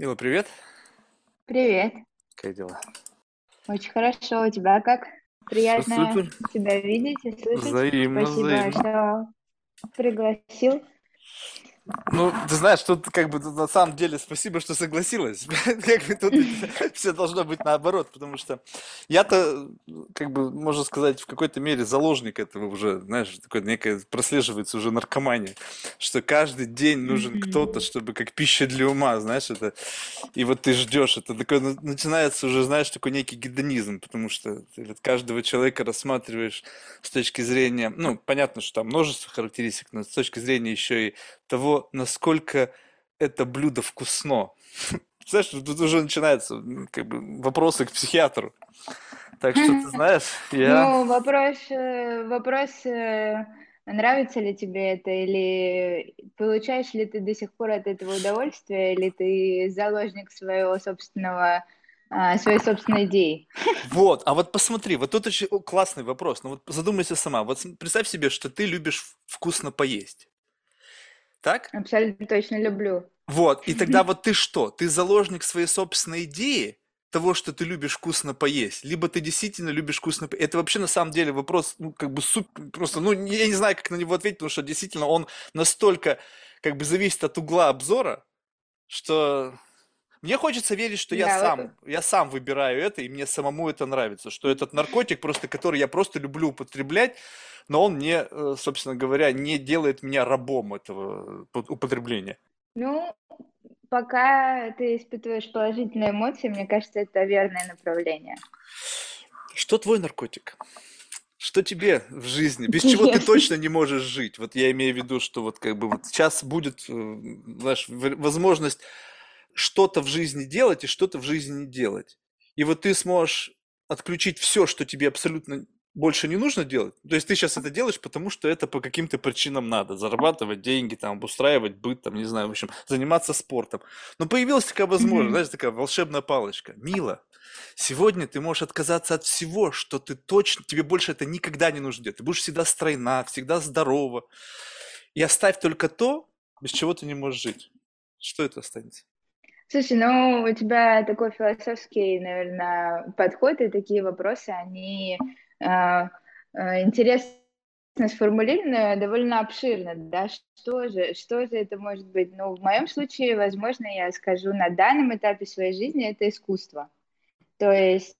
Мила, привет. Привет. Как дела? Очень хорошо. У тебя как? Приятно тебя видеть и слышать. Взаимно, спасибо, взаимно, что пригласил. Ну, ты знаешь, тут как бы на самом деле спасибо, что согласилась. Как бы тут все должно быть наоборот, потому что я-то, как бы, можно сказать, в какой-то мере заложник этого уже, знаешь, такое некое прослеживается уже наркомания, что каждый день нужен кто-то, чтобы как пища для ума, знаешь, это, и вот ты ждешь, это такое начинается уже, знаешь, такой некий гедонизм, потому что ты вот каждого человека рассматриваешь с точки зрения, ну, понятно, что там множество характеристик, но с точки зрения еще и того, насколько это блюдо вкусно. Знаешь, тут уже начинаются как бы вопросы к психиатру. Так что, ты знаешь, я... Ну, вопрос, нравится ли тебе это, или получаешь ли ты до сих пор от этого удовольствие, или ты заложник своей собственной идеи. Вот, а вот посмотри, вот тут очень классный вопрос, но вот задумайся сама. Вот представь себе, что ты любишь вкусно поесть. Так? Абсолютно точно люблю. Вот, и тогда вот ты что? Ты заложник своей собственной идеи того, что ты любишь вкусно поесть, либо ты действительно любишь вкусно поесть. Это вообще на самом деле вопрос, ну, как бы просто, ну, я не знаю, как на него ответить, потому что действительно он настолько, как бы, зависит от угла обзора, что... Мне хочется верить, что я сам выбираю это, и мне самому это нравится, что этот наркотик, просто, который я просто люблю употреблять, но он мне, собственно говоря, не делает меня рабом этого употребления. Ну, пока ты испытываешь положительные эмоции, мне кажется, это верное направление. Что твой наркотик? Что тебе в жизни? Без чего ты точно не можешь жить? Вот я имею в виду, что вот как бы вот сейчас будет, знаешь, возможность что-то в жизни делать и что-то в жизни не делать. И вот ты сможешь отключить все, что тебе абсолютно больше не нужно делать. То есть ты сейчас это делаешь, потому что это по каким-то причинам надо. Зарабатывать деньги, там, обустраивать быт, там, не знаю, в общем, заниматься спортом. Но появилась такая возможность, знаешь, такая волшебная палочка. Мила, сегодня ты можешь отказаться от всего, что ты точно, тебе больше это никогда не нужно делать. Ты будешь всегда стройна, всегда здорова. И оставь только то, без чего ты не можешь жить. Что это останется? Слушай, ну у тебя такой философский, наверное, подход, и такие вопросы, они интересно сформулированы, довольно обширно, да, что же это может быть? Ну, в моем случае, возможно, я скажу, на данном этапе своей жизни это искусство, то есть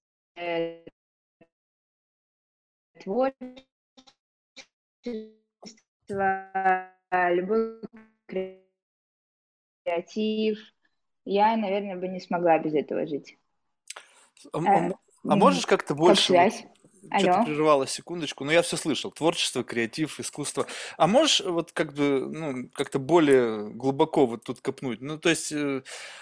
творчество, любой креатив. Я, наверное, бы не смогла без этого жить. А можешь как-то больше... Как связь? Что-то прерывало, секундочку, но я все слышал. Творчество, креатив, искусство. А можешь вот как бы, ну, как-то более глубоко вот тут копнуть? Ну, то есть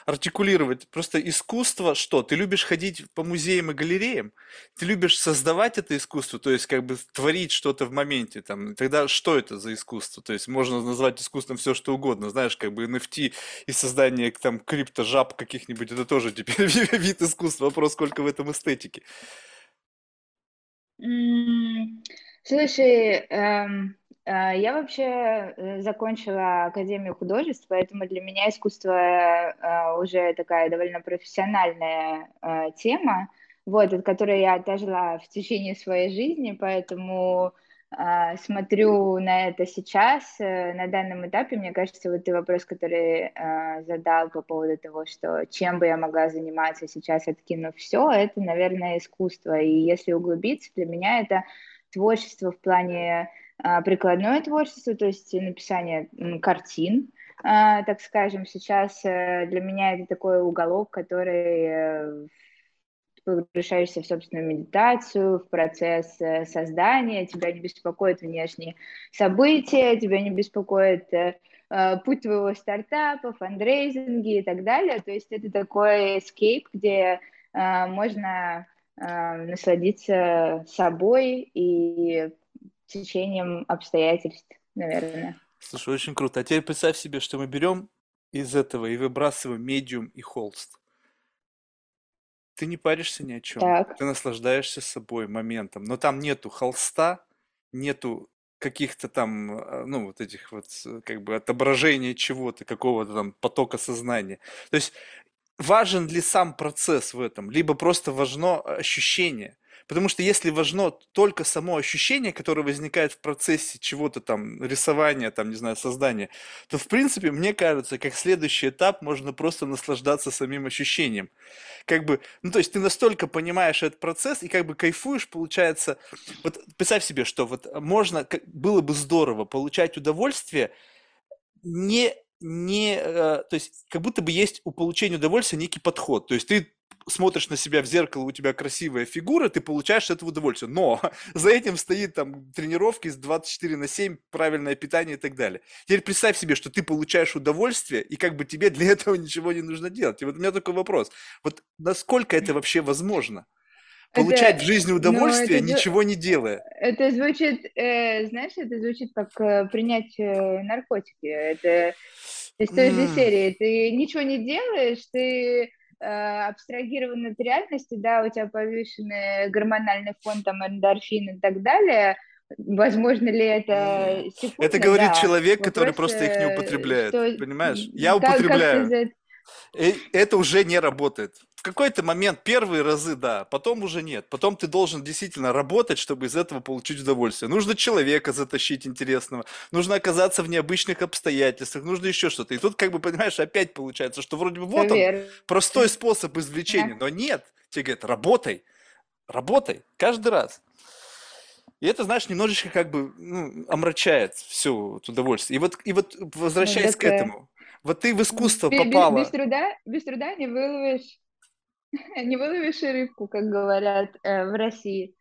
артикулировать. Просто искусство что? Ты любишь ходить по музеям и галереям? Ты любишь создавать это искусство? То есть как бы творить что-то в моменте? Там, тогда что это за искусство? То есть можно назвать искусством все, что угодно. Знаешь, как бы NFT и создание там крипто-жаб каких-нибудь, это тоже теперь вид искусства. Вопрос, сколько в этом эстетики? Слушай, я вообще закончила Академию художеств, поэтому для меня искусство уже такая довольно профессиональная тема, вот, от которой я отожила в течение своей жизни, поэтому смотрю на это сейчас, на данном этапе. Мне кажется, вот ты вопрос, который задал по поводу того, что чем бы я могла заниматься сейчас, откинув все, это, наверное, искусство. И если углубиться, для меня это творчество в плане прикладное творчество, то есть написание картин, так скажем. Сейчас для меня это такой уголок, который... погружаешься в собственную медитацию, в процесс создания, тебя не беспокоят внешние события, тебя не беспокоит путь твоего стартапа, фандрейзинги и так далее. То есть это такой эскейп, где можно насладиться собой и течением обстоятельств, наверное. Слушай, очень круто. А теперь представь себе, что мы берем из этого и выбрасываем медиум и холст. Ты не паришься ни о чем, так. Ты наслаждаешься собой, моментом, но там нету холста, нету каких-то там, ну, вот этих вот, как бы, отображений чего-то, какого-то там потока сознания. То есть важен ли сам процесс в этом, либо просто важно ощущение. Потому что если важно только само ощущение, которое возникает в процессе чего-то там, рисования, там, не знаю, создания, то, в принципе, мне кажется, как следующий этап можно просто наслаждаться самим ощущением. Как бы, ну, то есть ты настолько понимаешь этот процесс и как бы кайфуешь, получается. Вот представь себе, что вот можно, было бы здорово получать удовольствие, то есть как будто бы есть у получения удовольствия некий подход. То есть ты смотришь на себя в зеркало, у тебя красивая фигура, ты получаешь это удовольствие. Но за этим стоит там тренировки с 24/7, правильное питание и так далее. Теперь представь себе, что ты получаешь удовольствие, и как бы тебе для этого ничего не нужно делать. И вот у меня такой вопрос. Вот насколько это вообще возможно? Получать в жизни удовольствие, ничего не делая. Это звучит, знаешь, это звучит как принять наркотики. Это из той же серии. Ты ничего не делаешь, ты абстрагирован от реальности, да, у тебя повышенный гормональный фон, там, эндорфин и так далее. Возможно ли это секундно? Это говорит человек, который просто их не употребляет, понимаешь? Я употребляю. Это уже не работает. В какой-то момент, первые разы, да, потом уже нет. Потом ты должен действительно работать, чтобы из этого получить удовольствие. Нужно человека затащить интересного, нужно оказаться в необычных обстоятельствах, нужно еще что-то. И тут, как бы, понимаешь, опять получается, что вроде бы вот он, простой способ извлечения, но нет. Тебе говорят, работай, работай каждый раз. И это, знаешь, немножечко как бы омрачает все удовольствие. И вот возвращаясь к этому. Вот ты в искусство попала. Без труда не выловишь рыбку, как говорят в России.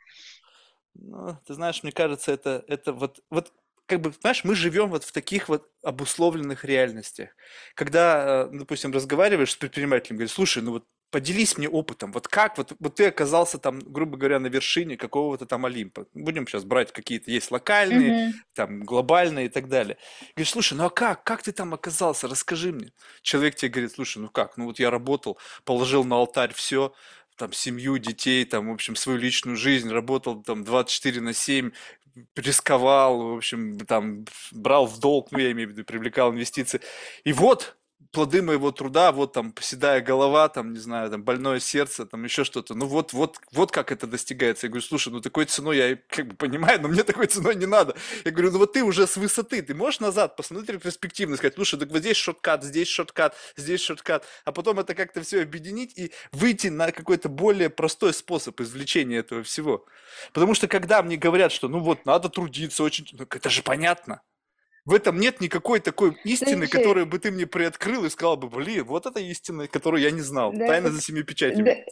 Ну, ты знаешь, мне кажется, это вот как бы, знаешь, мы живем вот в таких вот обусловленных реальностях. Когда, допустим, разговариваешь с предпринимателем, говоришь, слушай, ну вот поделись мне опытом, вот как, вот ты оказался там, грубо говоря, на вершине какого-то там Олимпа. Будем сейчас брать какие-то, есть локальные, там, глобальные и так далее. Говоришь, слушай, ну а как ты там оказался, расскажи мне. Человек тебе говорит, слушай, ну как, ну вот я работал, положил на алтарь все, там, семью, детей, там, в общем, свою личную жизнь, работал там 24/7, рисковал, в общем, там, брал в долг, ну я имею в виду, привлекал инвестиции. И вот плоды моего труда, вот там поседая голова, там, не знаю, там больное сердце, там еще что-то. Ну вот как это достигается. Я говорю, слушай, ну такой ценой я как бы понимаю, но мне такой ценой не надо. Я говорю, ну вот ты уже с высоты, ты можешь назад посмотреть ретроспективно, сказать, слушай, так вот здесь шорткат, здесь шорткат, здесь шорткат, а потом это как-то все объединить и выйти на какой-то более простой способ извлечения этого всего. Потому что когда мне говорят, что ну вот надо трудиться очень, ну, это же понятно. В этом нет никакой такой истины, которую бы ты мне приоткрыл и сказал бы, блин, вот это истина, которую я не знал, да, тайна за семью печатями.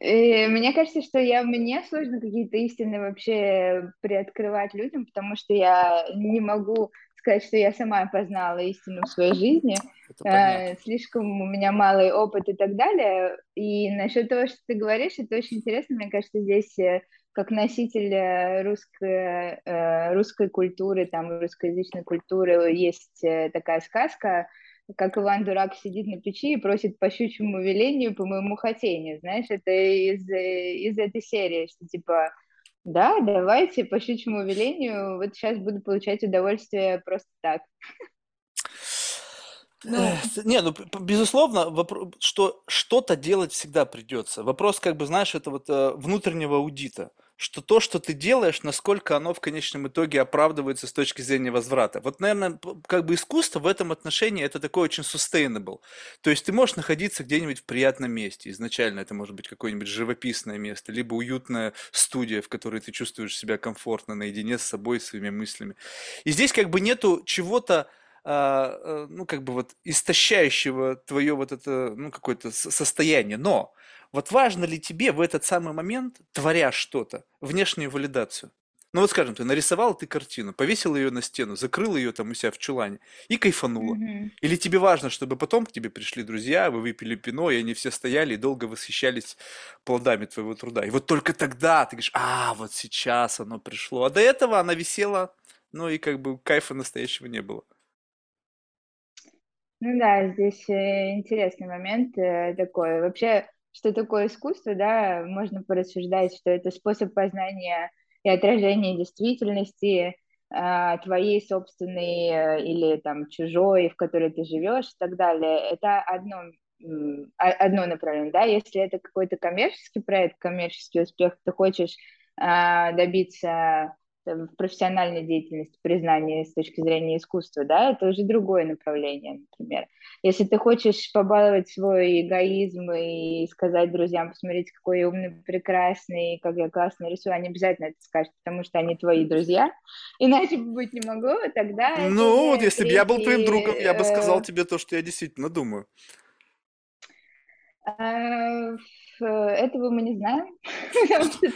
Мне кажется, что мне сложно какие-то истины вообще приоткрывать людям, потому что я не могу сказать, что я сама познала истину в своей жизни. Слишком у меня малый опыт и так далее. И насчет того, что ты говоришь, это очень интересно. Мне кажется, здесь как носитель русской культуры, там, русскоязычной культуры, есть такая сказка, как Иван Дурак сидит на печи и просит по щучьему велению, по моему хотению, знаешь, это из этой серии, что типа, да, давайте по щучьему велению, вот сейчас буду получать удовольствие просто так. Не, ну, безусловно, что что-то делать всегда придется. Вопрос, как бы, знаешь, это вот внутреннего аудита, что то, что ты делаешь, насколько оно в конечном итоге оправдывается с точки зрения возврата. Вот, наверное, как бы искусство в этом отношении это такое очень sustainable. То есть ты можешь находиться где-нибудь в приятном месте. Изначально это может быть какое-нибудь живописное место, либо уютная студия, в которой ты чувствуешь себя комфортно, наедине с собой, своими мыслями. И здесь как бы нету чего-то, ну, как бы вот истощающего твое вот это, ну, какое-то состояние. Но вот важно ли тебе в этот самый момент, творя что-то, внешнюю валидацию? Ну, вот скажем, ты нарисовал ты картину, повесил ее на стену, закрыл ее там у себя в чулане и кайфанула. Или тебе важно, чтобы потом к тебе пришли друзья, вы выпили пино, и они все стояли и долго восхищались плодами твоего труда. И вот только тогда ты говоришь, вот сейчас оно пришло. А до этого она висела, ну, и как бы кайфа настоящего не было. Ну да, здесь интересный момент такой. Вообще, что такое искусство, да, можно порассуждать, что это способ познания и отражения действительности твоей собственной или там чужой, в которой ты живешь и так далее. Это одно одно направление, да, если это какой-то коммерческий проект, коммерческий успех, ты хочешь добиться в профессиональной деятельности признания с точки зрения искусства, да, это уже другое направление, например. Если ты хочешь побаловать свой эгоизм и сказать друзьям, посмотрите, какой я умный, прекрасный, как я классно рисую, они обязательно это скажут, потому что они твои друзья, иначе быть не могло, тогда... Ну, вот если бы я был твоим другом, я бы сказал тебе то, что я действительно думаю. Этого мы не знаем.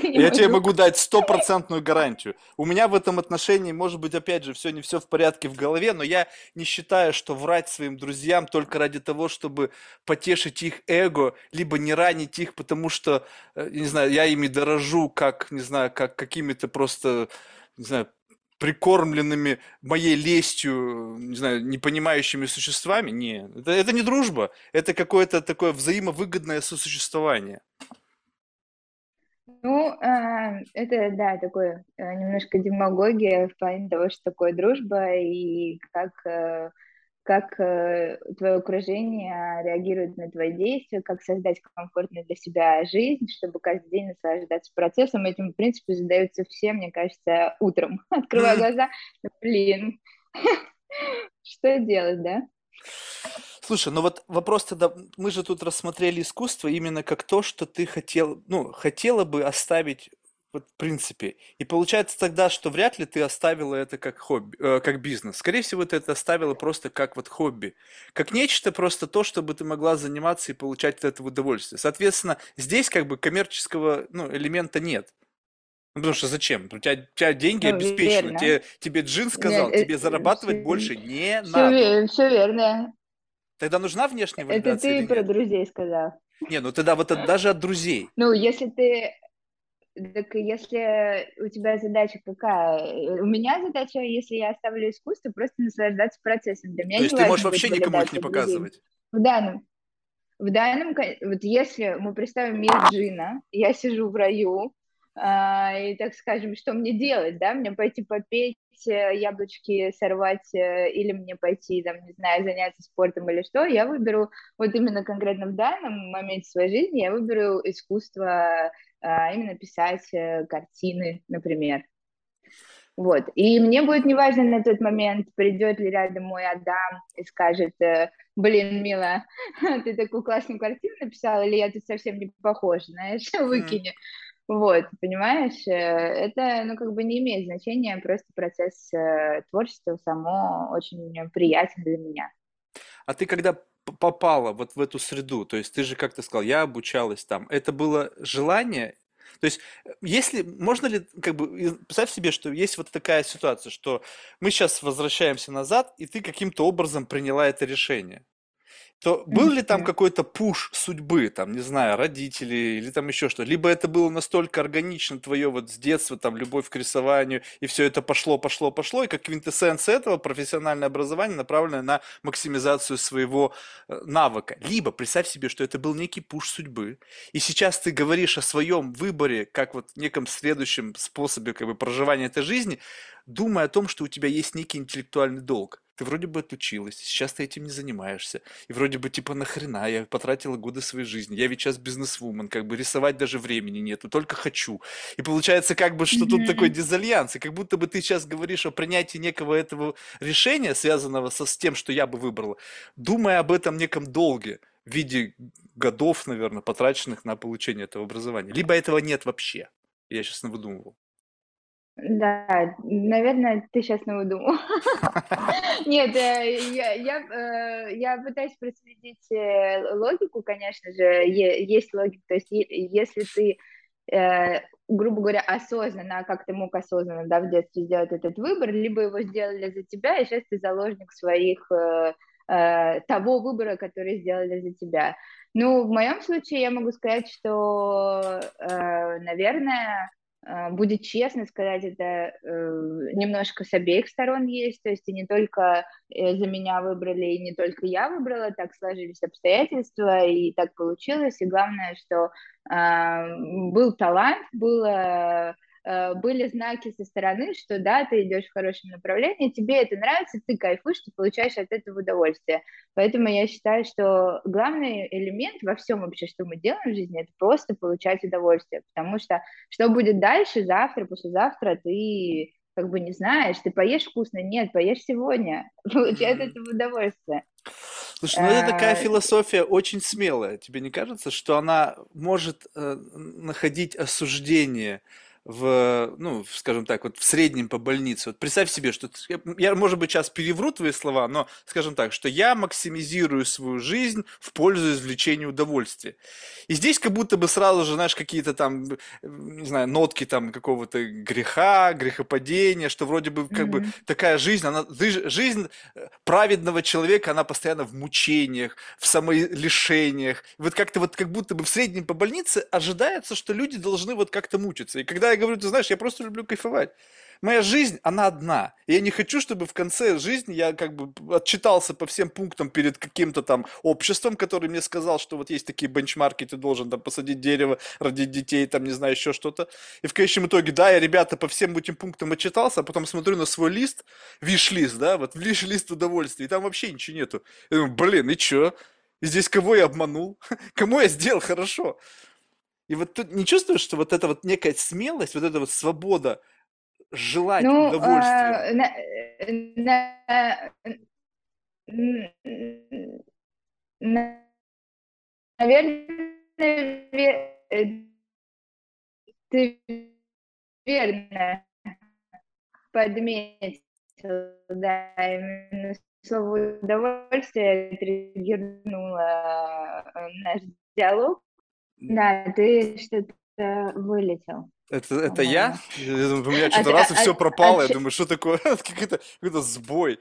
Я тебе могу дать 100% гарантию. У меня в этом отношении, может быть, опять же, все не все в порядке в голове, но я не считаю, что врать своим друзьям только ради того, чтобы потешить их эго, либо не ранить их, потому что, не знаю, я ими дорожу, как, не знаю, как какими-то просто, не знаю, прикормленными моей лестью, не знаю, непонимающими существами. Не, это не дружба, это какое-то такое взаимовыгодное сосуществование. Ну, это, да, такое немножко демагогия в плане того, что такое дружба и как твое окружение реагирует на твои действия, как создать комфортную для себя жизнь, чтобы каждый день наслаждаться процессом. Этим, в принципе, задаются все, мне кажется, утром. Открываю глаза, блин, что делать, да? Слушай, ну вот вопрос тогда, мы же тут рассмотрели искусство именно как то, что ты хотела бы оставить вот, в принципе. И получается тогда, что вряд ли ты оставила это как хобби, как бизнес. Скорее всего, ты это оставила просто как вот хобби. Как нечто просто то, чтобы ты могла заниматься и получать от этого удовольствие. Соответственно, здесь как бы коммерческого элемента нет. Ну, потому что зачем? У тебя деньги обеспечены. Тебе Джин сказал, тебе зарабатывать больше не надо. Все верно. Тогда нужна внешняя валидация или нет? Это ты про друзей сказал. Не, ну тогда вот даже от друзей. Ну, если ты... Так если у тебя задача какая? У меня задача, если я оставлю искусство, просто наслаждаться процессом. Для меня то есть ты можешь вообще никому их не показывать? В данном, вот если мы представим мир Джина, я сижу в раю, и, так скажем, что мне делать, да? Мне пойти попеть, яблочки сорвать, или мне пойти, там, не знаю, заняться спортом или что, я выберу, вот именно конкретно в данном моменте своей жизни, я выберу искусство, именно писать картины, например. Вот. И мне будет неважно на тот момент, придет ли рядом мой Адам и скажет, блин, мила, ты такую классную картину написала, или я тут совсем не похожа, знаешь, выкини. Вот, понимаешь, это, не имеет значения, просто процесс творчества само очень приятен для меня. А ты когда попала вот в эту среду, то есть ты же как-то сказал, я обучалась там, это было желание? То есть, представь себе, что есть вот такая ситуация, что мы сейчас возвращаемся назад, и ты каким-то образом приняла это решение. То был ли там какой-то пуш судьбы, там, не знаю, родителей или там еще что? Либо это было настолько органично твое вот с детства, там, любовь к рисованию, и все это пошло, и как квинтэссенция этого профессиональное образование направлено на максимизацию своего навыка. Либо представь себе, что это был некий пуш судьбы, и сейчас ты говоришь о своем выборе, как вот неком следующем способе проживания этой жизни, думая о том, что у тебя есть некий интеллектуальный долг. Ты вроде бы отучилась, сейчас ты этим не занимаешься. И вроде бы нахрена, я потратила годы своей жизни, я ведь сейчас бизнесвумен, рисовать даже времени нету, только хочу. И получается что тут такой дезальянс, и как будто бы ты сейчас говоришь о принятии некого этого решения, связанного с тем, что я бы выбрала, думая об этом неком долге в виде годов, наверное, потраченных на получение этого образования. Либо этого нет вообще, я сейчас навыдумывал. Да, наверное, ты сейчас навыдумал. Нет, я пытаюсь проследить логику, конечно же, есть логика, то есть если ты, грубо говоря, осознанно, как ты мог осознанно, да, в детстве сделать этот выбор, либо его сделали за тебя, и сейчас ты заложник своих, того выбора, который сделали за тебя. Ну, в моем случае я могу сказать, что, наверное... Будет честно сказать, это немножко с обеих сторон есть, то есть и не только за меня выбрали, и не только я выбрала, так сложились обстоятельства, и так получилось, и главное, что был талант, было были знаки со стороны, что да, ты идешь в хорошем направлении, тебе это нравится, ты кайфуешь, ты получаешь от этого удовольствие. Поэтому я считаю, что главный элемент во всем вообще, что мы делаем в жизни, это просто получать удовольствие, потому что что будет дальше, завтра, послезавтра, ты как бы не знаешь, ты поешь вкусно, нет, поешь сегодня, получай от этого удовольствие. Слушай, ну это такая философия очень смелая, тебе не кажется, что она может находить осуждение в, ну, скажем так, вот в среднем по больнице. Вот представь себе, что я, может быть, сейчас перевру твои слова, но, скажем так, что я максимизирую свою жизнь в пользу извлечения удовольствия. И здесь как будто бы сразу же, знаешь, какие-то там, не знаю, нотки там какого-то греха, грехопадения, что вроде бы как бы такая жизнь, она, жизнь праведного человека, она постоянно в мучениях, в самолишениях. Вот как-то вот как будто бы в среднем по больнице ожидается, что люди должны вот как-то мучиться. И когда я говорю, ты знаешь, я просто люблю кайфовать. Моя жизнь, она одна. Я не хочу, чтобы в конце жизни я как бы отчитался по всем пунктам перед каким-то там обществом, который мне сказал, что вот есть такие бенчмарки, ты должен там посадить дерево, родить детей, там, не знаю, еще что-то. И в конечном итоге, да, я, ребята, по всем этим пунктам отчитался, а потом смотрю на свой лист, виш-лист, да, вот виш-лист удовольствия, и там вообще ничего нету. Я думаю, блин, и че? Здесь кого я обманул? Кому я сделал хорошо? И вот тут не чувствуешь, что вот эта вот некая смелость, вот эта вот свобода желать удовольствия? Наверное, ты верно подметил, да, именно слово «удовольствие» триггернуло наш диалог. Да, ты что-то вылетел. Это я? У меня что-то раз, и все пропало. Я думаю, что такое? Какой-то сбой.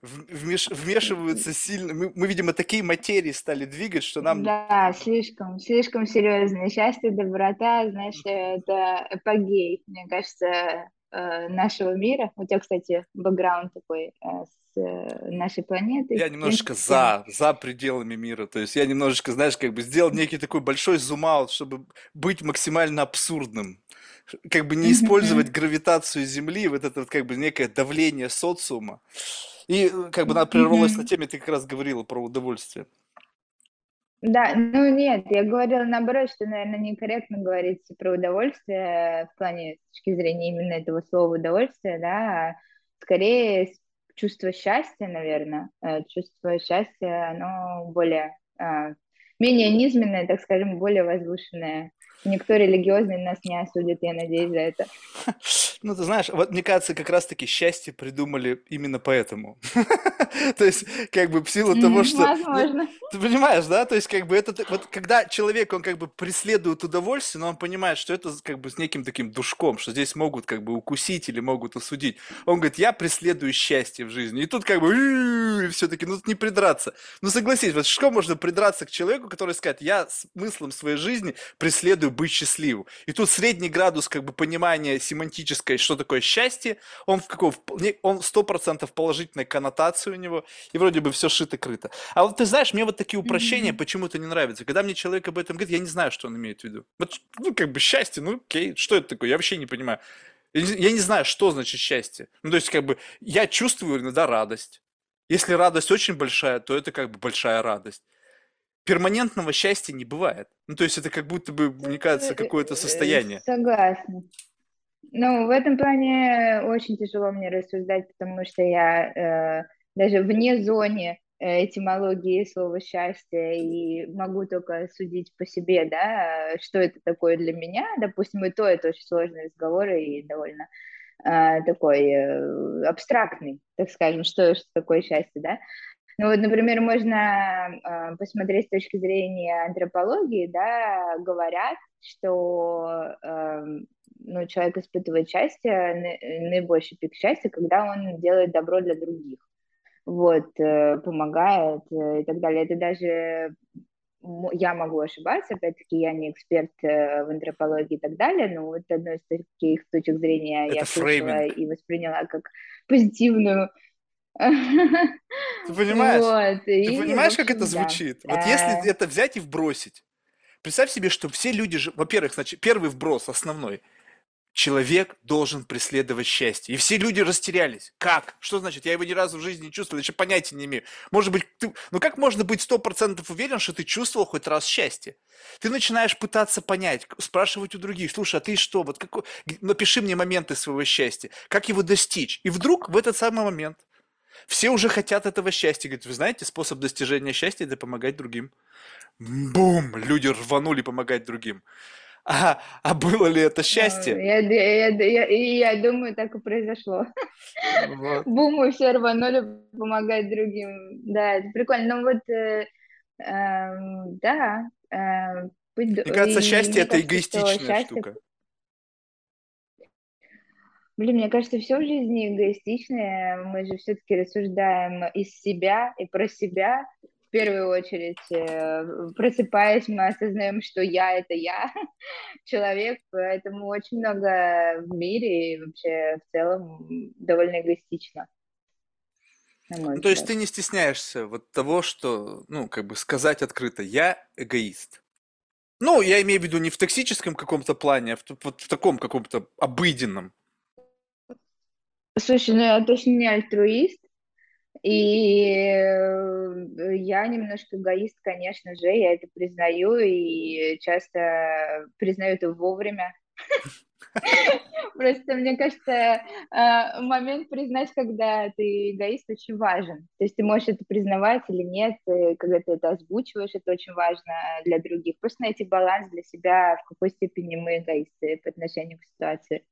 Вмешиваются сильно. Мы, видимо, такие материи стали двигать, что нам... Да, слишком серьезно. Счастье, доброта, значит, это апогей, мне кажется, нашего мира. У тебя, кстати, бэкграунд такой с нашей планеты. Я немножечко за пределами мира. То есть я немножечко, знаешь, как бы сделал некий такой большой зум-аут, чтобы быть максимально абсурдным. Как бы не использовать гравитацию Земли, вот это вот как бы некое давление социума. И как бы она прервалась на теме, ты как раз говорила про удовольствие. Да, ну нет, я говорила наоборот, что, наверное, некорректно говорить про удовольствие в плане с точки зрения именно этого слова удовольствие, да, а скорее чувство счастья, наверное, чувство счастья, оно более, менее низменное, так скажем, более возвышенное. Никто религиозный нас не осудит, я надеюсь, за это. Ну, ты знаешь, вот мне кажется, как раз-таки счастье придумали именно поэтому. То есть, как бы в силу того, что... Возможно. Ты понимаешь, да? То есть, как бы это... Вот когда человек, он как бы преследует удовольствие, но он понимает, что это как бы с неким таким душком, что здесь могут как бы укусить или могут осудить. Он говорит, я преследую счастье в жизни. И тут как бы... все-таки, ну, тут не придраться. Ну, согласись, вот что можно придраться к человеку, который скажет, я смыслом своей жизни преследую быть счастливым. И тут средний градус как бы понимания семантического, что такое счастье, он в какой, он 100% положительной коннотации у него, и вроде бы все шито-крыто. А вот ты знаешь, мне вот такие упрощения почему-то не нравятся. Когда мне человек об этом говорит, я не знаю, что он имеет в виду. Вот, ну, как бы счастье, ну, окей, что это такое, я вообще не понимаю. Я не знаю, что значит счастье. Ну, то есть, как бы, я чувствую иногда радость. Если радость очень большая, то это как бы большая радость. Перманентного счастья не бывает. Ну, то есть, это как будто бы, мне кажется, какое-то состояние. Согласна. Ну, в этом плане очень тяжело мне рассуждать, потому что я даже вне зоны этимологии слова «счастье» и могу только судить по себе, да, что это такое для меня. Допустим, и то очень сложный разговор и довольно такой абстрактный, так скажем, что такое счастье, да. Ну вот, например, можно посмотреть с точки зрения антропологии, да, говорят, что... Ну, человек испытывает счастье, наибольший пик счастья, когда он делает добро для других, вот, помогает и так далее. Это даже, я могу ошибаться, опять-таки, я не эксперт в антропологии и так далее, но вот одной из таких точек зрения это я слышала и восприняла как позитивную. Ты понимаешь, вот. Ты понимаешь, общем, как это звучит? Да. Вот если это взять и вбросить, представь себе, что все люди, во-первых, значит, первый вброс основной, человек должен преследовать счастье. И все люди растерялись. Как? Что значит? Я его ни разу в жизни не чувствовал, еще понятия не имею. Может быть, ты... Ну как можно быть 100% уверен, что ты чувствовал хоть раз счастье? Ты начинаешь пытаться понять, спрашивать у других. Слушай, а ты что? Вот какой... Напиши мне моменты своего счастья. Как его достичь? И вдруг в этот самый момент все уже хотят этого счастья. Говорят, вы знаете, способ достижения счастья – это помогать другим. Бум! Люди рванули помогать другим. А было ли это счастье? Я думаю, так и произошло. Вот. Бум, и все рванули помогать другим. Да, это прикольно. Но вот, да. Мне кажется, счастье – это эгоистичная штука. Блин, мне кажется, все в жизни эгоистичное. Мы же все-таки рассуждаем из себя и про себя. В первую очередь, просыпаясь, мы осознаем, что я — это я, человек, поэтому очень много в мире и вообще в целом довольно эгоистично. Ну, то есть ты не стесняешься вот того, что, ну, как бы сказать открыто, я эгоист. Ну, я имею в виду не в токсическом каком-то плане, а в таком каком-то обыденном. Слушай, ну я точно не альтруист. И я немножко эгоист, конечно же, я это признаю, и часто признаю это вовремя. Просто, мне кажется, момент признать, когда ты эгоист, очень важен. То есть ты можешь это признавать или нет, когда ты это озвучиваешь, это очень важно для других. Просто найти баланс для себя, в какой степени мы эгоисты по отношению к ситуации.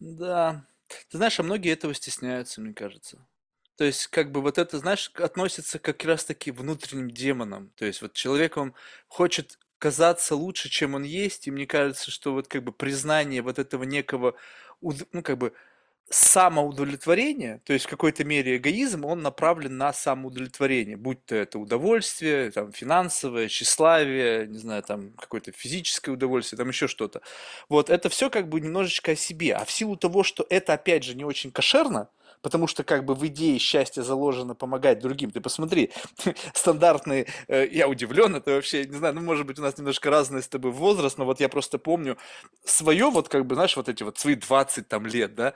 Да. Ты знаешь, а многие этого стесняются, мне кажется. То есть, как бы вот это, знаешь, относится как раз-таки внутренним демонам. То есть, вот человек, он хочет казаться лучше, чем он есть, и мне кажется, что вот как бы признание вот этого некого, ну, как бы самоудовлетворения, то есть в какой-то мере эгоизм, он направлен на самоудовлетворение, будь то это удовольствие, там, финансовое, тщеславие, не знаю, там, какое-то физическое удовольствие, там еще что-то. Вот, это все как бы немножечко о себе, а в силу того, что это, опять же, не очень кошерно, потому что как бы в идее счастья заложено помогать другим. Ты посмотри, стандартные, я удивлен, это вообще, не знаю, ну, может быть, у нас немножко разный с тобой возраст, но вот я просто помню свое, вот как бы, знаешь, вот эти вот свои 20 там лет, да,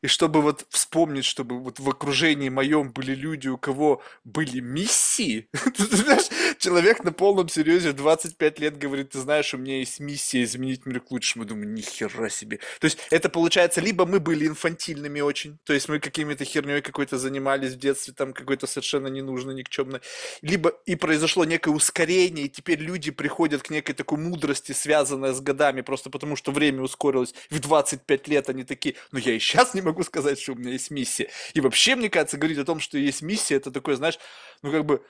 и чтобы вот вспомнить, чтобы вот в окружении моем были люди, у кого были миссии, ты знаешь, человек на полном серьезе 25 лет говорит, ты знаешь, у меня есть миссия изменить мир к лучшему. Думаю, нихера себе. То есть это получается, либо мы были инфантильными очень, то есть мы какими этой херней какой-то занимались в детстве, там какой-то совершенно ненужной, никчемной. Либо и произошло некое ускорение, и теперь люди приходят к некой такой мудрости, связанной с годами, просто потому что время ускорилось. В 25 лет они такие, ну я и сейчас не могу сказать, что у меня есть миссия. И вообще, мне кажется, говорить о том, что есть миссия, это такое, знаешь, ну как бы,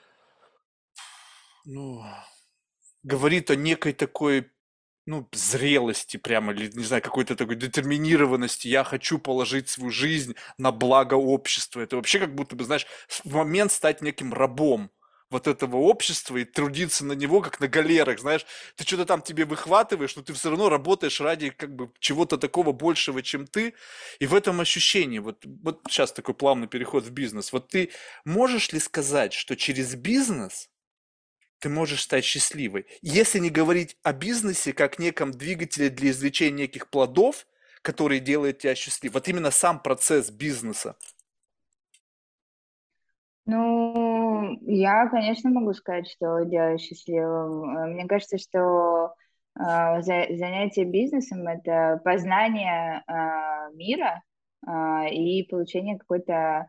ну, говорит о некой такой, ну, зрелости прямо, или, не знаю, какой-то такой детерминированности, я хочу положить свою жизнь на благо общества. Это вообще как будто бы, знаешь, в момент стать неким рабом вот этого общества и трудиться на него, как на галерах, знаешь. Ты что-то там тебе выхватываешь, но ты все равно работаешь ради как бы чего-то такого большего, чем ты. И в этом ощущении, вот сейчас такой плавный переход в бизнес, вот ты можешь ли сказать, что через бизнес ты можешь стать счастливой. Если не говорить о бизнесе как неком двигателе для извлечения неких плодов, которые делают тебя счастливым. Вот именно сам процесс бизнеса. Ну, я, конечно, могу сказать, что делаю счастливым. Мне кажется, что занятие бизнесом – это познание мира и получение какой-то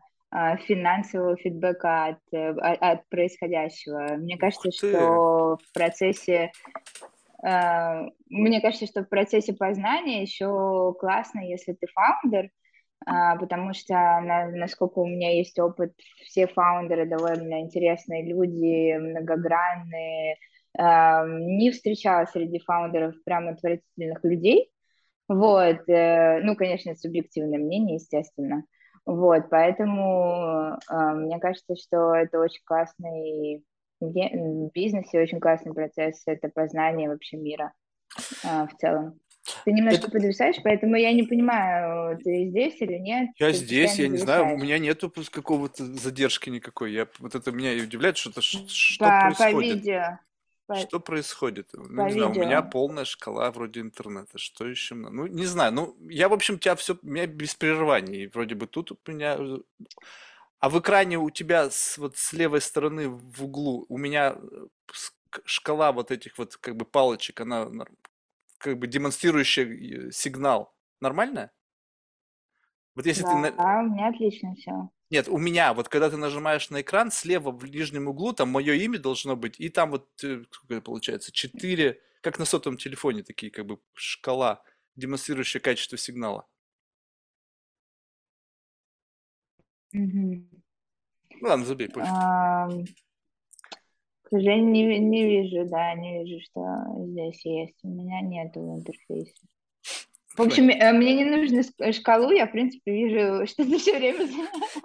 финансового фидбэка от происходящего. Мне кажется, что в процессе познания еще классно, если ты фаундер, потому что, насколько у меня есть опыт, все фаундеры довольно интересные люди, многогранные. Не встречала среди фаундеров прям отвратительных людей. Вот. Ну, конечно, субъективное мнение, естественно. Вот, поэтому мне кажется, что это очень классный бизнес и очень классный процесс, это познание вообще мира в целом. Ты немножко подвисаешь, поэтому я не понимаю, ты здесь или нет. Я здесь, я не знаю, у меня нету какого-то задержки никакой, вот это меня и удивляет, что происходит. По видео. Что происходит? Ну, не знаю, у меня полная шкала вроде интернета. Что еще? Ну, не знаю. Ну, я, в общем, тебя все... У меня без прерываний. Вроде бы тут у меня... А в экране у тебя вот с левой стороны в углу у меня шкала вот этих вот как бы палочек, она как бы демонстрирующая сигнал. Нормально? Вот если да, ты... у меня отлично все. Нет, у меня, вот когда ты нажимаешь на экран, слева в нижнем углу, там мое имя должно быть, и там вот, сколько получается, 4, как на сотовом телефоне, такие как бы шкала, демонстрирующая качество сигнала. Угу. Ну ладно, забей, пофиг. К сожалению, не вижу, да, не вижу, что здесь есть. У меня нету в интерфейсе. В общем, мне не нужно шкалу, я, в принципе, вижу, что ты все время...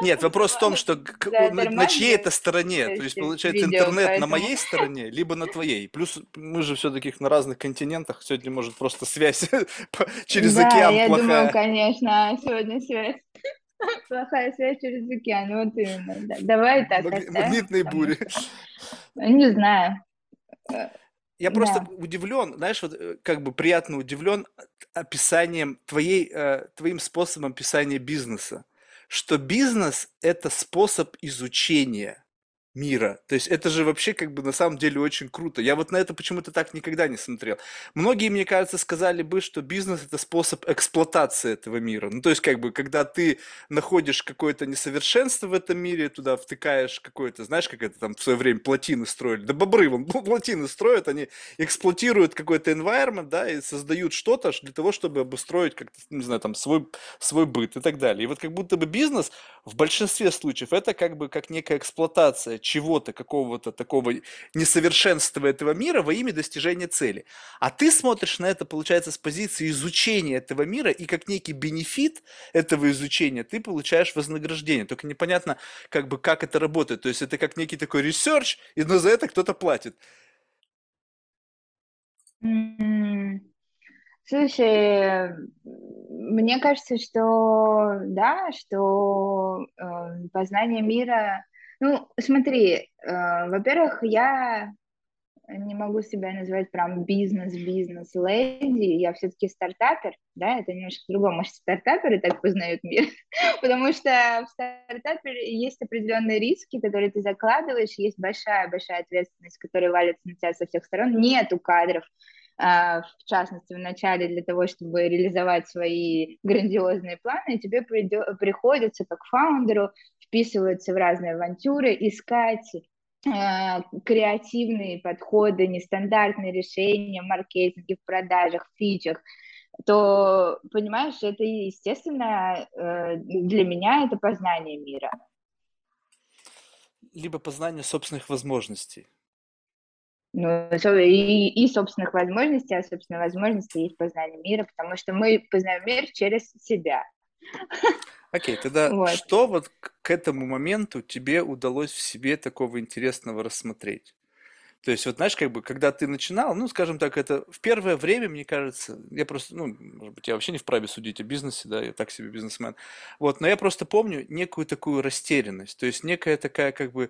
Нет, вопрос в том, что на чьей это стороне, то есть, получается, интернет на моей стороне, либо на твоей. Плюс мы же все-таки на разных континентах, сегодня, может, просто связь через океан плохая. Да, я думаю, конечно, сегодня связь. Плохая связь через океан, вот именно. Давай так. Магнитные бури. Не знаю. Я просто удивлен, знаешь, вот как бы приятно удивлен описанием твоим способом описания бизнеса, что бизнес – это способ изучения мира. То есть это же вообще как бы на самом деле очень круто. Я вот на это почему-то так никогда не смотрел. Многие, мне кажется, сказали бы, что бизнес – это способ эксплуатации этого мира. Ну, то есть как бы, когда ты находишь какое-то несовершенство в этом мире, туда втыкаешь какое-то, знаешь, как это там в свое время плотины строили, да бобры вон, плотины строят, они эксплуатируют какой-то environment, да, и создают что-то для того, чтобы обустроить как-то, не знаю, там свой быт и так далее. И вот как будто бы бизнес в большинстве случаев – это как бы как некая эксплуатация чего-то, какого-то такого несовершенства этого мира во имя достижения цели. А ты смотришь на это, получается, с позиции изучения этого мира, и как некий бенефит этого изучения ты получаешь вознаграждение. Только непонятно, как бы, как это работает. То есть это как некий такой ресерч, но за это кто-то платит. Слушай, мне кажется, что да, что познание мира... Ну, смотри, во-первых, я не могу себя назвать прям бизнес-леди, я все-таки стартапер, да, это немножко другое, может, стартаперы так познают мир, потому что в стартапере есть определенные риски, которые ты закладываешь, есть большая-большая ответственность, которая валится на тебя со всех сторон, нету кадров, в частности, в начале для того, чтобы реализовать свои грандиозные планы, тебе приходится как фаундеру вписываться в разные авантюры, искать креативные подходы, нестандартные решения в маркетинге, в продажах, в фичах, то, понимаешь, это, естественно, для меня это познание мира. Либо познание собственных возможностей. Ну, и собственных возможностей, а собственные возможности есть познание мира, потому что мы познаем мир через себя. Окей, тогда вот. Что вот к этому моменту тебе удалось в себе такого интересного рассмотреть? То есть, вот знаешь, как бы, когда ты начинал, ну, скажем так, это в первое время, мне кажется, я просто, ну, может быть, я вообще не вправе судить о бизнесе, да, я так себе бизнесмен, вот, но я просто помню некую такую растерянность, то есть некая такая, как бы,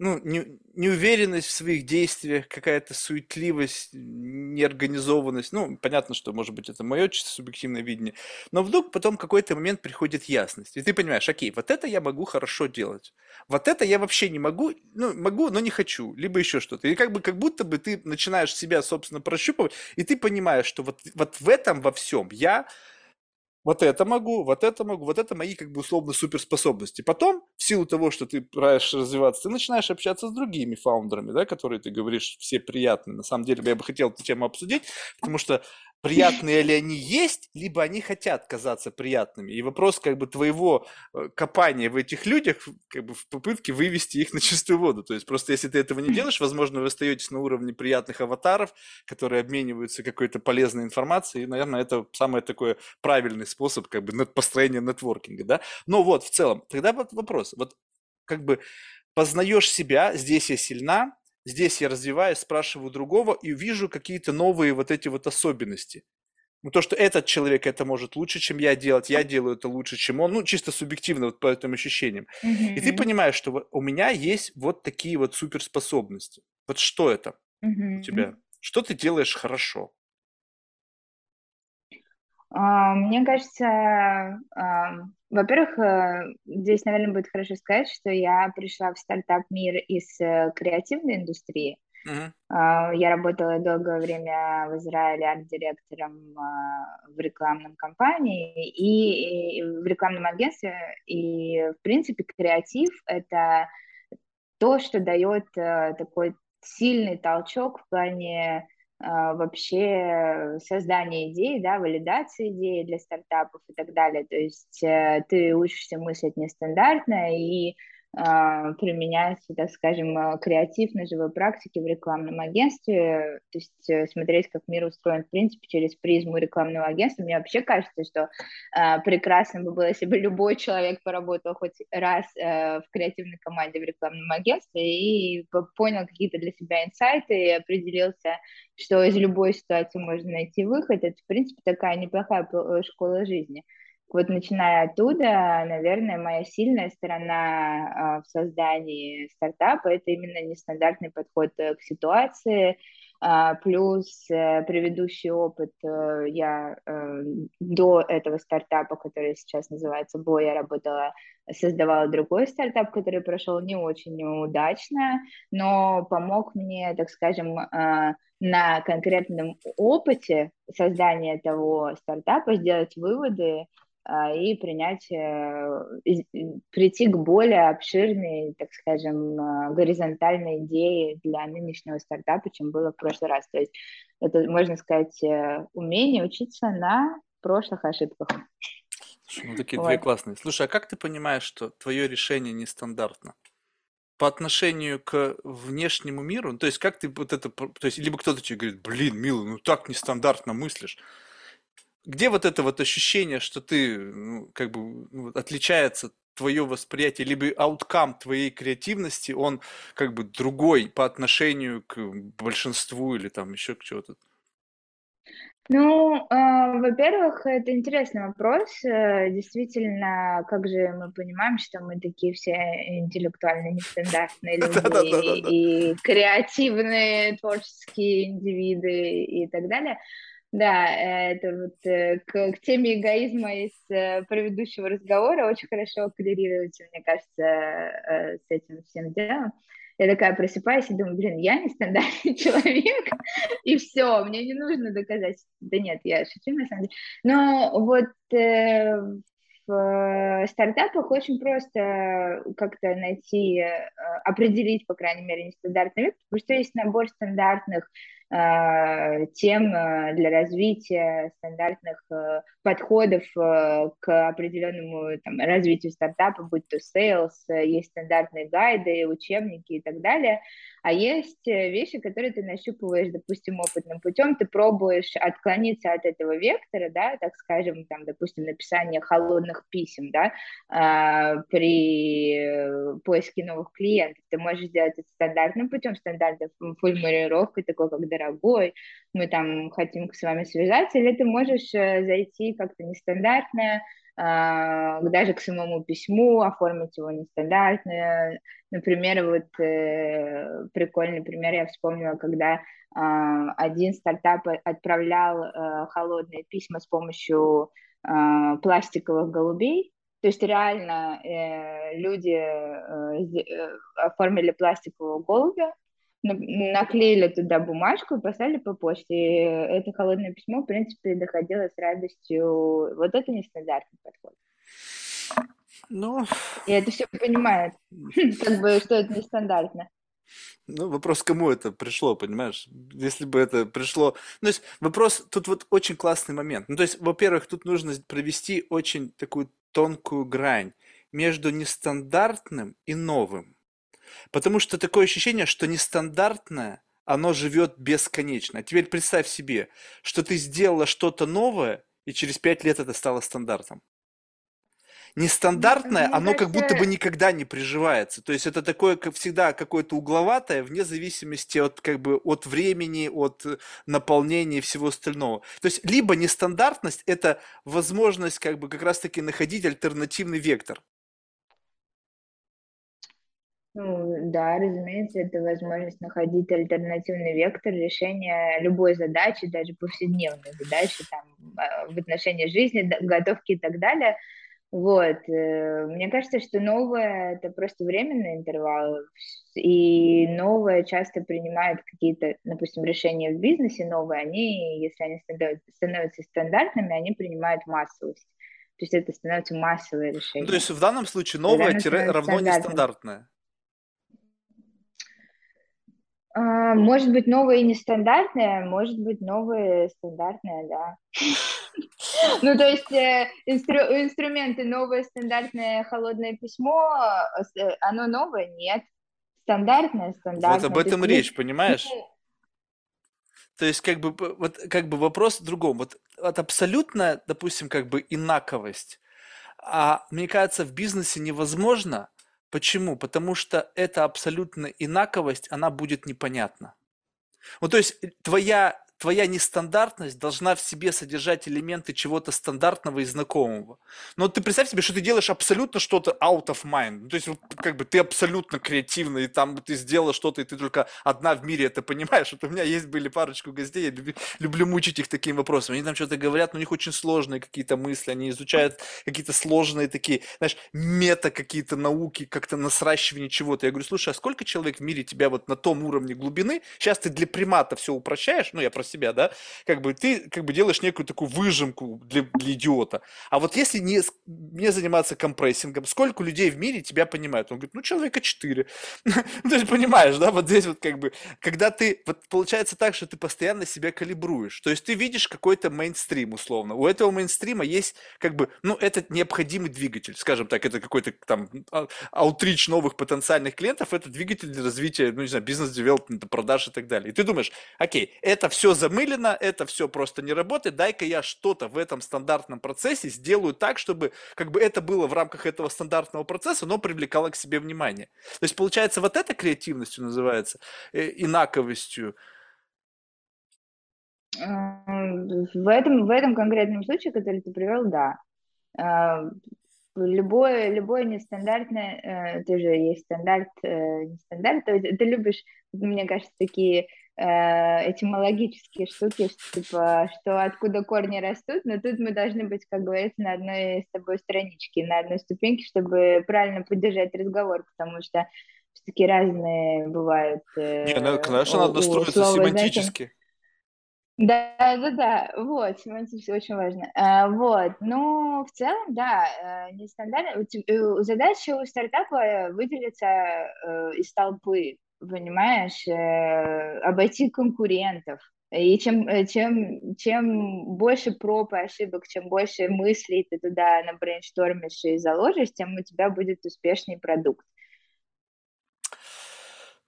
ну, неуверенность в своих действиях, какая-то суетливость, неорганизованность. Ну, понятно, что, может быть, это мое чисто субъективное видение. Но вдруг потом в какой-то момент приходит ясность. И ты понимаешь, окей, вот это я могу хорошо делать. Вот это я вообще не могу, ну, могу, но не хочу. Либо еще что-то. И как будто бы ты начинаешь себя, собственно, прощупывать, и ты понимаешь, что вот в этом во всем я... Вот это могу, вот это могу, вот это мои как бы условно суперспособности. Потом, в силу того, что ты пытаешь развиваться, ты начинаешь общаться с другими фаундерами, да, которые, ты говоришь, все приятные. На самом деле, я бы хотел эту тему обсудить, потому что приятные ли они есть, либо они хотят казаться приятными. И вопрос как бы твоего копания в этих людях, как бы в попытке вывести их на чистую воду. То есть просто если ты этого не делаешь, возможно, вы остаетесь на уровне приятных аватаров, которые обмениваются какой-то полезной информацией. И, наверное, это самый такой правильный способ как бы построения нетворкинга, да. Но вот в целом, тогда вот вопрос. Вот как бы познаешь себя, здесь я сильна, здесь я развиваюсь, спрашиваю другого и вижу какие-то новые вот эти вот особенности. Ну, то, что этот человек это может лучше, чем я делать, я делаю это лучше, чем он. Ну, чисто субъективно вот по этим ощущениям. Mm-hmm. И ты понимаешь, что у меня есть вот такие вот суперспособности. Вот что это у тебя? Что ты делаешь хорошо? Мне кажется, во-первых, здесь, наверное, будет хорошо сказать, что я пришла в стартап-мир из креативной индустрии. Я работала долгое время в Израиле арт-директором в рекламном компании и в рекламном агентстве. И, в принципе, креатив — это то, что дает такой сильный толчок в плане вообще создания идей, да, валидации идей для стартапов и так далее. То есть ты учишься мыслить нестандартно и применяется, так скажем, креатив на живой практике в рекламном агентстве, то есть смотреть, как мир устроен, в принципе, через призму рекламного агентства. Мне вообще кажется, что прекрасно бы было, если бы любой человек поработал хоть раз в креативной команде в рекламном агентстве и понял какие-то для себя инсайты и определился, что из любой ситуации можно найти выход. Это, в принципе, такая неплохая школа жизни. Вот начиная оттуда, наверное, моя сильная сторона в создании стартапа – это именно нестандартный подход к ситуации, плюс предыдущий опыт. Я до этого стартапа, который сейчас называется «Бой», я работала, создавала другой стартап, который прошел не очень удачно, но помог мне, так скажем, на конкретном опыте создания того стартапа сделать выводы и прийти к более обширной, так скажем, горизонтальной идее для нынешнего стартапа, чем было в прошлый раз. То есть это, можно сказать, умение учиться на прошлых ошибках. Слушай, ну такие вот. Две классные. Слушай, а как ты понимаешь, что твое решение нестандартно по отношению к внешнему миру? То есть как ты вот это... То есть либо кто-то тебе говорит, блин, милый, ну так нестандартно мыслишь. Где вот это вот ощущение, что ты, ну, как бы, ну, отличается твое восприятие, либо ауткам твоей креативности, он как бы другой по отношению к большинству или там еще к чего-то? Ну, во-первых, это интересный вопрос. Действительно, как же мы понимаем, что мы такие все интеллектуально нестандартные люди и креативные, творческие индивиды и так далее. Да, это вот к теме эгоизма из предыдущего разговора очень хорошо коррелируется, мне кажется, с этим всем делом. Я такая просыпаюсь и думаю, блин, я нестандартный человек, и все, мне не нужно доказать. Да нет, я шучу, на самом деле. Но вот в стартапах очень просто как-то найти, определить, по крайней мере, нестандартный вид, потому что есть набор стандартных тем для развития, стандартных подходов к определенному там, развитию стартапа, будь то sales, есть стандартные гайды, учебники и так далее, а есть вещи, которые ты нащупываешь, допустим, опытным путем, ты пробуешь отклониться от этого вектора, да, так скажем, там, допустим, написание холодных писем, да, при поиске новых клиентов, ты можешь сделать это стандартным путем, стандартной формулировкой, такой, как дорогой, мы там хотим с вами связаться, или ты можешь зайти как-то нестандартно, даже к самому письму, оформить его нестандартно. Например, вот прикольный пример я вспомнила, когда один стартап отправлял холодные письма с помощью пластиковых голубей. То есть реально люди оформили пластикового голубя, наклеили туда бумажку и послали по почте. И это холодное письмо, в принципе, доходило с радостью. Вот это нестандартный подход. Ну, я это все понимаю, как бы, что это нестандартно. Ну, вопрос, кому это пришло, понимаешь? Если бы это пришло... Ну, то есть вопрос, тут вот очень классный момент. Ну, то есть, во-первых, тут нужно провести очень такую тонкую грань между нестандартным и новым. Потому что такое ощущение, что нестандартное, оно живет бесконечно. А теперь представь себе, что ты сделала что-то новое, и через 5 лет это стало стандартом. Нестандартное, оно как будто бы никогда не приживается. То есть это такое, как всегда, какое-то угловатое, вне зависимости от, как бы, от времени, от наполнения и всего остального. То есть либо нестандартность – это возможность, как бы, как раз-таки находить альтернативный вектор. Ну, да, разумеется, это возможность находить альтернативный вектор решения любой задачи, даже повседневной задачи, там, в отношении жизни, готовки и так далее. Вот. Мне кажется, что новое – это просто временный интервал, и новое часто принимает какие-то, допустим, решения в бизнесе новые, они, если они становятся стандартными, они принимают массовость. То есть это становится массовое решение. Ну, то есть в данном случае новое равно нестандартное? Может быть, новое и нестандартное, может быть, новое стандартное, да. Ну, то есть инструменты новое, стандартное, холодное письмо, оно новое? Нет. Стандартное. Вот об этом речь, понимаешь? То есть как бы вопрос в другом. Вот абсолютная, допустим, как бы инаковость, мне кажется, в бизнесе невозможно. Почему? Потому что эта абсолютная инаковость, она будет непонятна. Ну, то есть твоя нестандартность должна в себе содержать элементы чего-то стандартного и знакомого. Но ты представь себе, что ты делаешь абсолютно что-то out of mind. Ну, то есть как бы ты абсолютно креативный, и там ты сделала что-то, и ты только одна в мире это понимаешь. Вот у меня были парочку гостей, я люблю мучить их такими вопросами. Они там что-то говорят, но у них очень сложные какие-то мысли, они изучают какие-то сложные такие, знаешь, мета какие-то науки, как-то на сращивание чего-то. Я говорю, слушай, а сколько человек в мире тебя вот на том уровне глубины? Сейчас ты для примата все упрощаешь, ну, я про себя, да, как бы ты как бы делаешь некую такую выжимку для идиота. А вот если не заниматься компрессингом, сколько людей в мире тебя понимают? Он говорит, ну, человека 4. Ну, ты же понимаешь, да, вот здесь вот как бы, когда ты, вот получается так, что ты постоянно себя калибруешь, то есть ты видишь какой-то мейнстрим, условно. У этого мейнстрима есть как бы, ну, этот необходимый двигатель, скажем так, это какой-то там аутрич новых потенциальных клиентов, это двигатель для развития, ну, не знаю, бизнес-девелопмента, продаж и так далее. И ты думаешь, окей, это все замылено, это все просто не работает, дай-ка я что-то в этом стандартном процессе сделаю так, чтобы как бы это было в рамках этого стандартного процесса, но привлекало к себе внимание. То есть получается вот это креативностью называется, инаковостью. В этом конкретном случае, который ты привел, да. Любое нестандартное, тоже есть стандарт, нестандарт, ты любишь, мне кажется, такие этимологические штуки, типа, что откуда корни растут, но тут мы должны быть, как говорится, на одной с тобой страничке, на одной ступеньке, чтобы правильно поддержать разговор, потому что все-таки разные бывают. Конечно, надо строиться семантически. Да, вот, семантика очень важна. Вот, ну, в целом, да, нестандартно. Задача у стартапа выделиться из толпы, понимаешь, обойти конкурентов. И чем больше проб и ошибок, чем больше мыслей ты туда на брейнштормишь и заложишь, тем у тебя будет успешный продукт.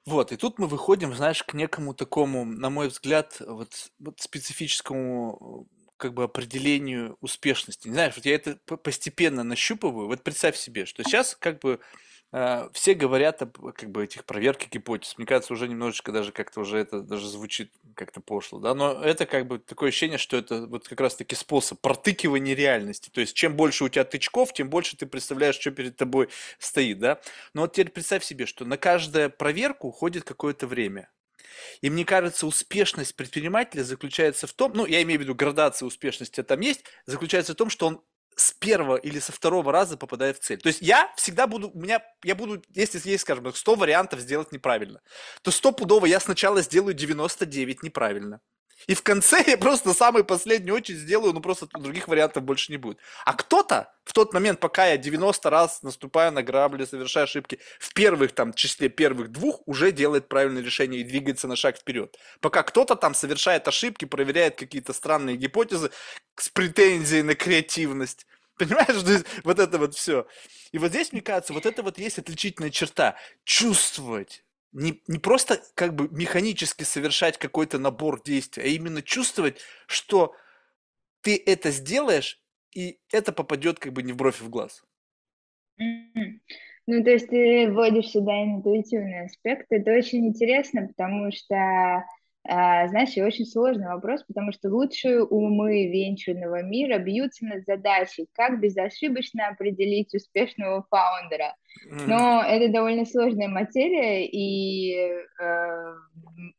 Вот, и тут мы выходим, знаешь, к некому такому, на мой взгляд, вот специфическому как бы определению успешности. Знаешь, вот я это постепенно нащупываю. Вот представь себе, что сейчас как бы все говорят об как бы этих проверке гипотез. Мне кажется, уже немножечко даже как-то уже это даже звучит как-то пошло, да, но это как бы такое ощущение, что это вот как раз-таки способ протыкивания реальности, то есть чем больше у тебя тычков, тем больше ты представляешь, что перед тобой стоит, да, но вот теперь представь себе, что на каждую проверку уходит какое-то время. И мне кажется, успешность предпринимателя заключается в том, ну, я имею в виду градация успешности, а там есть, заключается в том, что он с первого или со второго раза попадая в цель. То есть я всегда буду, если есть, скажем так, 100 вариантов сделать неправильно, то стопудово я сначала сделаю 99 неправильно. И в конце я просто самый последний очередь сделаю, но просто других вариантов больше не будет. А кто-то в тот момент, пока я 90 раз наступаю на грабли, совершаю ошибки, в первых там числе первых двух уже делает правильное решение и двигается на шаг вперед. Пока кто-то там совершает ошибки, проверяет какие-то странные гипотезы с претензией на креативность. Понимаешь, вот это вот все. И вот здесь, мне кажется, вот это вот есть отличительная черта. Чувствовать. Не просто как бы механически совершать какой-то набор действий, а именно чувствовать, что ты это сделаешь, и это попадет как бы не в бровь, а в глаз. Ну, то есть ты вводишь сюда интуитивный аспект. Это очень интересно, потому что Знаешь, и очень сложный вопрос, потому что лучшие умы венчурного мира бьются над задачей, как безошибочно определить успешного фаундера. Но это довольно сложная материя, и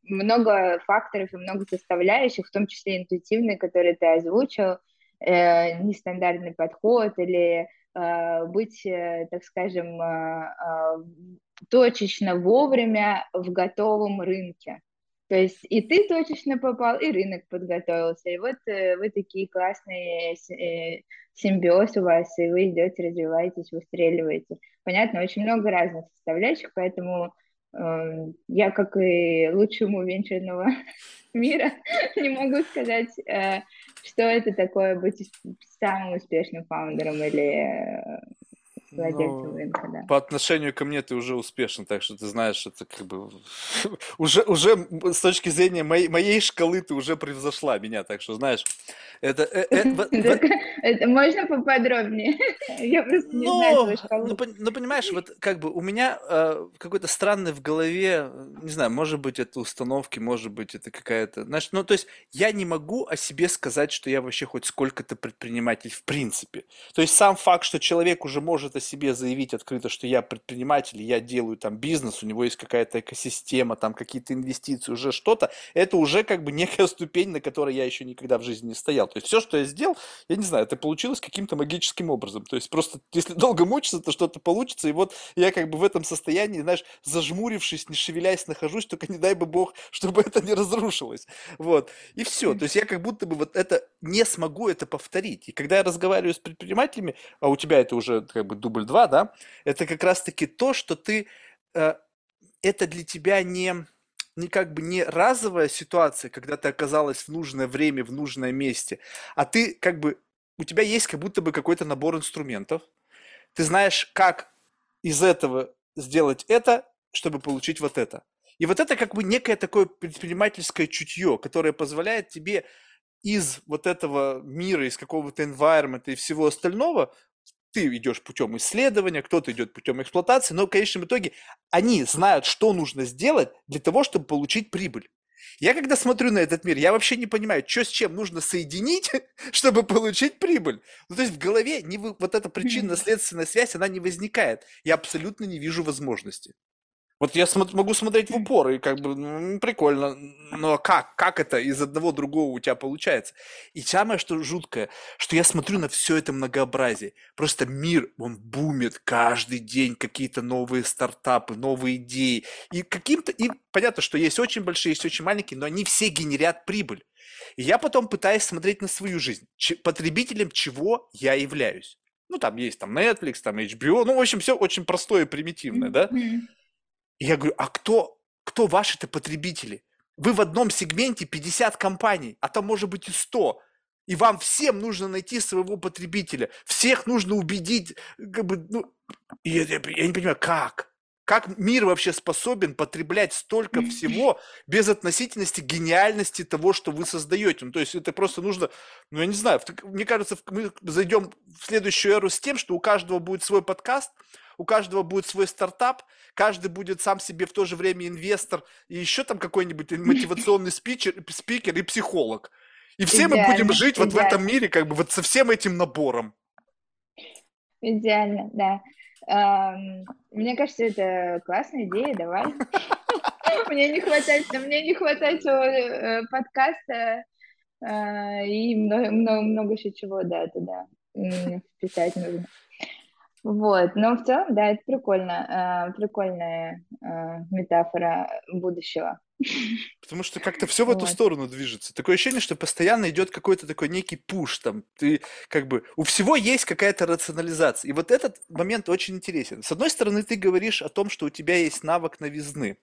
много факторов и много составляющих, в том числе интуитивные, которые ты озвучил, нестандартный подход или быть, так скажем, точечно вовремя в готовом рынке. То есть и ты точечно попал, и рынок подготовился, и вот вы такие классные, симбиоз у вас, и вы идете, развиваетесь, выстреливаете. Понятно, очень много разных составляющих, поэтому я, как и лучшему венчурного мира, не могу сказать, что это такое быть самым успешным фаундером или... Да. По отношению ко мне ты уже успешен, так что ты знаешь, это как бы уже с точки зрения моей шкалы ты уже превзошла меня, так что знаешь, это можно поподробнее? Я просто не знаю свою шкалу. Ну, понимаешь, вот как бы у меня какой-то странный в голове, не знаю, может быть, это установки, может быть, это какая-то, знаешь, ну, то есть я не могу о себе сказать, что я вообще хоть сколько-то предприниматель в принципе. То есть сам факт, что человек уже может о себе заявить открыто, что я предприниматель, я делаю там бизнес, у него есть какая-то экосистема, там какие-то инвестиции, уже что-то, это уже как бы некая ступень, на которой я еще никогда в жизни не стоял. То есть все, что я сделал, я не знаю, это получилось каким-то магическим образом. То есть просто если долго мучиться, то что-то получится, и вот я как бы в этом состоянии, знаешь, зажмурившись, не шевелясь, нахожусь, только не дай бы бог, чтобы это не разрушилось. Вот. И все. То есть я как будто бы вот это не смогу это повторить. И когда я разговариваю с предпринимателями, а у тебя это уже как бы дубль 2, да, это как раз-таки то, что ты, это для тебя не как бы не разовая ситуация, когда ты оказалась в нужное время, в нужном месте, а ты как бы, у тебя есть как будто бы какой-то набор инструментов, ты знаешь, как из этого сделать это, чтобы получить вот это. И вот это как бы некое такое предпринимательское чутье, которое позволяет тебе из вот этого мира, из какого-то environment и всего остального. Ты идешь путем исследования, кто-то идет путем эксплуатации, но в конечном итоге они знают, что нужно сделать для того, чтобы получить прибыль. Я когда смотрю на этот мир, я вообще не понимаю, что с чем нужно соединить, чтобы получить прибыль. Ну, то есть в голове вот эта причинно-следственная связь, она не возникает. Я абсолютно не вижу возможности. Вот я могу смотреть в упор, и как бы прикольно, но как это из одного другого у тебя получается? И самое, что жуткое, что я смотрю на все это многообразие. Просто мир, он бумит каждый день, какие-то новые стартапы, новые идеи. И понятно, что есть очень большие, есть очень маленькие, но они все генерят прибыль. И я потом пытаюсь смотреть на свою жизнь, потребителем чего я являюсь. Ну, там есть там Netflix, там HBO, ну, в общем, все очень простое и примитивное, да? И я говорю, а кто ваши-то потребители? Вы в одном сегменте 50 компаний, а там может быть и 100. И вам всем нужно найти своего потребителя. Всех нужно убедить. Как бы, ну, я не понимаю, как? Как мир вообще способен потреблять столько всего без относительности гениальности того, что вы создаете? Ну, то есть это просто нужно, ну, я не знаю, мне кажется, мы зайдем в следующую эру с тем, что у каждого будет свой подкаст, у каждого будет свой стартап, каждый будет сам себе в то же время инвестор и еще там какой-нибудь мотивационный спикер и психолог. И все мы будем жить вот в этом мире как бы вот со всем этим набором. Идеально, да. Мне кажется, это классная идея, давай. Мне не хватает подкаста и много еще чего, да, туда вписать нужно. Вот, но в целом, да, это прикольно, прикольная метафора будущего. Потому что как-то все в эту сторону движется. Такое ощущение, что постоянно идет какой-то такой некий пуш, там, ты как бы, у всего есть какая-то рационализация. И вот этот момент очень интересен. С одной стороны, ты говоришь о том, что у тебя есть навык новизны.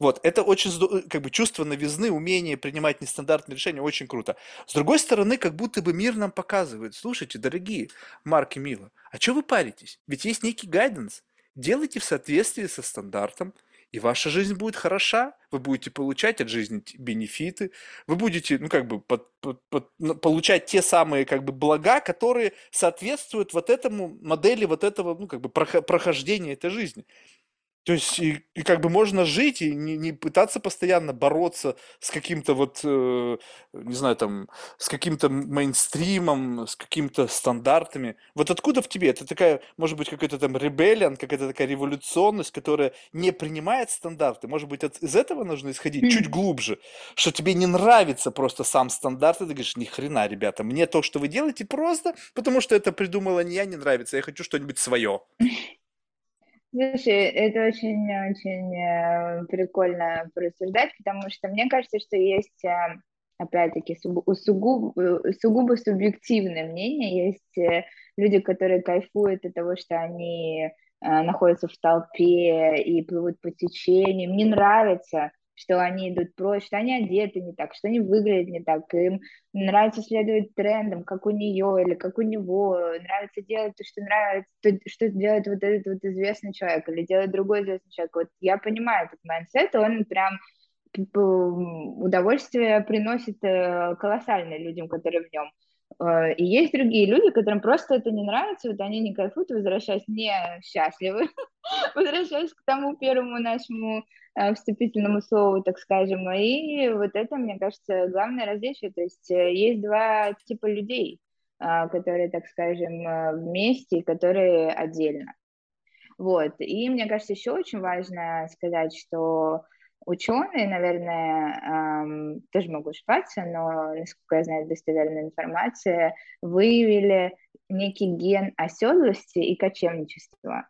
Вот, это очень, как бы, чувство новизны, умение принимать нестандартные решения, очень круто. С другой стороны, как будто бы мир нам показывает, слушайте, дорогие Марк и Мила, а что вы паритесь? Ведь есть некий гайденс. Делайте в соответствии со стандартом, и ваша жизнь будет хороша, вы будете получать от жизни бенефиты, вы будете, ну, как бы, получать те самые, как бы, блага, которые соответствуют вот этому модели, вот этого, ну, как бы, прохождения этой жизни. То есть и как бы можно жить и не пытаться постоянно бороться с каким-то вот, не знаю, там, с каким-то мейнстримом, с какими-то стандартами. Вот откуда в тебе? Это такая, может быть, какой-то там ребеллион, какая-то такая революционность, которая не принимает стандарты. Может быть, из этого нужно исходить чуть глубже, что тебе не нравится просто сам стандарт, и ты говоришь, ни хрена, ребята, мне то, что вы делаете, просто потому что это придумала не я, не нравится, я хочу что-нибудь свое. Слушай, это очень-очень прикольно порассуждать, потому что мне кажется, что есть, опять-таки, сугубо субъективное мнение. Есть люди, которые кайфуют от того, что они находятся в толпе и плывут по течению. Им не нравится, что они идут прочь, что они одеты не так, что они выглядят не так, им нравится следовать трендам, как у нее или как у него, нравится делать то, что нравится, что делает вот этот вот известный человек или делает другой известный человек. Вот я понимаю этот майндсет, он прям удовольствие приносит колоссальное людям, которые в нем. И есть другие люди, которым просто это не нравится, вот они не кайфуют, возвращаясь несчастливы, возвращаясь к тому первому нашему вступительному слову, так скажем. И вот это, мне кажется, главное различие. То есть есть два типа людей, которые, так скажем, вместе и которые отдельно. Вот. И мне кажется, еще очень важно сказать, что ученые, наверное, тоже могу ошибаться, но, насколько я знаю, достоверная информация, выявили некий ген оседлости и кочевничества.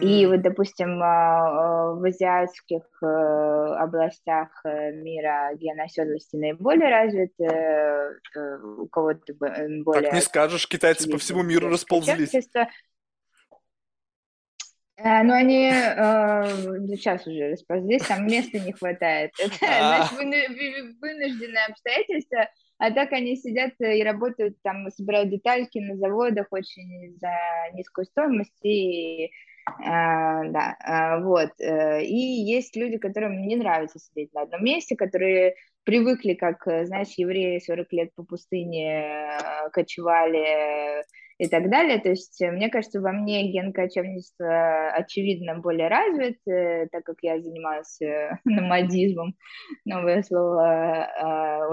И вот, допустим, в азиатских областях мира ген оседлости наиболее развит, у кого-то более... Так не скажешь, китайцы по всему миру расползлись. Но они сейчас уже расползлись, там места не хватает. Это, значит, вынужденные обстоятельства, а так они сидят и работают, там собирают детальки на заводах очень за низкую стоимость. И, вот. И есть люди, которым не нравится сидеть на одном месте, которые привыкли, как, знаешь, евреи 40 лет по пустыне кочевали, и так далее. То есть, мне кажется, во мне ген кочевничества, очевидно, более развит, так как я занималась номадизмом, новое слово,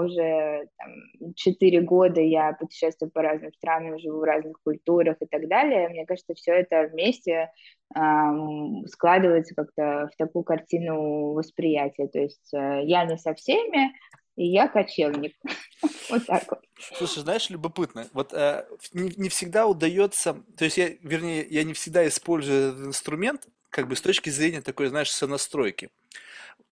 уже там, 4 года я путешествую по разным странам, живу в разных культурах и так далее. Мне кажется, все это вместе складывается как-то в такую картину восприятия. То есть, я не со всеми, и я кочевник. Вот так вот. Слушай, знаешь, любопытно, вот не всегда удается, то есть я не всегда использую этот инструмент, как бы с точки зрения такой, знаешь, сонастройки.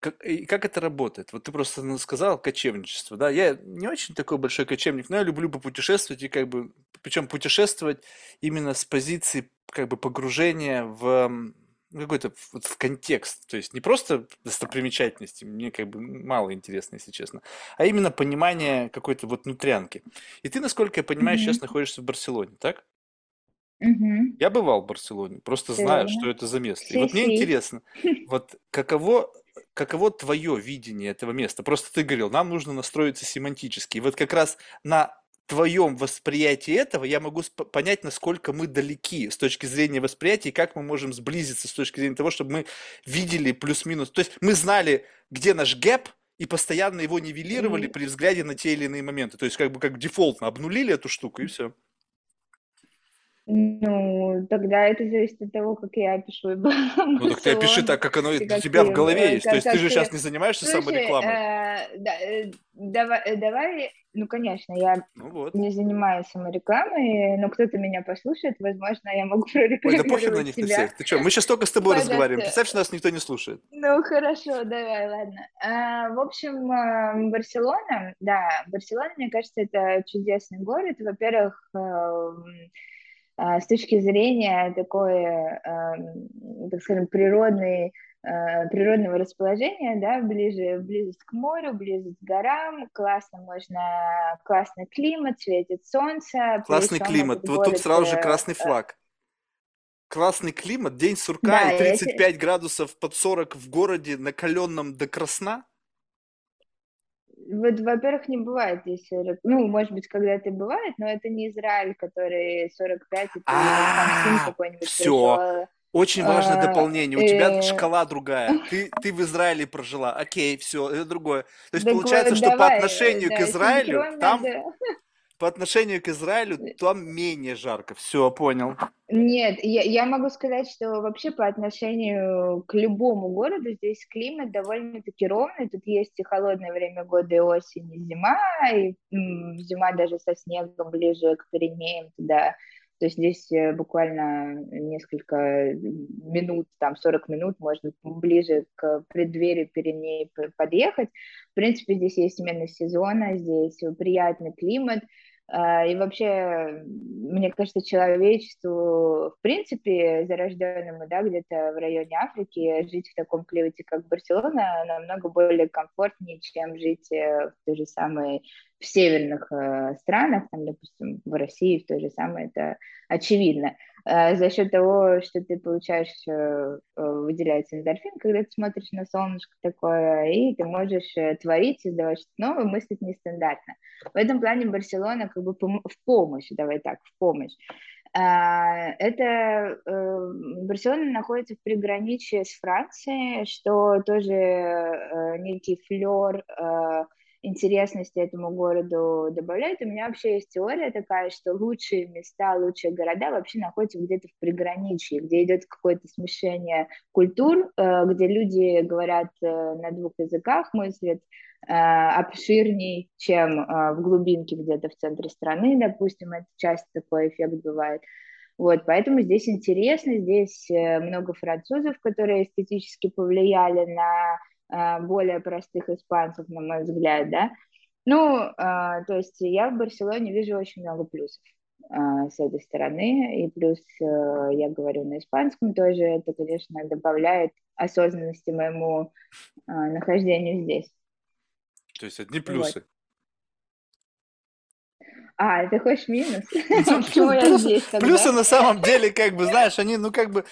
Как это работает? Вот ты просто сказал кочевничество, да? Я не очень такой большой кочевник, но я люблю попутешествовать, и как бы, причем путешествовать именно с позиции как бы погружения в какой-то вот в контекст, то есть не просто достопримечательности, мне как бы мало интересно, если честно, а именно понимание какой-то вот нутрянки. И ты, насколько я понимаю, сейчас находишься в Барселоне, так? Я бывал в Барселоне, просто знаю, что это за место. И вот мне интересно, вот каково твое видение этого места? Просто ты говорил, нам нужно настроиться семантически. И вот как раз на твоем восприятии этого я могу понять, насколько мы далеки с точки зрения восприятия и как мы можем сблизиться с точки зрения того, чтобы мы видели плюс-минус. То есть мы знали, где наш гэп, и постоянно его нивелировали при взгляде на те или иные моменты. То есть как бы как дефолтно обнулили эту штуку, и все. Ну, тогда это зависит от того, как я пишу. Ну, так ты опиши так, как оно у тебя в голове есть. То есть ты же сейчас не занимаешься саморекламой. Давай, ну, конечно, я не занимаюсь саморекламой, но кто-то меня послушает, возможно, я могу прорекламировать тебя. Ой, да похер на них на всех. Ты что, мы сейчас только с тобой разговариваем. Представь, что нас никто не слушает. Ну, хорошо, давай, ладно. В общем, Барселона, да, Барселона, мне кажется, это чудесный город. Во-первых, с точки зрения такой, так скажем, природного расположения, да, близость к морю, близость к горам, классный климат, светит солнце. Классный климат, вот тут сразу же красный флаг. Классный климат, день сурка, да, и 35 градусов под 40 в городе, накаленном до красна. Вот, во-первых, не бывает здесь 40... Ну, может быть, когда-то бывает, но это не Израиль, который 45, и там 7 какой-нибудь пришел. Очень важное дополнение. У тебя шкала другая. Ты в Израиле прожила. Окей, все, это другое. То есть получается, что по отношению к Израилю там... По отношению к Израилю там менее жарко. Все, понял. Нет, я могу сказать, что вообще по отношению к любому городу здесь климат довольно-таки ровный. Тут есть и холодное время года, и осень, и зима. И зима даже со снегом ближе к Пиренеям туда. То есть здесь буквально несколько минут, там 40 минут можно ближе к преддверию Пиреней подъехать. В принципе, здесь есть смена сезона, здесь приятный климат. И вообще, мне кажется, человечеству, в принципе, зарожденному, да, где-то в районе Африки, жить в таком климате, как Барселона, намного более комфортнее, чем жить в той же самой, в северных странах, там, допустим, в России, в той же самой, это очевидно. За счет того, что ты получаешь, выделяется эндорфин, когда ты смотришь на солнышко такое, и ты можешь творить, создавать что-то новое, мыслить нестандартно. В этом плане Барселона как бы в помощь, давай так, в помощь. Барселона находится в приграничье с Францией, что тоже некий флёр интересности этому городу добавляет. У меня вообще есть теория такая, что лучшие места, лучшие города вообще находятся где-то в приграничье, где идет какое-то смешение культур, где люди говорят на двух языках, мыслят обширней, чем в глубинке где-то в центре страны, допустим, это часто такой эффект бывает. Вот, поэтому здесь интересно, здесь много французов, которые эстетически повлияли на более простых испанцев, на мой взгляд, да. Ну, то есть я в Барселоне вижу очень много плюсов с этой стороны, и плюс я говорю на испанском тоже, это, конечно, добавляет осознанности моему нахождению здесь. То есть одни плюсы. Вот. А, ты хочешь минус? Плюсы на самом деле, как бы, знаешь, они, ну, как бы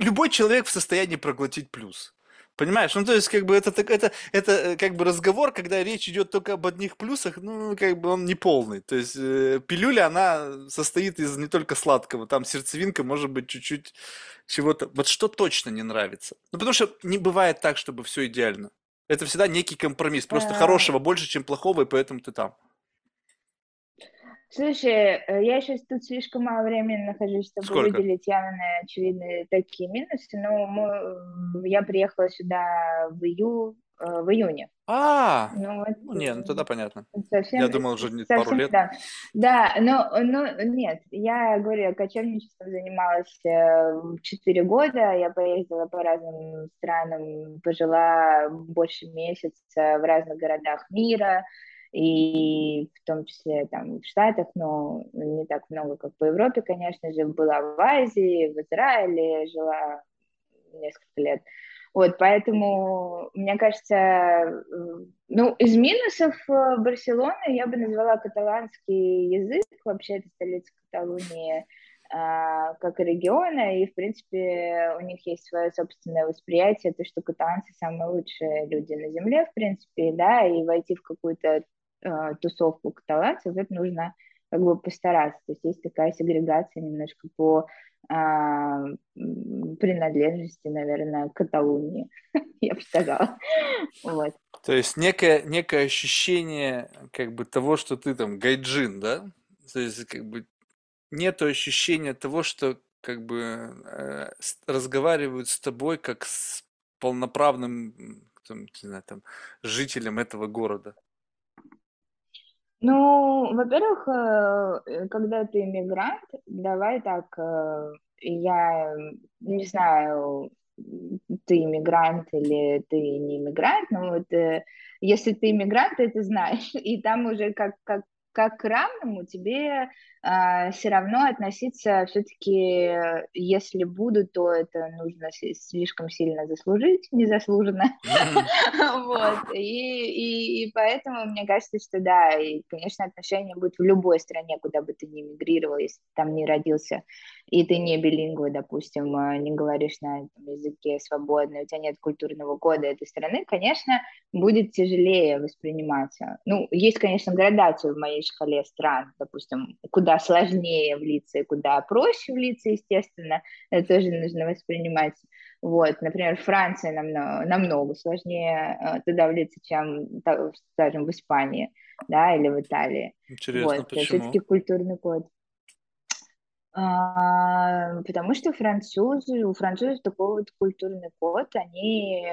любой человек в состоянии проглотить плюс. Понимаешь, ну то есть как бы это как бы разговор, когда речь идет только об одних плюсах, ну как бы он не полный. То есть пилюля, она состоит из не только сладкого, там сердцевинка может быть чуть-чуть чего-то. Вот что точно не нравится. Ну потому что не бывает так, чтобы все идеально. Это всегда некий компромисс, просто хорошего больше, чем плохого, и поэтому ты там. Слушай, я сейчас тут слишком мало времени нахожусь, чтобы выделить явно очевидные такие минусы, но я приехала сюда в июне. Ну, вот, не, ну тогда понятно. Совсем, я думал, уже совсем, пару лет. Да, но нет, я говорю, я кочевничеством занималась 4 года, я поездила по разным странам, пожила больше месяца в разных городах мира, и в том числе там в Штатах, но не так много, как по Европе, конечно же, была в Азии, в Израиле, жила несколько лет. Вот, поэтому, мне кажется, ну, из минусов Барселоны я бы назвала каталанский язык, вообще это столица Каталонии, как региона, и, в принципе, у них есть свое собственное восприятие, то, что каталанцы самые лучшие люди на земле, в принципе, да, и войти в какую-то тусовку каталанцев, это нужно как бы постараться, то есть есть такая сегрегация немножко по принадлежности, наверное, к Каталунии, я бы сказала, вот. То есть некое ощущение как бы того, что ты там гайджин, да? То есть как бы нету ощущения того, что как бы разговаривают с тобой как с полноправным там, не знаю, там, жителем этого города. Ну, во-первых, когда ты иммигрант, давай так, я не знаю, ты иммигрант или ты не иммигрант, но вот если ты иммигрант, ты это знаешь, и там уже как к равному тебе все равно относиться все-таки, если буду, то это нужно слишком сильно заслужить, незаслуженно. Вот. И поэтому мне кажется, что да, и, конечно, отношения будут в любой стране, куда бы ты ни мигрировал, если ты там не родился, и ты не билингва, допустим, не говоришь на этом языке свободно, у тебя нет культурного кода этой страны, конечно, будет тяжелее восприниматься. Ну, есть, конечно, градация в моей шкале стран, допустим, куда сложнее влиться и куда проще влиться, естественно, это тоже нужно воспринимать. Вот, например, Франция намного сложнее туда влиться, чем, скажем, в Испании, да, или в Италии. Интересно, вот, почему? Все-таки культурный код. Потому что у французов такой вот культурный код, они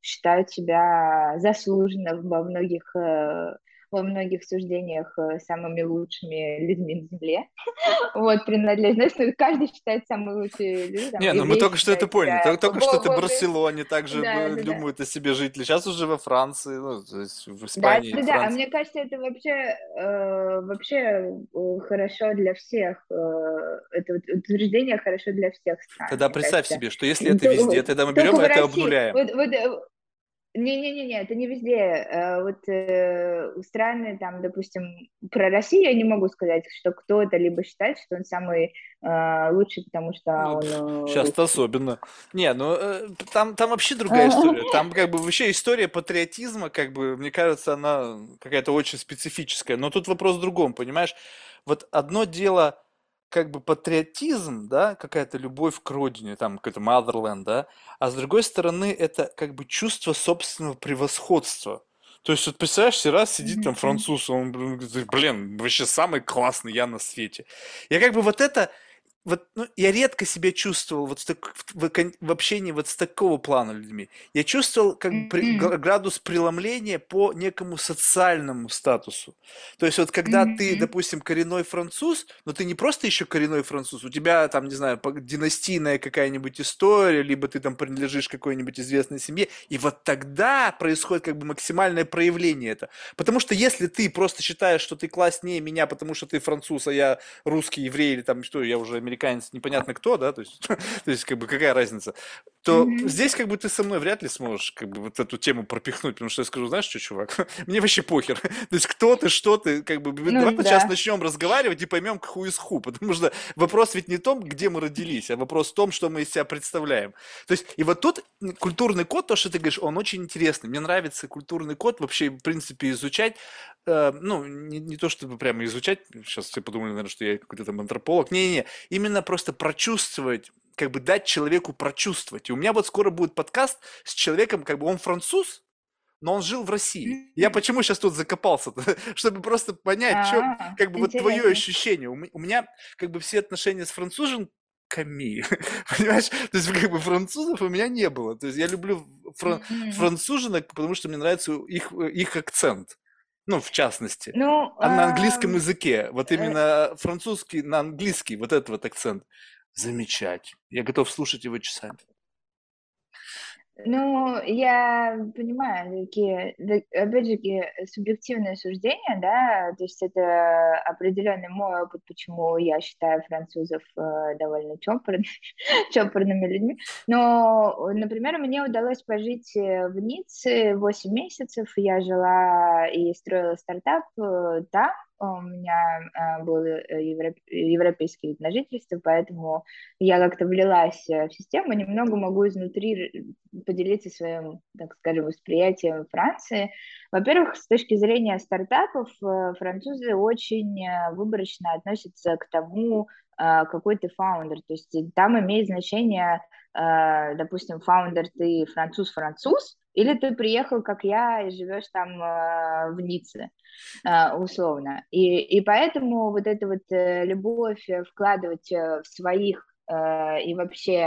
считают себя заслуженно во многих суждениях самыми лучшими людьми на земле. Вот, принадлежность. Каждый считает самые лучшие люди. Не, ну мы только что это поняли. Только что это в Барселоне также думают о себе жители. Сейчас уже во Франции, в Испании. Да, а мне кажется, это вообще хорошо для всех. Это утверждение хорошо для всех стран. Тогда представь себе, что если это везде, тогда мы берем и это обнуляем. Не-не-не, это не везде. Вот страны, там, допустим, про Россию я не могу сказать, что кто-то либо считает, что он самый лучший, потому что он... Сейчас-то особенно. Не, там вообще другая история. Там как бы вообще история патриотизма, как бы, мне кажется, она какая-то очень специфическая. Но тут вопрос в другом, понимаешь? Вот одно дело, как бы патриотизм, да, какая-то любовь к родине, там, какой-то motherland, да, а с другой стороны, это как бы чувство собственного превосходства. То есть, вот представляешь, все раз сидит там француз, он говорит, блин, вообще самый классный я на свете. Я как бы я редко себя чувствовал в общении вот с такого плана людьми. Я чувствовал как бы градус преломления по некому социальному статусу. То есть вот когда ты, допустим, коренной француз, но ты не просто еще коренной француз, у тебя там, не знаю, династийная какая-нибудь история, либо ты там принадлежишь какой-нибудь известной семье, и вот тогда происходит как бы максимальное проявление этого. Потому что если ты просто считаешь, что ты класснее меня, потому что ты француз, а я русский, еврей или там что, я уже американец, непонятно кто, да, то есть как бы какая разница, то здесь как бы ты со мной вряд ли сможешь как бы вот эту тему пропихнуть, потому что я скажу, знаешь что, чувак, мне вообще похер, то есть кто ты, что ты, как бы, давай сейчас начнем разговаривать и поймем ху из ху, потому что вопрос ведь не в том, где мы родились, а вопрос в том, что мы из себя представляем. То есть и вот тут культурный код, то, что ты говоришь, он очень интересный, мне нравится культурный код вообще, в принципе, изучать, не то, чтобы прямо изучать, сейчас все подумали, наверное, что я какой-то там антрополог, не-не-не, именно просто прочувствовать, как бы дать человеку прочувствовать. И у меня вот скоро будет подкаст с человеком, как бы он француз, но он жил в России. Я почему сейчас тут закопался-то? Чтобы просто понять, что, как бы, вот твое ощущение. У меня, как бы, все отношения с француженками, понимаешь? То есть, как бы, французов у меня не было. То есть, я люблю француженок, потому что мне нравится их акцент. В частности, на английском языке, вот именно французский на английский, вот этот вот акцент, замечать. Я готов слушать его часами. Я понимаю, такие, опять же, субъективные суждения, да, то есть это определенный мой опыт, почему я считаю французов довольно чопорными людьми, но, например, мне удалось пожить в Ницце 8 месяцев, я жила и строила стартап там. У меня был европейский вид на жительство, поэтому я как-то влилась в систему, немного могу изнутри поделиться своим, так скажем, восприятием Франции. Во-первых, с точки зрения стартапов, французы очень выборочно относятся к тому, какой ты фаундер, то есть там имеет значение, допустим, фаундер ты француз-француз, или ты приехал, как я, и живешь там в Ницце, условно. И поэтому вот эта вот любовь вкладывать в своих и вообще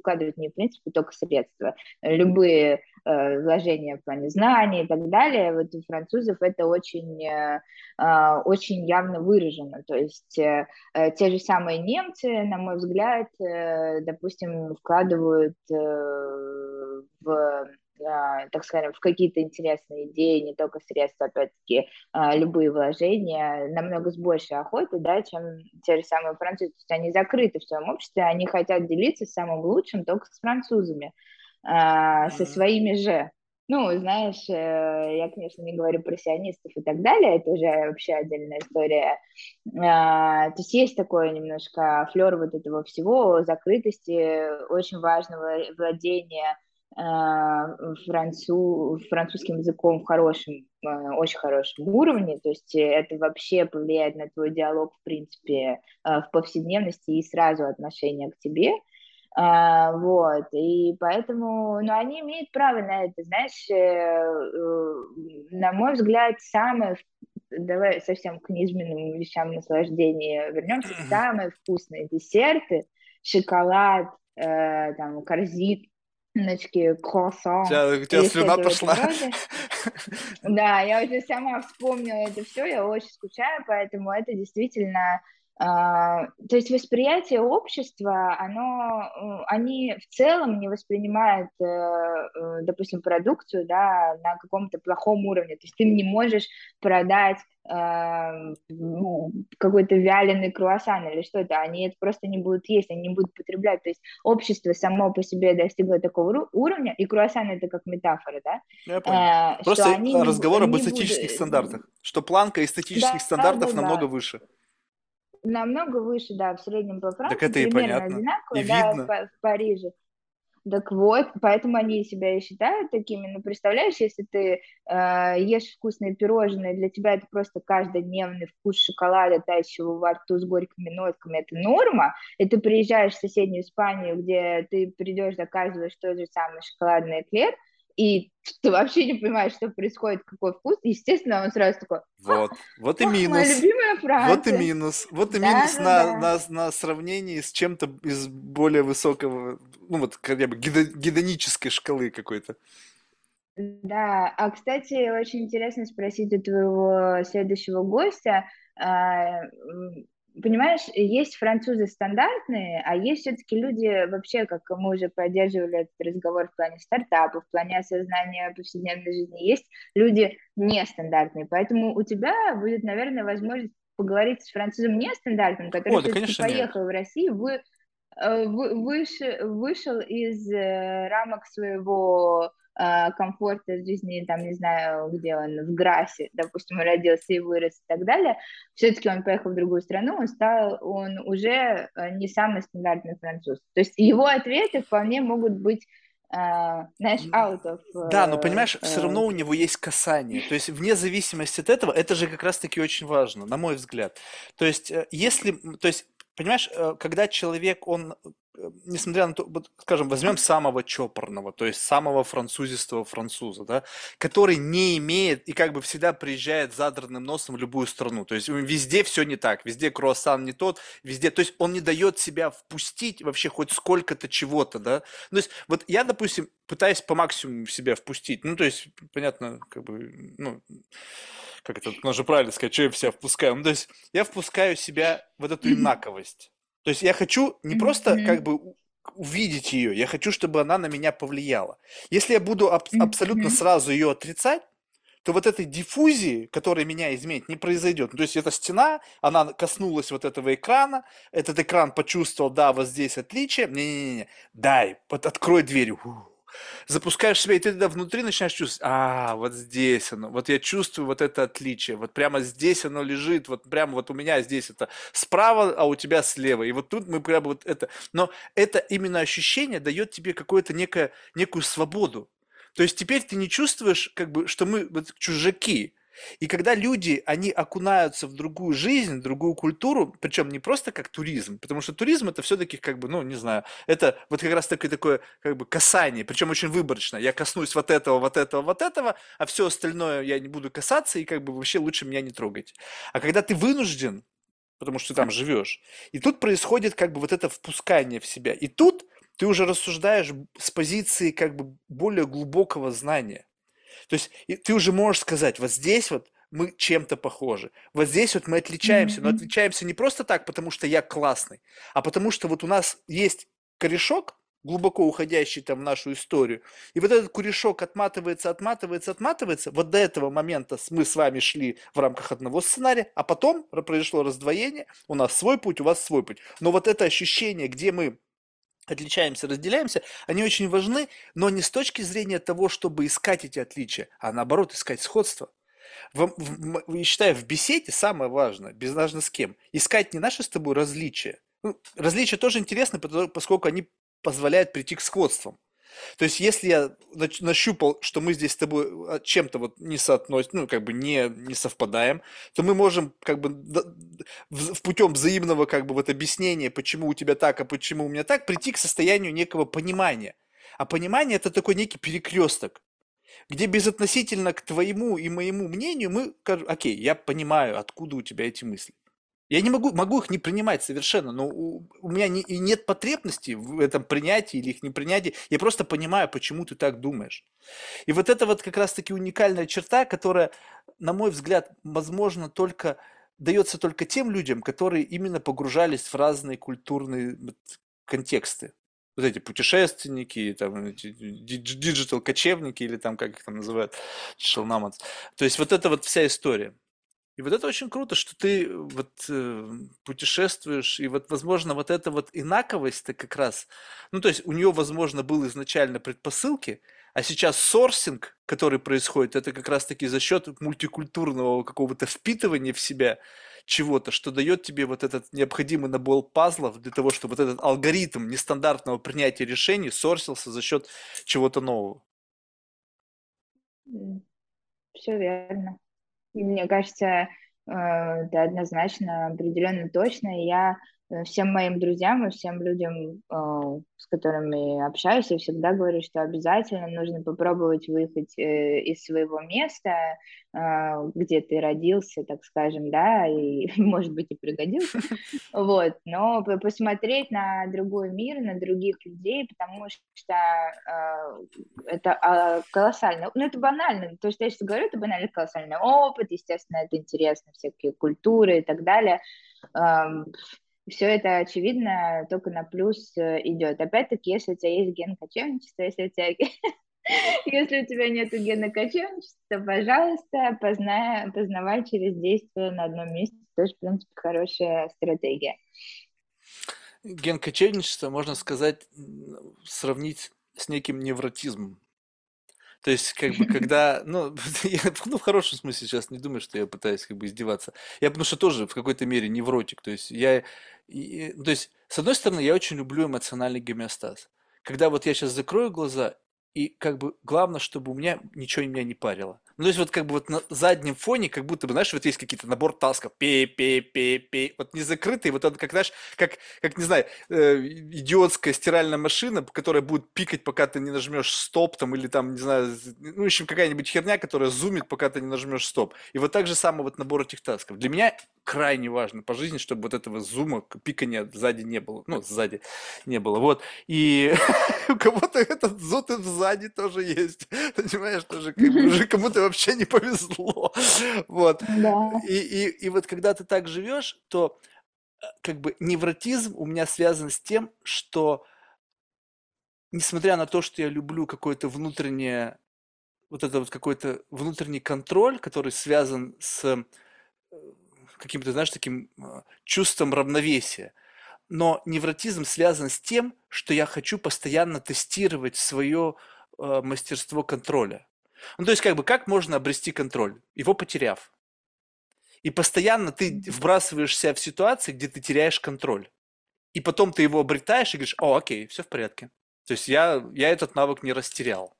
вкладывать не в принципе только средства, любые вложения в плане знаний и так далее, вот у французов это очень явно выражено, то есть те же самые немцы, на мой взгляд, допустим, вкладывают в, так скажем, в какие-то интересные идеи, не только средства, опять-таки, любые вложения, намного с большей охотой, да, чем те же самые французы. То есть они закрыты в своем обществе, они хотят делиться самым лучшим только с французами, со своими же. Знаешь, я, конечно, не говорю про сионистов и так далее, это уже вообще отдельная история. То есть есть такое немножко флёр вот этого всего, закрытости, очень важного владения французским языком в хорошем очень хорошем уровне, то есть это вообще повлияет на твой диалог, в принципе, в повседневности и сразу отношение к тебе, вот, и поэтому, ну, они имеют право на это, знаешь, на мой взгляд, самое, давай совсем к низменным вещам наслаждения вернемся, самые вкусные десерты, шоколад, там, корзиночки, круассан. У тебя слюна пошла. Да, я уже сама вспомнила это все, я очень скучаю, поэтому это действительно... То есть восприятие общества, они в целом не воспринимают, допустим, продукцию, да, на каком-то плохом уровне. То есть ты не можешь продать какой-то вяленый круассан или что-то, они это просто не будут есть, они не будут потреблять. То есть общество само по себе достигло такого уровня, и круассан это как метафора, да? Я понял. Просто разговор об эстетических стандартах, что планка эстетических стандартов намного выше. Намного выше, да, в среднем по Франции. Так это и понятно, одинаково, и да, видно. В Париже. Так вот, поэтому они себя и считают такими. Но представляешь, если ты ешь вкусные пирожные, для тебя это просто каждодневный вкус шоколада, тающего во рту с горькими нотками, это норма. И ты приезжаешь в соседнюю Испанию, где ты придешь, заказываешь тот же самый шоколадный эклер, и ты вообще не понимаешь, что происходит, какой вкус. Естественно, он сразу такой... Вот и минус. Моя любимая Франция. Вот и минус на сравнении с чем-то из более высокого, ну вот, хотя бы гедонической шкалы какой-то. Да, а, кстати, очень интересно спросить у твоего следующего гостя. Понимаешь, есть французы стандартные, а есть все-таки люди вообще, как мы уже поддерживали этот разговор в плане стартапов, в плане осознания повседневной жизни, есть люди нестандартные, поэтому у тебя будет, наверное, возможность поговорить с французом нестандартным, который поехал в Россию, вышел из рамок своего комфорта жизни, там, не знаю, где он, в Грасе, допустим, родился и вырос и так далее, все-таки он поехал в другую страну, он уже не самый стандартный француз. То есть его ответы вполне могут быть, знаешь, out of... Да, но, понимаешь, все равно у него есть касание. То есть вне зависимости от этого, это же как раз-таки очень важно, на мой взгляд. То есть, понимаешь, когда человек, он... несмотря на то, скажем, возьмем самого чопорного, то есть самого французистого француза, да, который не имеет и как бы всегда приезжает с задранным носом в любую страну, то есть везде все не так, везде круассан не тот, везде, то есть он не дает себя впустить вообще хоть сколько-то чего-то, да, то есть вот я, допустим, пытаюсь по максимуму себя впустить, ну, то есть, понятно, как бы, ну, как это, нужно правильно сказать, что я себя впускаю, ну, то есть я впускаю себя вот эту инаковость. То есть я хочу не просто как бы увидеть ее, я хочу, чтобы она на меня повлияла. Если я буду абсолютно сразу ее отрицать, то вот этой диффузии, которая меня изменит, не произойдет. Ну, то есть эта стена, она коснулась вот этого экрана, этот экран почувствовал, да, вот здесь отличие, не-не-не, дай, вот открой дверь, запускаешь себя, и ты тогда внутри начинаешь чувствовать, вот здесь оно, вот я чувствую вот это отличие, вот прямо здесь оно лежит, вот прямо вот у меня здесь это справа, а у тебя слева, и вот тут мы прямо вот это. Но это именно ощущение дает тебе какую-то некую свободу. То есть теперь ты не чувствуешь, как бы, что мы вот чужаки. И когда люди, они окунаются в другую жизнь, в другую культуру, причем не просто как туризм, потому что туризм это все-таки как бы, ну, не знаю, это вот как раз такое как бы касание, причем очень выборочно. Я коснусь вот этого, вот этого, вот этого, а все остальное я не буду касаться и как бы вообще лучше меня не трогать. А когда ты вынужден, потому что ты там живешь, и тут происходит как бы вот это впускание в себя, и тут ты уже рассуждаешь с позиции как бы более глубокого знания. То есть ты уже можешь сказать, вот здесь вот мы чем-то похожи, вот здесь вот мы отличаемся, но отличаемся не просто так, потому что я классный, а потому что вот у нас есть корешок, глубоко уходящий там в нашу историю, и вот этот корешок отматывается, вот до этого момента мы с вами шли в рамках одного сценария, а потом произошло раздвоение, у нас свой путь, у вас свой путь, но вот это ощущение, где мы отличаемся, разделяемся, они очень важны, но не с точки зрения того, чтобы искать эти отличия, а наоборот, искать сходство. Я считаю, в беседе самое важное, безнажно с кем, искать не наши с тобой различия. Ну, различия тоже интересны, поскольку они позволяют прийти к сходствам. То есть, если я нащупал, что мы здесь с тобой чем-то вот не соотносимся, ну, как бы не совпадаем, то мы можем как бы путем взаимного как бы вот объяснения, почему у тебя так, а почему у меня так, прийти к состоянию некого понимания. А понимание – это такой некий перекресток, где безотносительно к твоему и моему мнению мы скажем: окей, я понимаю, откуда у тебя эти мысли. Я не могу их не принимать совершенно, но у меня и нет потребности в этом принятии или их непринятии. Я просто понимаю, почему ты так думаешь. И вот это вот как раз-таки уникальная черта, которая, на мой взгляд, возможно, только дается только тем людям, которые именно погружались в разные культурные контексты. Вот эти путешественники, там, диджитал-кочевники или там, как их там называют, шелнаманс. То есть вот это вот вся история. И вот это очень круто, что ты вот путешествуешь, и вот, возможно, вот эта вот инаковость-то как раз, ну, то есть у нее, возможно, был изначально предпосылки, а сейчас сорсинг, который происходит, это как раз-таки за счет мультикультурного какого-то впитывания в себя чего-то, что дает тебе вот этот необходимый набор пазлов для того, чтобы вот этот алгоритм нестандартного принятия решений сорсился за счет чего-то нового. Все верно. И мне кажется, это однозначно, определенно точно. И я всем моим друзьям и всем людям, с которыми общаюсь, я всегда говорю, что обязательно нужно попробовать выехать из своего места, где ты родился, так скажем, да, и, может быть, и пригодился, вот, но посмотреть на другой мир, на других людей, потому что это колоссально, ну, это банально, то, что я сейчас говорю, это банально колоссальный опыт, естественно, это интересно, всякие культуры и так далее, все это, очевидно, только на плюс идет. Опять-таки, если у тебя есть ген кочевничества, если у тебя нет гена кочевничества, пожалуйста, познавай через действие на одном месте. Тоже, в принципе, хорошая стратегия. Ген кочевничества, можно сказать, сравнить с неким невротизмом. То есть, как бы, когда, я в хорошем смысле сейчас не думаю, что я пытаюсь как бы издеваться. Я, потому что тоже в какой-то мере невротик. То есть, с одной стороны, я очень люблю эмоциональный гомеостаз. Когда вот я сейчас закрою глаза, и как бы главное, чтобы у меня ничего меня не парило. Ну, то есть, вот как бы вот на заднем фоне, как будто бы, знаешь, вот есть какие-то набор тасков. Пей. Вот незакрытый, вот он, как, знаешь, как не знаю, идиотская стиральная машина, которая будет пикать, пока ты не нажмешь стоп, там, или там, не знаю, ну, в общем, какая-нибудь херня, которая зумит, пока ты не нажмешь стоп. И вот так же самое вот набор этих тасков. Для меня крайне важно по жизни, чтобы вот этого зума, пикания сзади не было. Ну, сзади не было. Вот. И у кого-то этот зуд и сзади тоже есть. Понимаешь, тоже кому-то вообще не повезло. Вот. Да. И вот когда ты так живешь, то как бы невротизм у меня связан с тем, что несмотря на то, что я люблю какое-то внутреннее, вот это вот какой-то внутренний контроль, который связан с каким-то, знаешь, таким чувством равновесия, но невротизм связан с тем, что я хочу постоянно тестировать свое мастерство контроля. Ну, то есть, как бы, как можно обрести контроль, его потеряв? И постоянно ты вбрасываешься в ситуации, где ты теряешь контроль. И потом ты его обретаешь и говоришь: о, окей, все в порядке. То есть я этот навык не растерял.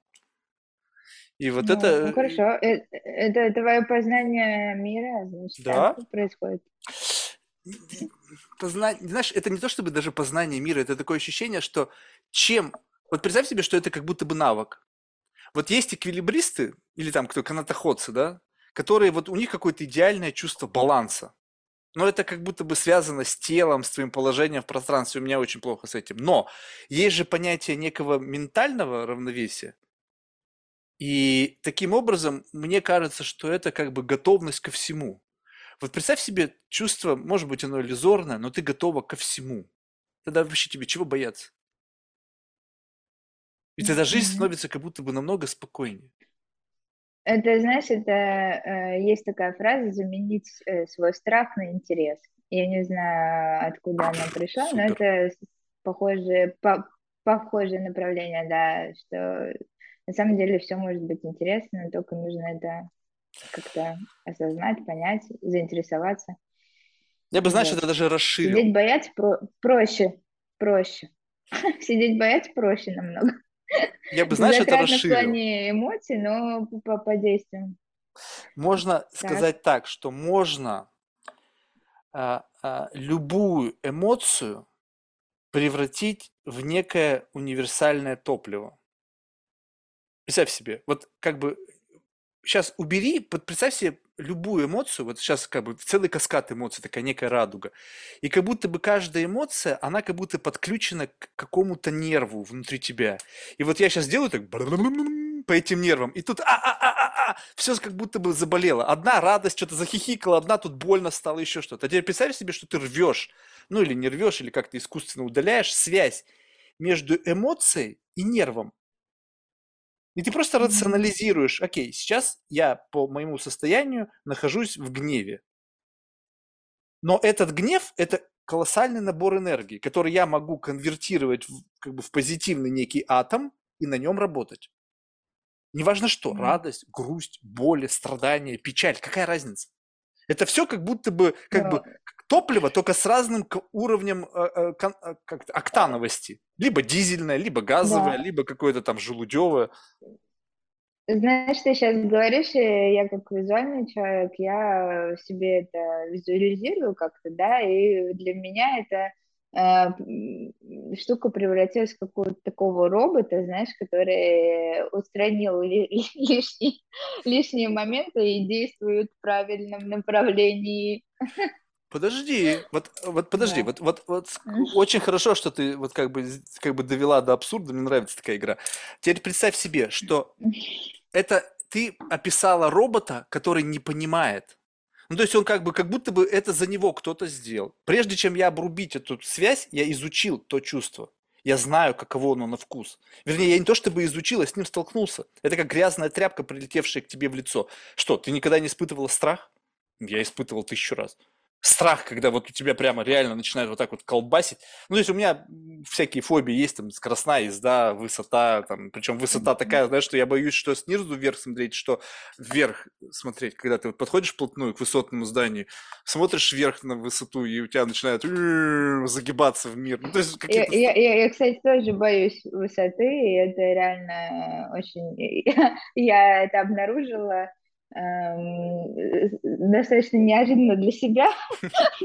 И вот это... Ну, хорошо. Это твое познание мира, значит, да? Так происходит. Знаешь, это не то чтобы даже познание мира, это такое ощущение, что чем... Вот представь себе, что это как будто бы навык. Вот есть эквилибристы, или там кто, канатоходцы, да, которые вот у них какое-то идеальное чувство баланса. Но это как будто бы связано с телом, с твоим положением в пространстве. У меня очень плохо с этим. Но есть же понятие некого ментального равновесия. И таким образом, мне кажется, что это как бы готовность ко всему. Вот представь себе чувство, может быть, оно иллюзорное, но ты готова ко всему. Тогда вообще тебе чего бояться? И тогда жизнь становится как будто бы намного спокойнее. Это, знаешь, есть такая фраза: заменить свой страх на интерес. Я не знаю, откуда она пришла, супер. Но это похожее направление, да, что на самом деле все может быть интересно, только нужно это как-то осознать, понять, заинтересоваться. Я бы, знаешь, это даже расширил. Сидеть бояться проще. Сидеть бояться проще намного. Я бы, знаешь, это расширил. В плане эмоций, но по действиям. Можно сказать так, что можно любую эмоцию превратить в некое универсальное топливо. Представь себе, вот как бы сейчас убери, представь себе любую эмоцию, вот сейчас как бы целый каскад эмоций, такая некая радуга, и как будто бы каждая эмоция, она как будто подключена к какому-то нерву внутри тебя. И вот я сейчас делаю так по этим нервам, и тут все как будто бы заболело. Одна радость, что-то захихикала, одна тут больно стало, еще что-то. А теперь представь себе, что ты рвешь, ну или не рвешь, или как-то искусственно удаляешь связь между эмоцией и нервом. И ты просто рационализируешь, окей, сейчас я по моему состоянию нахожусь в гневе. Но этот гнев – это колоссальный набор энергии, который я могу конвертировать в, как бы, в позитивный некий атом и на нем работать. Неважно что, радость, грусть, боль, страдания, печаль, какая разница? Это все как будто бы, как бы топливо, только с разным уровнем октановости. Либо дизельное, либо газовое, либо какое-то там желудевое. Знаешь, ты сейчас говоришь, я как визуальный человек, я себе это визуализирую как-то, да, и для меня это штука превратилась в какого-то такого робота, знаешь, который устранил лишние моменты и действует в правильном направлении. Подожди, вот очень хорошо, что ты вот как бы довела до абсурда, мне нравится такая игра. Теперь представь себе, что это ты описала робота, который не понимает. Ну, то есть он как будто бы это за него кто-то сделал. Прежде чем я обрубить эту связь, я изучил то чувство. Я знаю, каково оно на вкус. Вернее, я не то чтобы изучил, я с ним столкнулся. Это как грязная тряпка, прилетевшая к тебе в лицо. Что, ты никогда не испытывала страх? Я испытывал 1000 раз. Страх, когда вот у тебя прямо реально начинает вот так вот колбасить. Ну, то есть у меня всякие фобии есть, там, скоростная езда, высота, там, причем высота такая, знаешь, что я боюсь, что снизу вверх смотреть, что вверх смотреть, когда ты вот подходишь вплотную к высотному зданию, смотришь вверх на высоту, и у тебя начинает загибаться в мир. Ну, то есть какие-то... Я, кстати, тоже боюсь высоты, и это реально очень... Я это обнаружила... достаточно неожиданно для себя,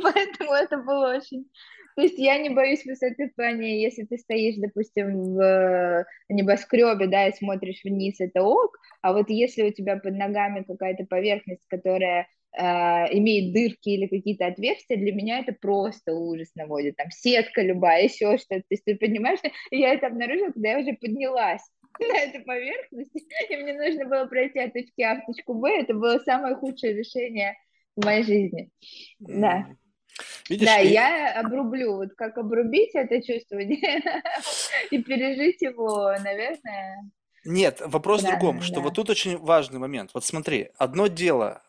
поэтому это было очень... То есть я не боюсь высоты в плане, если ты стоишь, допустим, в небоскребе, да, и смотришь вниз, это ок, а вот если у тебя под ногами какая-то поверхность, которая имеет дырки или какие-то отверстия, для меня это просто ужас наводит, там сетка любая, еще что-то, то есть ты понимаешь, что я это обнаружила, когда я уже поднялась на эту поверхность, и мне нужно было пройти от точки А в точку Б, это было самое худшее решение в моей жизни, да. Видишь, да, я обрублю, вот как обрубить это чувство и пережить его, наверное. Нет, вопрос в другом, что вот тут очень важный момент, вот смотри, одно дело,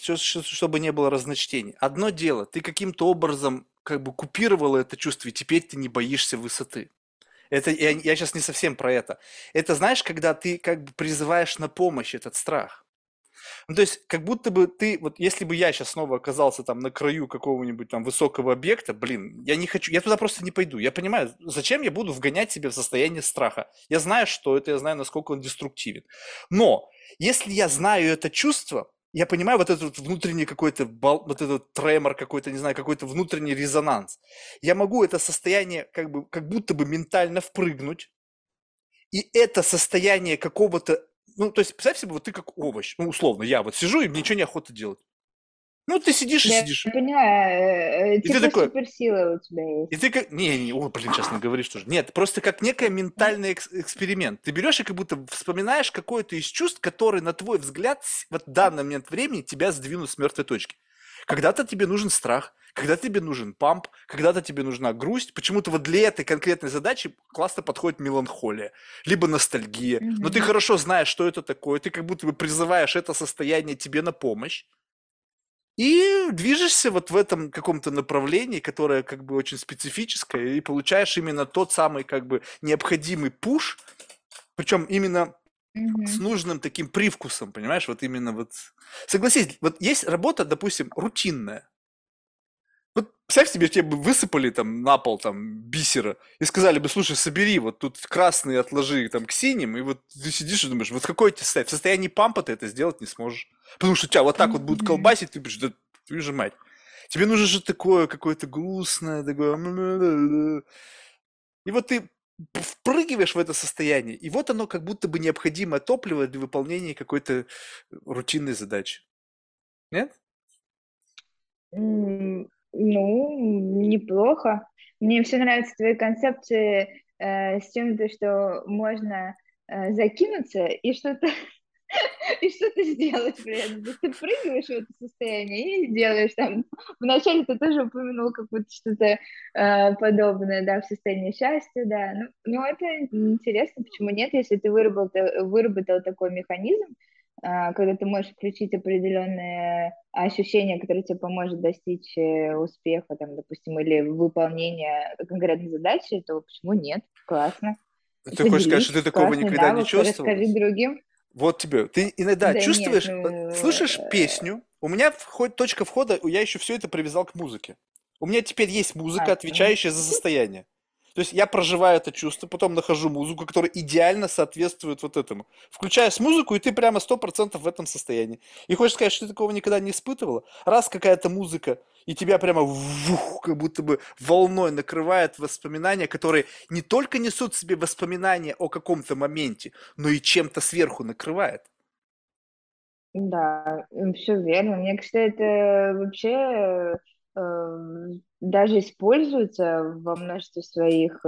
чтобы не было разночтений, одно дело, ты каким-то образом как бы купировала это чувство, и теперь ты не боишься высоты. Это, я сейчас не совсем про это. Это, знаешь, когда ты как бы призываешь на помощь этот страх. Ну, то есть, как будто бы ты, вот если бы я сейчас снова оказался там на краю какого-нибудь там высокого объекта, блин, я не хочу, я туда просто не пойду. Я понимаю, зачем я буду вгонять себя в состояние страха. Я знаю, что это, я знаю, насколько он деструктивен. Но если я знаю это чувство, я понимаю вот этот внутренний какой-то, вот этот тремор какой-то, не знаю, какой-то внутренний резонанс. Я могу это состояние как будто бы ментально впрыгнуть, и это состояние какого-то, ну, то есть, представь себе, вот ты как овощ, ну, условно, я вот сижу, и мне ничего неохота делать. Ну, ты сидишь и сидишь. Я поняла, и ты такой, суперсила у тебя есть. И ты как, сейчас не говоришь тоже. Нет, просто как некий ментальный эксперимент. Ты берешь и как будто вспоминаешь какое-то из чувств, которые, на твой взгляд, вот в данный момент времени тебя сдвинут с мертвой точки. Когда-то тебе нужен страх, когда-то тебе нужен памп, когда-то тебе нужна грусть. Почему-то вот для этой конкретной задачи классно подходит меланхолия, либо ностальгия. Но ты хорошо знаешь, что это такое, ты как будто бы призываешь это состояние тебе на помощь. И движешься вот в этом каком-то направлении, которое как бы очень специфическое, и получаешь именно тот самый как бы необходимый пуш, причем именно с нужным таким привкусом, понимаешь, вот именно вот. Согласись, вот есть работа, допустим, рутинная. Вот Представь себе, тебе бы высыпали там на пол там бисера и сказали бы, слушай, собери, вот тут красные отложи там к синим, и вот ты сидишь и думаешь, вот какой тебе ставь? В состоянии пампа ты это сделать не сможешь. Потому что тебя вот так вот будут колбасить, ты будешь, да твою же мать. Тебе нужно же такое, какое-то грустное, такое... И вот ты впрыгиваешь в это состояние, и вот оно как будто бы необходимое топливо для выполнения какой-то рутинной задачи. Нет? Ну, неплохо. Мне все нравятся твои концепции с тем, что можно закинуться и что-то сделать. Ты прыгаешь в это состояние и делаешь там. Вначале ты тоже упомянул как будто что-то подобное, да, в состоянии счастья, да. Ну, это интересно, почему нет, если ты выработал такой механизм, когда ты можешь включить определенные ощущения, которые тебе поможет достичь успеха, там, допустим, или выполнения конкретной задачи, то почему нет? Классно. Ты хочешь сказать, что ты такого никогда не чувствовал? Расскажи другим. Вот тебе. Ты иногда чувствуешь, слышишь песню, у меня точка входа, я еще все это привязал к музыке. У меня теперь есть музыка, отвечающая за состояние. То есть я проживаю это чувство, потом нахожу музыку, которая идеально соответствует вот этому. Включаешь музыку, и ты прямо 100% в этом состоянии. И хочешь сказать, что ты такого никогда не испытывала? Раз какая-то музыка, и тебя прямо как будто бы волной накрывает воспоминания, которые не только несут в себе воспоминания о каком-то моменте, но и чем-то сверху накрывает. Да, все верно. Мне кажется, это вообще... даже используется во множестве своих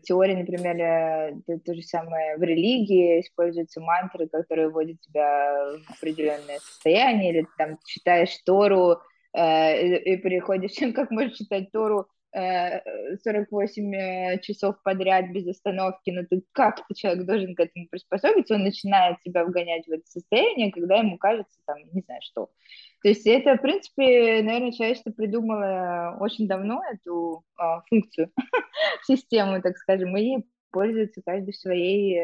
теорий, например, то же самое в религии используются мантры, которые вводят тебя в определенное состояние, или там читаешь Тору и переходишь, как можно читать Тору 48 часов подряд без остановки, но ты как-то человек должен к этому приспособиться, он начинает тебя вгонять в это состояние, когда ему кажется, там, не знаю, что. То есть это, в принципе, наверное, человечество придумало очень давно эту функцию, систему, так скажем, и пользуется каждый в своей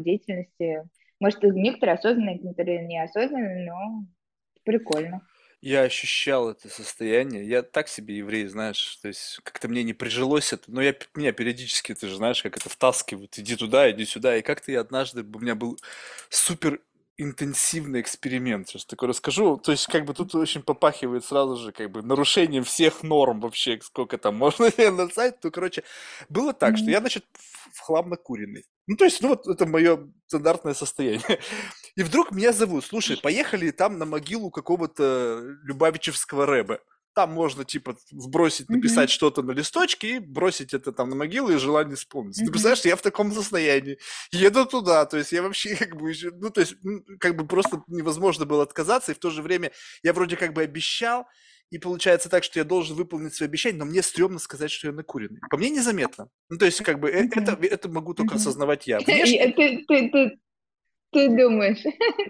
деятельности. Может, некоторые осознанные, некоторые неосознанные, но прикольно. Я ощущал это состояние. Я так себе еврей, знаешь, то есть как-то мне не прижилось это. Но меня периодически, ты же знаешь, как это втаскивают. Иди туда, иди сюда. И как-то я однажды, у меня был супер интенсивный эксперимент. Сейчас такое расскажу. То есть как бы тут очень попахивает сразу же как бы нарушением всех норм вообще. Сколько там можно назвать. Ну, короче, было так, что я, значит, в хлам накуренный. Ну, то есть, ну, вот это мое стандартное состояние. И вдруг меня зовут, слушай, поехали там на могилу какого-то любавичевского рэба. Там можно, типа, вбросить, написать что-то на листочке и бросить это там на могилу, и желание исполнится. Ты представляешь, я в таком состоянии. Еду туда, то есть я вообще как бы... Ну, то есть, как бы просто невозможно было отказаться, и в то же время я вроде как бы обещал, и получается так, что я должен выполнить свои обещания, но мне стрёмно сказать, что я накуренный. По мне незаметно. Ну, то есть, как бы, это могу только осознавать я. Ты думаешь.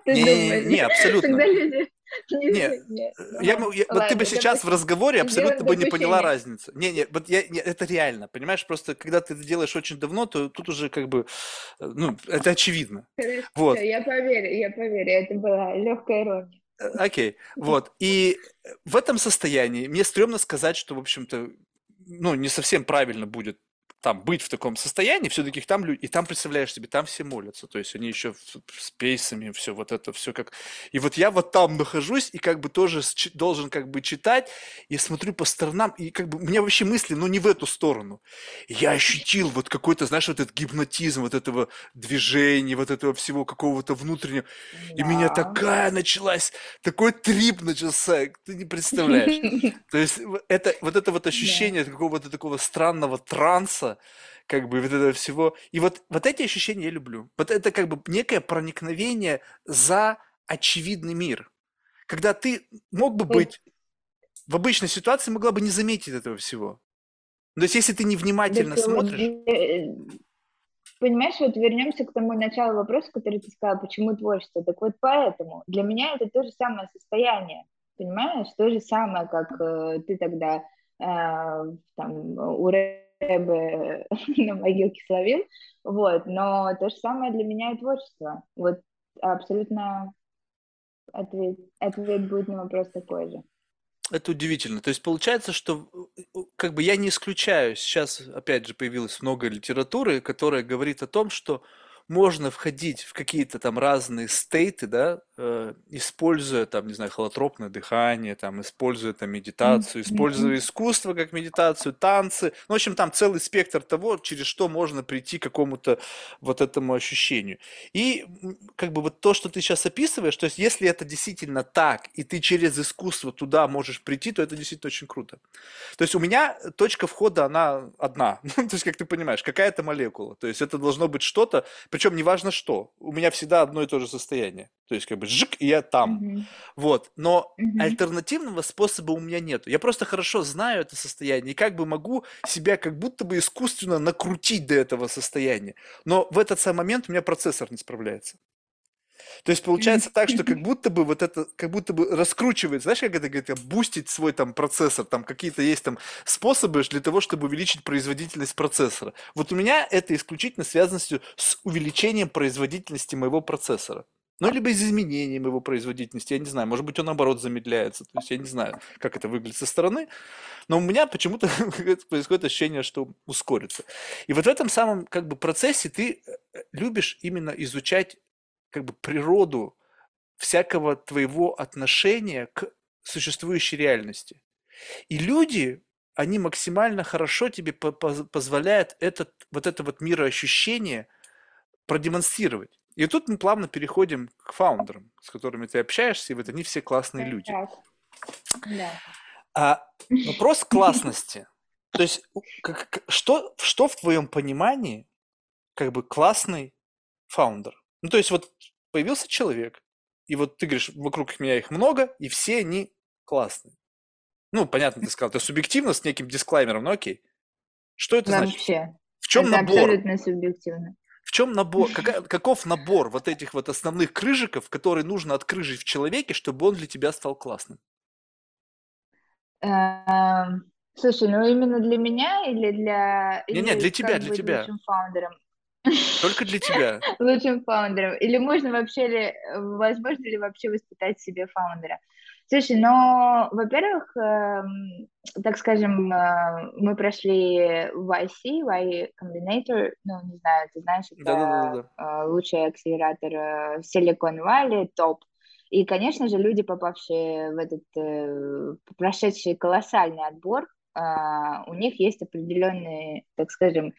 Не, абсолютно. Вот ты бы сейчас в разговоре абсолютно бы не поняла разницу. Вот это реально. Понимаешь, просто когда ты это делаешь очень давно, то тут уже как бы, ну, это очевидно. Вот. Я поверю. Это была легкая ирония. Окей, вот. И в этом состоянии мне стрёмно сказать, что, в общем-то, ну, не совсем правильно будет там быть в таком состоянии, все-таки там люди, и там, представляешь себе, там все молятся, то есть они еще с пейсами, все вот это, все как... И вот я вот там нахожусь и как бы тоже должен как бы читать, и смотрю по сторонам, и как бы у меня вообще мысли, ну, не в эту сторону. Я ощутил вот какой-то, знаешь, вот этот гипнотизм, вот этого движения, вот этого всего какого-то внутреннего, и меня такой трип начался, ты не представляешь. То есть это вот ощущение какого-то такого странного транса, как бы вот этого всего. И вот эти ощущения я люблю. Вот это как бы некое проникновение за очевидный мир. Когда ты мог бы быть в обычной ситуации, могла бы не заметить этого всего. То есть если ты невнимательно смотришь... Понимаешь, вот вернемся к тому началу вопроса, который ты сказала, почему творчество. Так вот поэтому для меня это то же самое состояние. Понимаешь? То же самое, как ты тогда там бы на могилке словил, вот, но то же самое для меня и творчество. Вот абсолютно ответ будет на вопрос такой же. Это удивительно. То есть получается, что как бы я не исключаю, сейчас опять же появилось много литературы, которая говорит о том, что можно входить в какие-то там разные стейты, да, используя там, не знаю, холотропное дыхание, там, используя там медитацию, используя искусство как медитацию, танцы. Ну, в общем, там целый спектр того, через что можно прийти к какому-то вот этому ощущению. И как бы вот то, что ты сейчас описываешь, то есть если это действительно так, и ты через искусство туда можешь прийти, то это действительно очень круто. То есть у меня точка входа, она одна. То есть, как ты понимаешь, какая-то молекула. То есть это должно быть что-то, причем неважно что, у меня всегда одно и то же состояние. То есть как бы жик, и я там. Вот. Но альтернативного способа у меня нет. Я просто хорошо знаю это состояние и как бы могу себя как будто бы искусственно накрутить до этого состояния. Но в этот самый момент у меня процессор не справляется. То есть получается так, что как будто бы вот это, как будто бы раскручивается, знаешь, как это говорит, бустить свой там процессор, там какие-то есть там способы для того, чтобы увеличить производительность процессора. Вот у меня это исключительно связано с увеличением производительности моего процессора. Ну, либо из изменений его производительности, я не знаю, может быть, он наоборот замедляется, то есть я не знаю, как это выглядит со стороны, но у меня почему-то происходит ощущение, что ускорится. И вот в этом самом как бы процессе ты любишь именно изучать как бы природу всякого твоего отношения к существующей реальности. И люди, они максимально хорошо тебе позволяют это вот мироощущение продемонстрировать. И тут мы плавно переходим к фаундерам, с которыми ты общаешься, и вот они все классные люди. Да. А вопрос классности. То есть что в твоем понимании как бы классный фаундер? Ну, то есть вот появился человек, и вот ты говоришь, вокруг меня их много, и все они классные. Ну, понятно, ты сказал, это субъективно с неким дисклаймером, но окей. Что это значит? Вообще. В чем это набор? Абсолютно субъективно. В чем набор? Каков набор вот этих вот основных крыжиков, которые нужно открыжить в человеке, чтобы он для тебя стал классным? Слушай, ну именно для меня или для... Нет, для тебя. Только для тебя. Лучшим фаундером. Или возможно ли вообще воспитать в себе фаундера? Слушай, ну, во-первых, так скажем, мы прошли Y Combinator, ну, не знаю, ты знаешь, это да. Лучший акселератор в Silicon Valley, топ. И, конечно же, люди, попавшие в этот, прошедший колоссальный отбор, у них есть определенные, так скажем,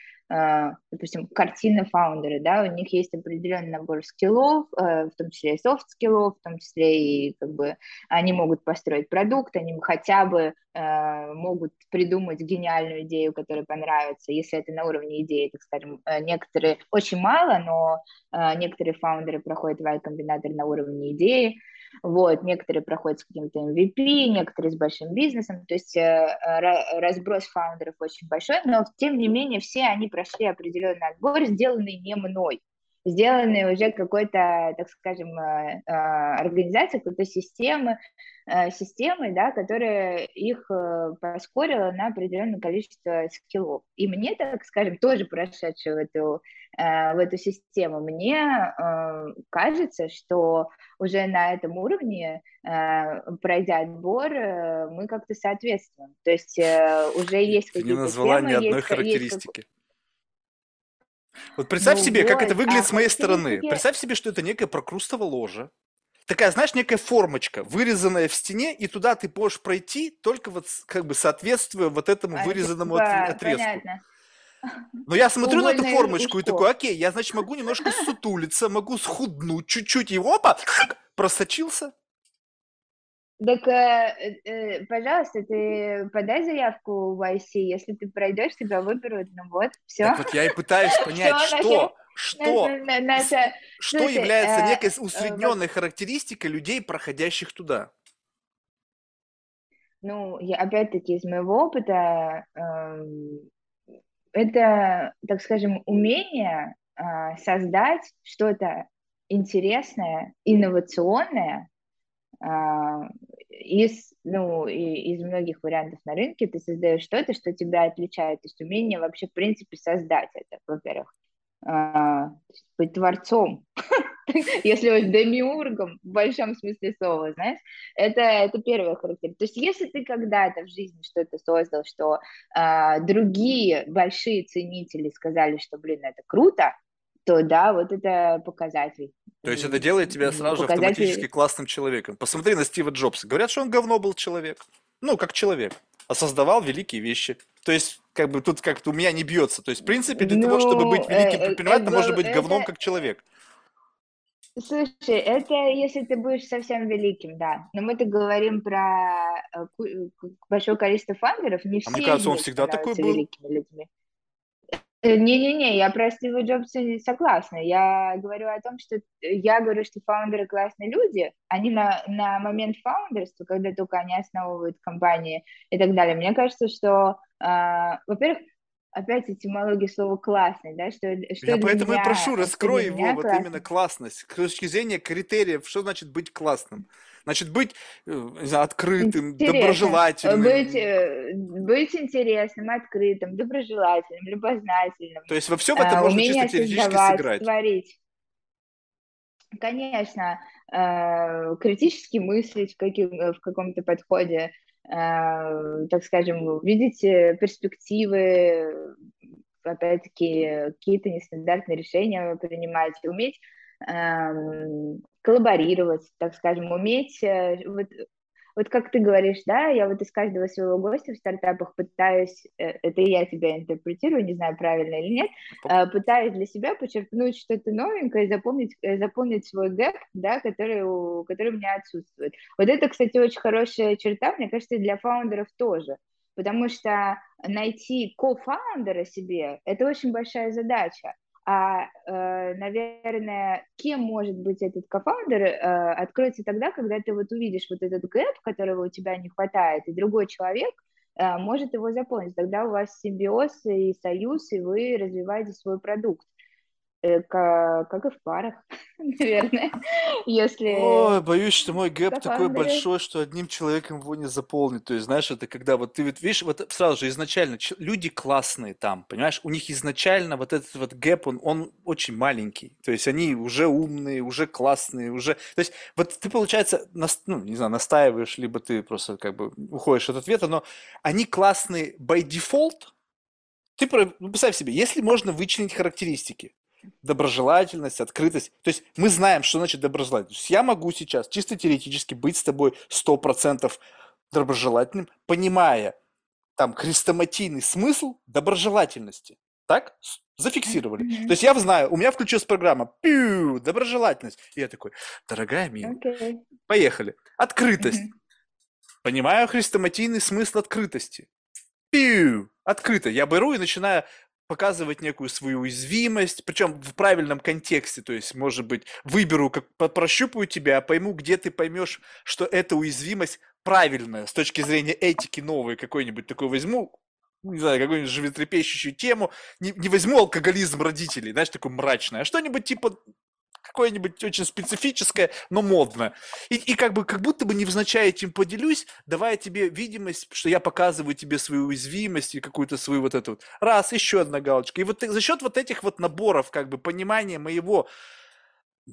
допустим, картины фаундеры, да, у них есть определенный набор скиллов, в том числе и софт-скиллов, в том числе и как бы они могут построить продукт, они хотя бы могут придумать гениальную идею, которая понравится, если это на уровне идеи, так скажем, некоторые, очень мало, но некоторые фаундеры проходят Y Combinator на уровне идеи, вот, некоторые проходят с каким-то MVP, некоторые с большим бизнесом, то есть разброс фаундеров очень большой, но тем не менее все они прошли определенный отбор, сделанный не мной, сделанный уже какой-то, так скажем, организацией, какой-то системы, да, которая их поскорила на определенное количество скиллов. И мне, так скажем, тоже прошедшую в эту систему, мне кажется, что уже на этом уровне, пройдя отбор, мы как-то соответствуем. То есть уже есть какие-то... Ты не назвала системы, ни одной характеристики. Вот представь себе, как это выглядит с моей стороны. Представь себе, что это некая прокрустово ложа. Такая, знаешь, некая формочка, вырезанная в стене, и туда ты можешь пройти, только вот как бы соответствуя вот этому вырезанному отрезку. Понятно. Но я смотрю на эту формочку и такой, окей, я, значит, могу немножко сутулиться, могу схуднуть чуть-чуть, и опа, просочился. Так, пожалуйста, ты подай заявку в IC, если ты пройдешь, тебя выберут, ну вот, все. Так вот я и пытаюсь понять, что является некой усредненной характеристикой людей, проходящих туда. Ну, я опять-таки из моего опыта, это, так скажем, умение создать что-то интересное, инновационное, из многих вариантов на рынке ты создаешь что-то, что тебя отличает, то есть умение вообще в принципе создать это, во-первых. быть творцом, если демиургом в большом смысле слова, знаешь, это первая характеристика. То есть если ты когда-то в жизни что-то создал, что другие большие ценители сказали, что, блин, это круто, то да, вот это показатель. То есть это делает тебя сразу же автоматически классным человеком. Посмотри на Стива Джобса. Говорят, что он говно был человек. Ну, как человек. А создавал великие вещи. То есть, как бы тут как-то у меня не бьется. То есть, в принципе, для того, чтобы быть великим предпринимателем, можно быть говном как человек. Слушай, это если ты будешь совсем великим, да. Но мы-то говорим про большое количество фаундеров. Не все. А мне кажется, он всегда такой был. Не-не-не, я про Стива Джобса не согласна. Я говорю о том, что фаундеры классные люди, они на момент фаундерства, когда только они основывают компании и так далее. Мне кажется, что, во-первых, опять этимология слова «классный», да, что я поэтому меня, я прошу, раскрой его, вот классный. Именно классность, с точки зрения критериев, что значит быть классным. Значит, быть, не знаю, открытым, интересным, доброжелательным. Быть интересным, открытым, доброжелательным, любознательным. То есть во всем это можно чисто теоретически сыграть. Творить. Конечно, критически мыслить в каком-то подходе, так скажем, видеть перспективы, опять-таки, какие-то нестандартные решения принимать, уметь коллаборировать, так скажем, уметь, вот как ты говоришь, да, я вот из каждого своего гостя в стартапах пытаюсь, это я тебя интерпретирую, не знаю, правильно или нет, пытаюсь для себя почерпнуть что-то новенькое, заполнить свой гэп, да, который у меня отсутствует. Вот это, кстати, очень хорошая черта, мне кажется, для фаундеров тоже, потому что найти кофаундера себе – это очень большая задача. Наверное, кем может быть этот кофаундер, откроется тогда, когда ты вот увидишь вот этот гэп, которого у тебя не хватает, и другой человек может его заполнить. Тогда у вас симбиоз и союз, и вы развиваете свой продукт. Как и в парах, наверное, если... Ой, боюсь, что мой гэп такой большой, что одним человеком его не заполнит. То есть, знаешь, это когда вот ты видишь, вот сразу же изначально люди классные там, понимаешь, у них изначально вот этот вот гэп, он очень маленький. То есть они уже умные, уже классные, уже... То есть вот ты, получается, настаиваешь, либо ты просто как бы уходишь от ответа, но они классные by default. Ты представь себе, если можно вычленить характеристики, доброжелательность, открытость. То есть мы знаем, что значит доброжелательность. То есть я могу сейчас чисто теоретически быть с тобой 100% доброжелательным, понимая там хрестоматийный смысл доброжелательности. Так? Зафиксировали. Mm-hmm. То есть я знаю, у меня включилась программа «Пью! Доброжелательность». И я такой: дорогая милая, поехали. Открытость. Mm-hmm. Понимаю хрестоматийный смысл открытости. «Пью! Открыто». Я беру и начинаю показывать некую свою уязвимость, причем в правильном контексте, то есть, может быть, выберу, как прощупаю тебя, пойму, где ты поймешь, что эта уязвимость правильная, с точки зрения этики новой какой-нибудь такой возьму, не знаю, какую-нибудь животрепещущую тему, не возьму алкоголизм родителей, знаешь, такой мрачный, а что-нибудь типа какое-нибудь очень специфическое, но модное. И как бы как будто бы невзначай этим поделюсь, давая тебе видимость, что я показываю тебе свою уязвимость и какую-то свою вот эту вот. Раз, еще одна галочка. И вот за счет вот этих вот наборов, как бы понимания моего,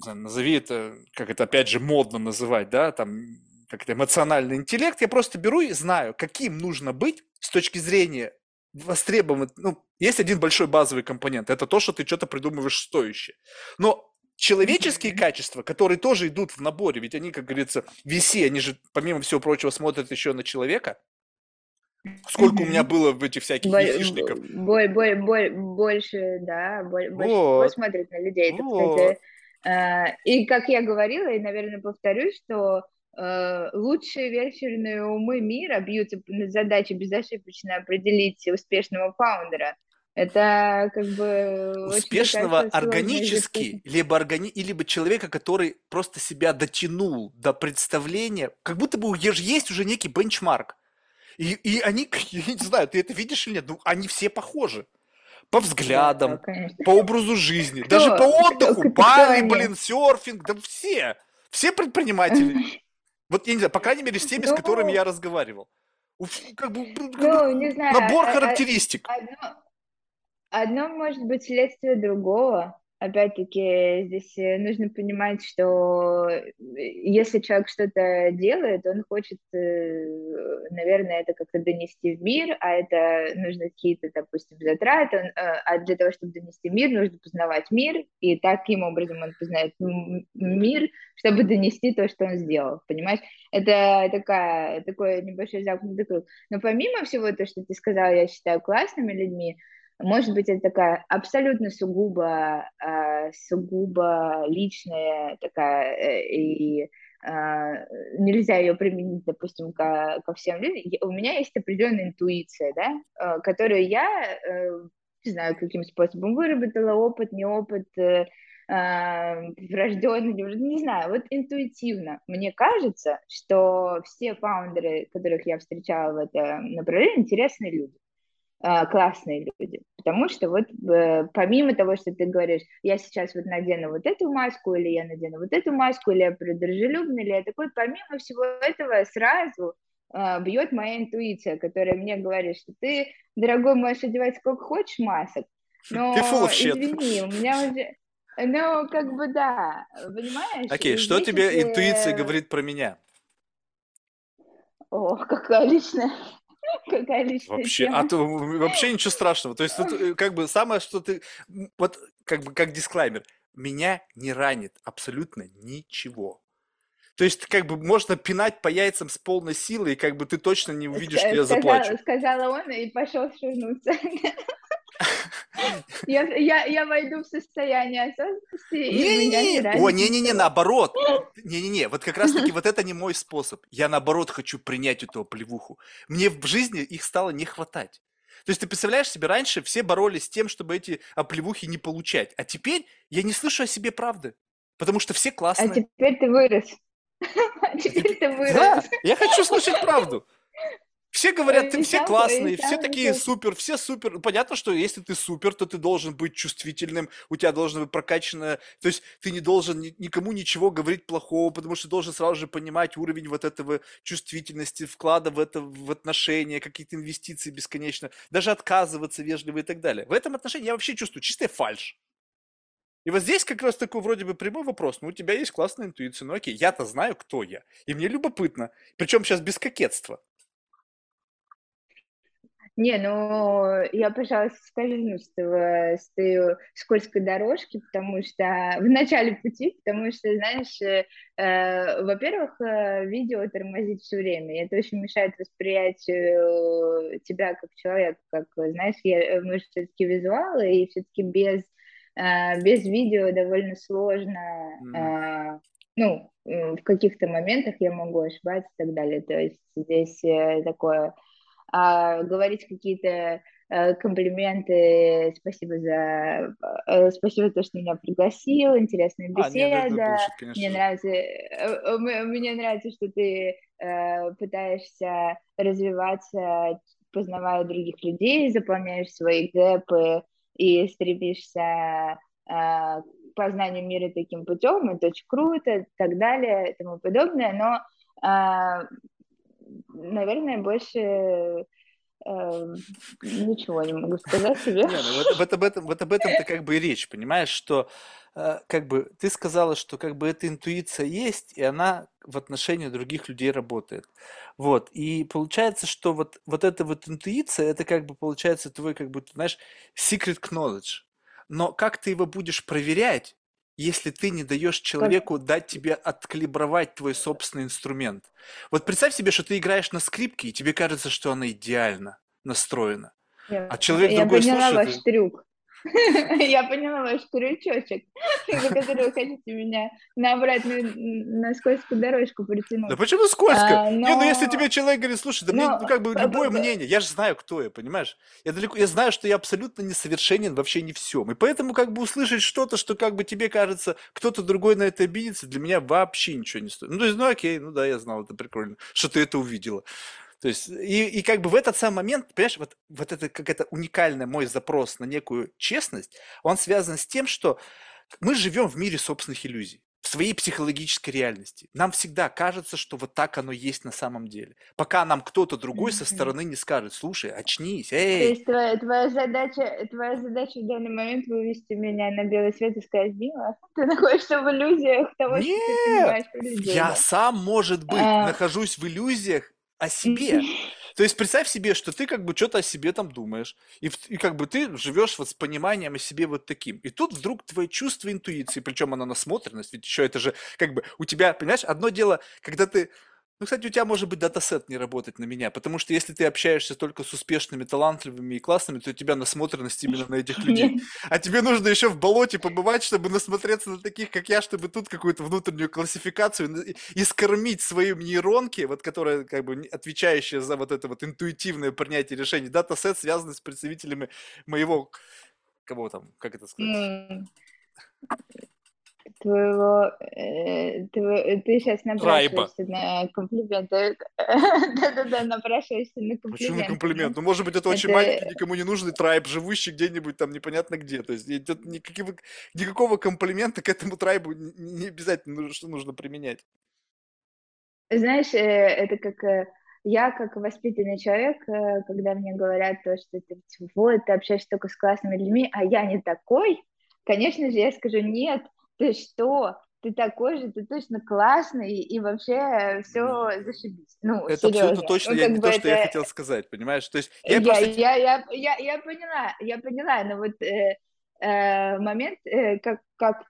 назови это, как это опять же модно называть, да, там, как это, эмоциональный интеллект, я просто беру и знаю, каким нужно быть с точки зрения востребованного. Ну, есть один большой базовый компонент, это то, что ты что-то придумываешь стоящее. Но человеческие качества, которые тоже идут в наборе, ведь они, как говорится, веси, они же, помимо всего прочего, смотрят еще на человека. Сколько у меня было в этих всяких весишников. Больше, да, больше смотрят на людей. Вот. Это, и, как я говорила, и, наверное, повторюсь, что лучшие вечерные умы мира бьются на задачу безошибочно определить успешного фаундера. Это как бы... Успешного органически, либо человека, который просто себя дотянул до представления, как будто бы есть уже некий бенчмарк. И они, я не знаю, ты это видишь или нет, но они все похожи. По взглядам, по образу жизни, даже по отдыху, Бали, серфинг, да все предприниматели. Вот я не знаю, по крайней мере, с теми, с которыми я разговаривал. Как бы набор характеристик. Одно может быть следствие другого. Опять-таки, здесь нужно понимать, что если человек что-то делает, он хочет, наверное, это как-то донести в мир, а это нужно какие-то, допустим, затраты, а для того, чтобы донести мир, нужно познавать мир, и таким образом он познает мир, чтобы донести то, что он сделал, понимаешь? Это такой небольшой замкнутый круг. Но помимо всего того, что ты сказала, я считаю классными людьми, может быть, это такая абсолютно сугубо личная такая, и нельзя ее применить, допустим, ко всем людям. У меня есть определенная интуиция, да, которую я, не знаю, каким способом выработала, опыт, не опыт, врожденный, не знаю, вот интуитивно. Мне кажется, что все фаундеры, которых я встречала в этом направлении, интересные люди. Классные люди, потому что вот помимо того, что ты говоришь, я сейчас вот надену вот эту маску, или я надену вот эту маску, или я дружелюбный, или я такой, помимо всего этого сразу бьет моя интуиция, которая мне говорит, что ты, дорогой, можешь одевать сколько хочешь масок, но извини, у меня уже, ну, как бы да, понимаешь? Окей, что тебе интуиция говорит про меня? О, какая личная... Вообще, а то, вообще ничего страшного. То есть, тут, как бы самое, что ты. Вот, как бы как дисклаймер, меня не ранит абсолютно ничего. То есть, как бы можно пинать по яйцам с полной силы, и как бы ты точно не увидишь, что я заплачу. Сказала он и пошел шурнуться. Я войду в состояние осознанности, и меня не ранит. О, не-не-не, наоборот. Не-не-не, вот как раз-таки вот это не мой способ. Я, наоборот, хочу принять эту плевуху. Мне в жизни их стало не хватать. То есть ты представляешь себе, раньше все боролись с тем, чтобы эти оплевухи не получать. А теперь я не слышу о себе правды, потому что все классные. А теперь ты вырос. Да, я хочу слышать правду. Все говорят, ты все классные, все такие супер, все супер. Понятно, что если ты супер, то ты должен быть чувствительным, у тебя должно быть прокачанное... То есть ты не должен никому ничего говорить плохого, потому что должен сразу же понимать уровень вот этого чувствительности, вклада в это, в отношения, какие-то инвестиции бесконечно, даже отказываться вежливо и так далее. В этом отношении я вообще чувствую чистая фальшь. И вот здесь как раз такой вроде бы прямой вопрос. Ну, у тебя есть классная интуиция, ну окей, я-то знаю, кто я. И мне любопытно. Причем сейчас без кокетства. Не, ну, я, пожалуйста, скользнусь с той скользкой дорожки, потому что в начале пути, потому что, знаешь, во-первых, видео тормозит все время, это очень мешает восприятию тебя как человека, как, знаешь, мы же все-таки визуалы, и все-таки без видео довольно сложно, ну, в каких-то моментах я могу ошибаться и так далее, то есть здесь такое... говорить какие-то комплименты, спасибо за то, что меня пригласил, интересная беседа, мне нравится, что ты пытаешься развиваться, познавая других людей, заполняешь свои гэпы и стремишься к познанию мира таким путем, это очень круто, и так далее, и тому подобное, но наверное, больше ничего не могу сказать себе. Вот об этом-то как бы и речь, понимаешь, что как бы ты сказала, что как бы эта интуиция есть, и она в отношении других людей работает. Вот, и получается, что вот эта вот интуиция, это как бы получается твой, как бы, знаешь, secret knowledge. Но как ты его будешь проверять, если ты не даешь человеку дать тебе откалибровать твой собственный инструмент? Вот представь себе, что ты играешь на скрипке, и тебе кажется, что она идеально настроена. А человек другой слушает... Я поняла ваш трюк. Я поняла ваш крючочек, за который вы хотите меня на обратную, на скользкую дорожку притянуть. Да почему скользко? Не, ну если тебе человек говорит, слушай, да мне как бы любое мнение, я же знаю, кто я, понимаешь? Я знаю, что я абсолютно несовершенен вообще не всем. И поэтому как бы услышать что-то, что как бы тебе кажется, кто-то другой на это обидится, для меня вообще ничего не стоит. Ну то есть, ну окей, ну да, я знал, это прикольно, что ты это увидела. То есть, и как бы в этот самый момент, понимаешь, вот это какая-то уникальная мой запрос на некую честность, он связан с тем, что мы живем в мире собственных иллюзий. своей психологической реальности. Нам всегда кажется, что вот так оно есть на самом деле. Пока нам кто-то другой со стороны не скажет: слушай, очнись, эй! То есть твоя задача в данный момент вывести меня на белый свет и сказать: Дима, ты находишься в иллюзиях того, что ты понимаешь людей. Я сам, может быть, нахожусь в иллюзиях о себе. То есть представь себе, что ты как бы что-то о себе там думаешь, и как бы ты живешь вот с пониманием о себе вот таким. И тут вдруг твои чувства интуиции, причем она насмотренность, ведь еще это же как бы у тебя, понимаешь, одно дело, когда ты... Ну, кстати, у тебя может быть датасет не работать на меня, потому что если ты общаешься только с успешными, талантливыми и классными, то у тебя насмотренность именно на этих людей. А тебе нужно еще в болоте побывать, чтобы насмотреться на таких, как я, чтобы тут какую-то внутреннюю классификацию и скормить своим нейронки, вот которые как бы отвечающие за вот это вот интуитивное принятие решений. Датасет связан с представителями моего... Кого там? Как это сказать? Ты сейчас напрашиваешься на комплимент. Да-да-да, напрашиваешься на комплимент. Почему на комплимент? Ну, может быть, это очень маленький, никому не нужный трайб, живущий где-нибудь там непонятно где. То есть никакого комплимента к этому трайбу не обязательно, что нужно применять. Знаешь, это как... Я, как воспитанный человек, когда мне говорят то, что ты, вот, ты общаешься только с классными людьми, а я не такой, конечно же, я скажу: нет, ты что? Ты такой же, ты точно классный, и вообще все зашибись. Ну, это серьезно. Абсолютно точно, ну, не то, что я хотел сказать, понимаешь? То есть я поняла, но вот момент, как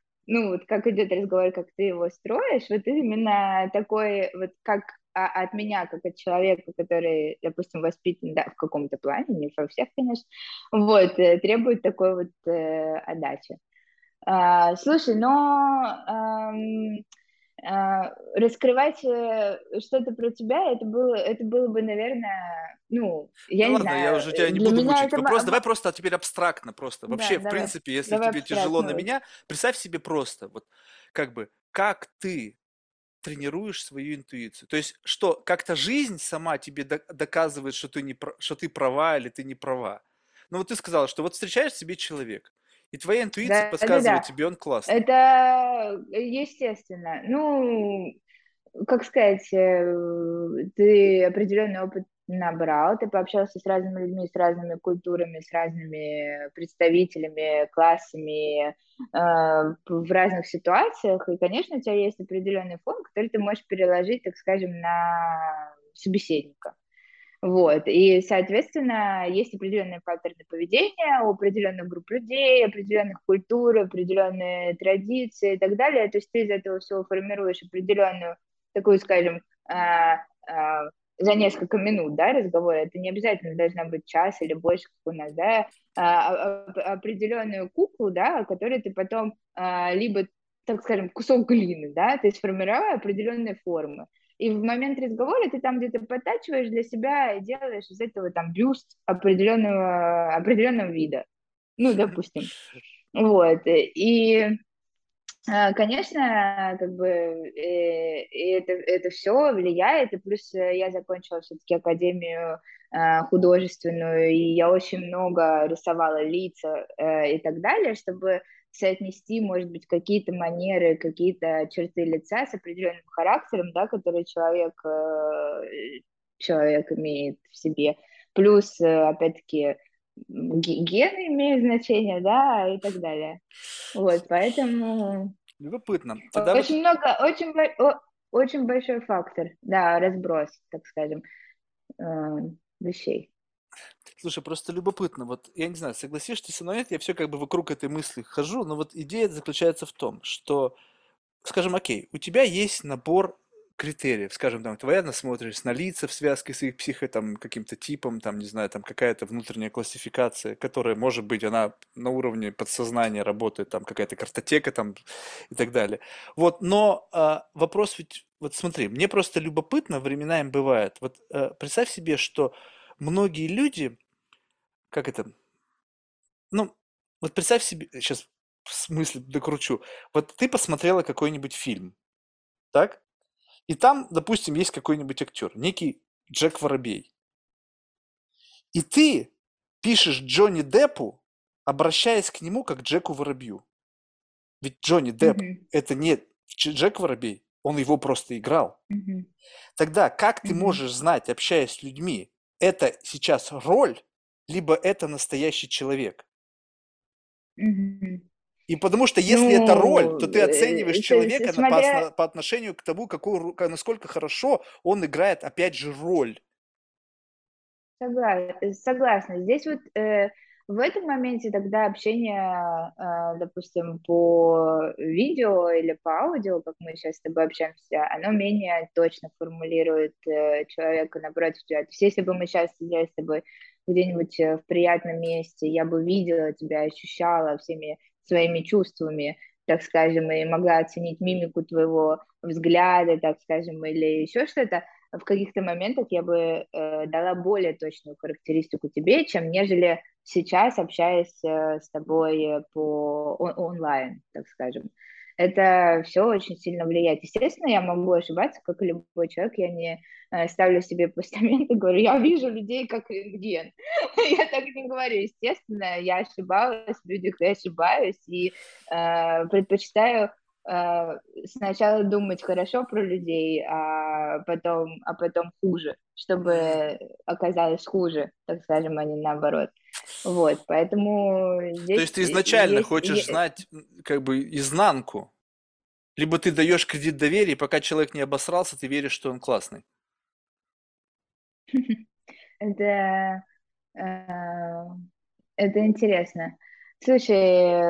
идет разговор, как ты его строишь, вот именно такой, вот как от меня, как от человека, который, допустим, воспитан, да, в каком-то плане, не во всех, конечно, вот, требует такой вот отдачи. Слушай, но раскрывать что-то про тебя, это было бы, наверное, ну, я не знаю. Ладно, я уже тебя не буду мучить. Это... Вопрос, давай просто теперь абстрактно просто. Вообще, да, в принципе, если тебе тяжело на меня, представь себе просто, вот, как бы, как ты тренируешь свою интуицию. То есть, что как-то жизнь сама тебе доказывает, что ты права или ты не права. Ну, вот ты сказала, что вот встречаешь себе человека, и твоя интуиция подсказывает тебе: он классный. Это естественно. Ну, как сказать, ты определенный опыт набрал, ты пообщался с разными людьми, с разными культурами, с разными представителями, классами в разных ситуациях, и, конечно, у тебя есть определенный фон, который ты можешь переложить, так скажем, на собеседника. Вот, и, соответственно, есть определенные паттерны поведения у определенных групп людей, определенных культур, определенные традиции и так далее. То есть ты из этого всего формируешь определенную, такую, скажем, за несколько минут, да, разговора, это не обязательно должна быть час или больше, как у нас, да, определенную куклу, да, которую ты потом, либо, так скажем, кусок глины, да, ты сформировал определенные формы. И в момент разговора ты там где-то подтачиваешь для себя и делаешь из этого там бюст определенного вида. Ну, допустим. Вот. И, конечно, как бы это все влияет. И плюс я закончила все-таки академию художественную, и я очень много рисовала лица и так далее, чтобы соотнести, может быть, какие-то манеры, какие-то черты лица с определенным характером, да, который человек имеет в себе. Плюс, опять-таки, гены имеют значение, да, и так далее. Вот, поэтому... Любопытно. Тогда очень большой фактор, да, разброс, так скажем, вещей. Слушай, просто любопытно, вот я не знаю, согласишься со мной, нет, я все как бы вокруг этой мысли хожу, но вот идея заключается в том, что, скажем, окей, у тебя есть набор критериев, скажем, там, твоя насмотренность на лица в связке с их психо, там, каким-то типом, там, не знаю, там, какая-то внутренняя классификация, которая, может быть, она на уровне подсознания работает, там, какая-то картотека, там, и так далее. Вот, но вопрос ведь, вот смотри, мне просто любопытно, времена им бывает, вот представь себе, что многие люди, как это, ну, вот представь себе, сейчас в смысле докручу, вот ты посмотрела какой-нибудь фильм, так, и там, допустим, есть какой-нибудь актер, некий Джек Воробей, и ты пишешь Джонни Деппу, обращаясь к нему как Джеку Воробью, ведь Джонни Депп — это не Джек Воробей, он его просто играл. Mm-hmm. Тогда как ты можешь знать, общаясь с людьми, это сейчас роль, либо это настоящий человек? Mm-hmm. И потому что если это роль, то ты оцениваешь человека по отношению к тому, насколько хорошо он играет, опять же, роль. Согласна. Здесь вот в этом моменте тогда общение, допустим, по видео или по аудио, как мы сейчас с тобой общаемся, оно менее точно формулирует человека напротив тебя. То есть если бы мы сейчас сидели с тобой где-нибудь в приятном месте, я бы видела тебя, ощущала всеми своими чувствами, так скажем, и могла оценить мимику твоего взгляда, так скажем, или еще что-то, в каких-то моментах я бы дала более точную характеристику тебе, чем нежели сейчас, общаясь с тобой по онлайн, так скажем. Это все очень сильно влияет. Естественно, я могу ошибаться, как и любой человек. Я не ставлю себе постамент и говорю, я вижу людей как рентген. Я так не говорю. Естественно, я ошибалась в людях, я ошибаюсь, и предпочитаю сначала думать хорошо про людей, а потом хуже, чтобы оказалось хуже, так скажем, а не наоборот. Вот, поэтому здесь... То есть ты изначально хочешь знать как бы изнанку, либо ты даешь кредит доверия, и пока человек не обосрался, ты веришь, что он классный. Это интересно. Слушай,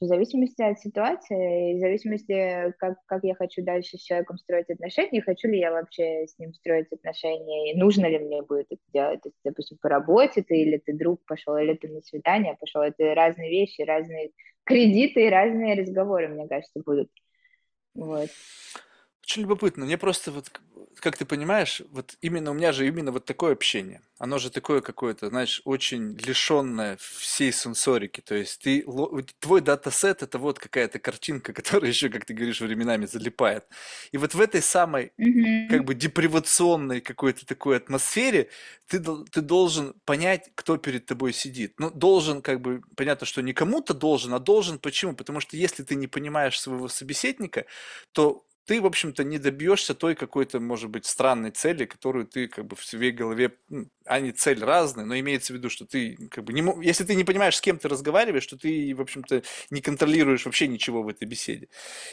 в зависимости от ситуации, в зависимости, как я хочу дальше с человеком строить отношения, хочу ли я вообще с ним строить отношения, и нужно ли мне будет это делать, то есть, допустим, по работе ты, или ты друг пошел, или ты на свидание пошел, это разные вещи, разные кредиты и разные разговоры, мне кажется, будут. Вот. Очень любопытно, мне просто вот, как ты понимаешь, вот именно у меня же именно вот такое общение, оно же такое какое-то, знаешь, очень лишенное всей сенсорики, то есть твой датасет это вот какая-то картинка, которая еще, как ты говоришь, временами залипает, и вот в этой самой как бы депривационной какой-то такой атмосфере ты должен понять, кто перед тобой сидит, ну должен как бы, понятно, что не кому-то должен, а должен почему, потому что если ты не понимаешь своего собеседника, то ты, в общем-то, не добьешься той какой-то, может быть, странной цели, которую ты как бы в своей голове, они цель разные, но имеется в виду, что ты как бы не мог, если ты не понимаешь, с кем ты разговариваешь, то ты, в общем-то, не контролируешь вообще ничего в этой беседе.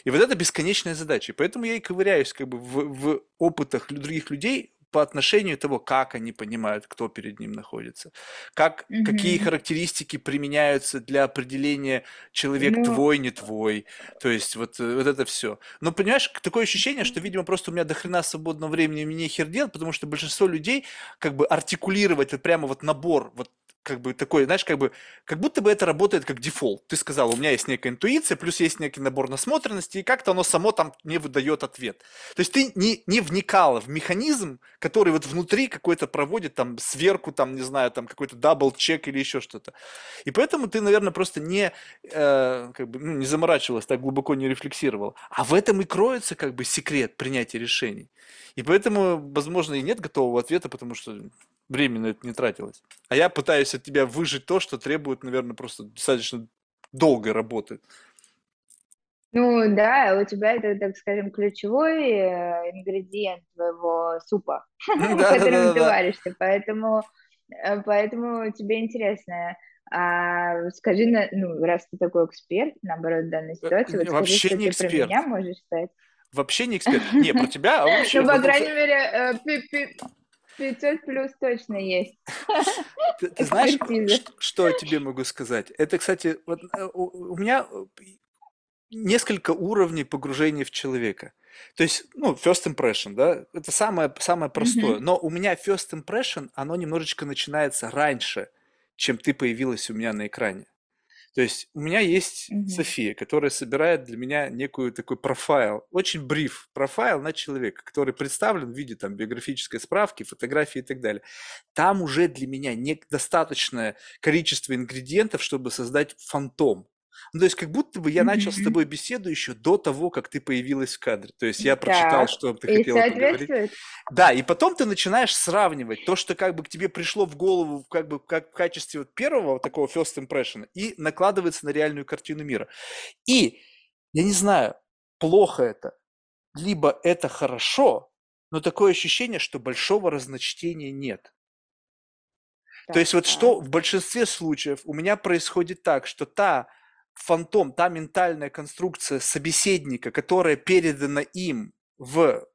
И вот это бесконечная задача. И поэтому я и ковыряюсь как бы в опытах других людей по отношению того, как они понимают, кто перед ним находится, какие характеристики применяются для определения человек твой, не твой, то есть вот это все. Но понимаешь, такое ощущение, что, видимо, просто у меня дохрена свободного времени, мне хер делать, потому что большинство людей как бы артикулировать прямо вот набор, вот как бы такой, знаешь, как бы, как будто бы это работает как дефолт. Ты сказал, у меня есть некая интуиция, плюс есть некий набор насмотренности, и как-то оно само там мне выдает ответ. То есть ты не вникала в механизм, который вот внутри какой-то проводит там сверку, там, не знаю, там какой-то дабл-чек или еще что-то. И поэтому ты, наверное, просто не заморачивалась, так глубоко не рефлексировала. А в этом и кроется как бы секрет принятия решений. И поэтому, возможно, и нет готового ответа, потому что время на это не тратилось. А я пытаюсь от тебя выжить то, что требует, наверное, просто достаточно долгой работы. Ну да, у тебя это, так скажем, ключевой ингредиент твоего супа, которым ты варишься. Поэтому тебе интересно. Скажи, раз ты такой эксперт, наоборот, в данной ситуации, вот скажи, что ты про меня можешь стать. Вообще не эксперт. Не, про тебя, а вообще... Ну, по крайней мере, 500 плюс точно есть. Ты знаешь, что я тебе могу сказать? Это, кстати, вот у меня несколько уровней погружения в человека. То есть, first impression, да, это самое простое. Но у меня first impression, оно немножечко начинается раньше, чем ты появилась у меня на экране. То есть у меня есть София, которая собирает для меня некую такой профайл, очень бриф профайл на человека, который представлен в виде там биографической справки, фотографии и так далее. Там уже для меня недостаточное количество ингредиентов, чтобы создать фантом. Ну, то есть как будто бы я начал с тобой беседу еще до того, как ты появилась в кадре. То есть я прочитал, что ты хотела поговорить. Да, и потом ты начинаешь сравнивать то, что как бы к тебе пришло в голову как бы как в качестве вот первого вот такого first impression, и накладывается на реальную картину мира. И я не знаю, плохо это, либо это хорошо, но такое ощущение, что большого разночтения нет. Да, то есть вот что в большинстве случаев у меня происходит так, что та фантом, та ментальная конструкция собеседника, которая передана им в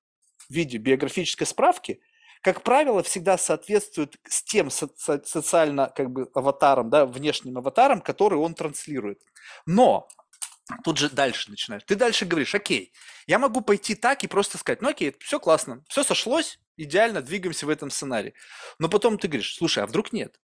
виде биографической справки, как правило, всегда соответствует с тем социально, как бы, аватаром, да, внешним аватаром, который он транслирует. Но тут же дальше начинаешь. Ты дальше говоришь: окей, я могу пойти так и просто сказать: ну окей, все классно, все сошлось, идеально, двигаемся в этом сценарии. Но потом ты говоришь: слушай, а вдруг нет?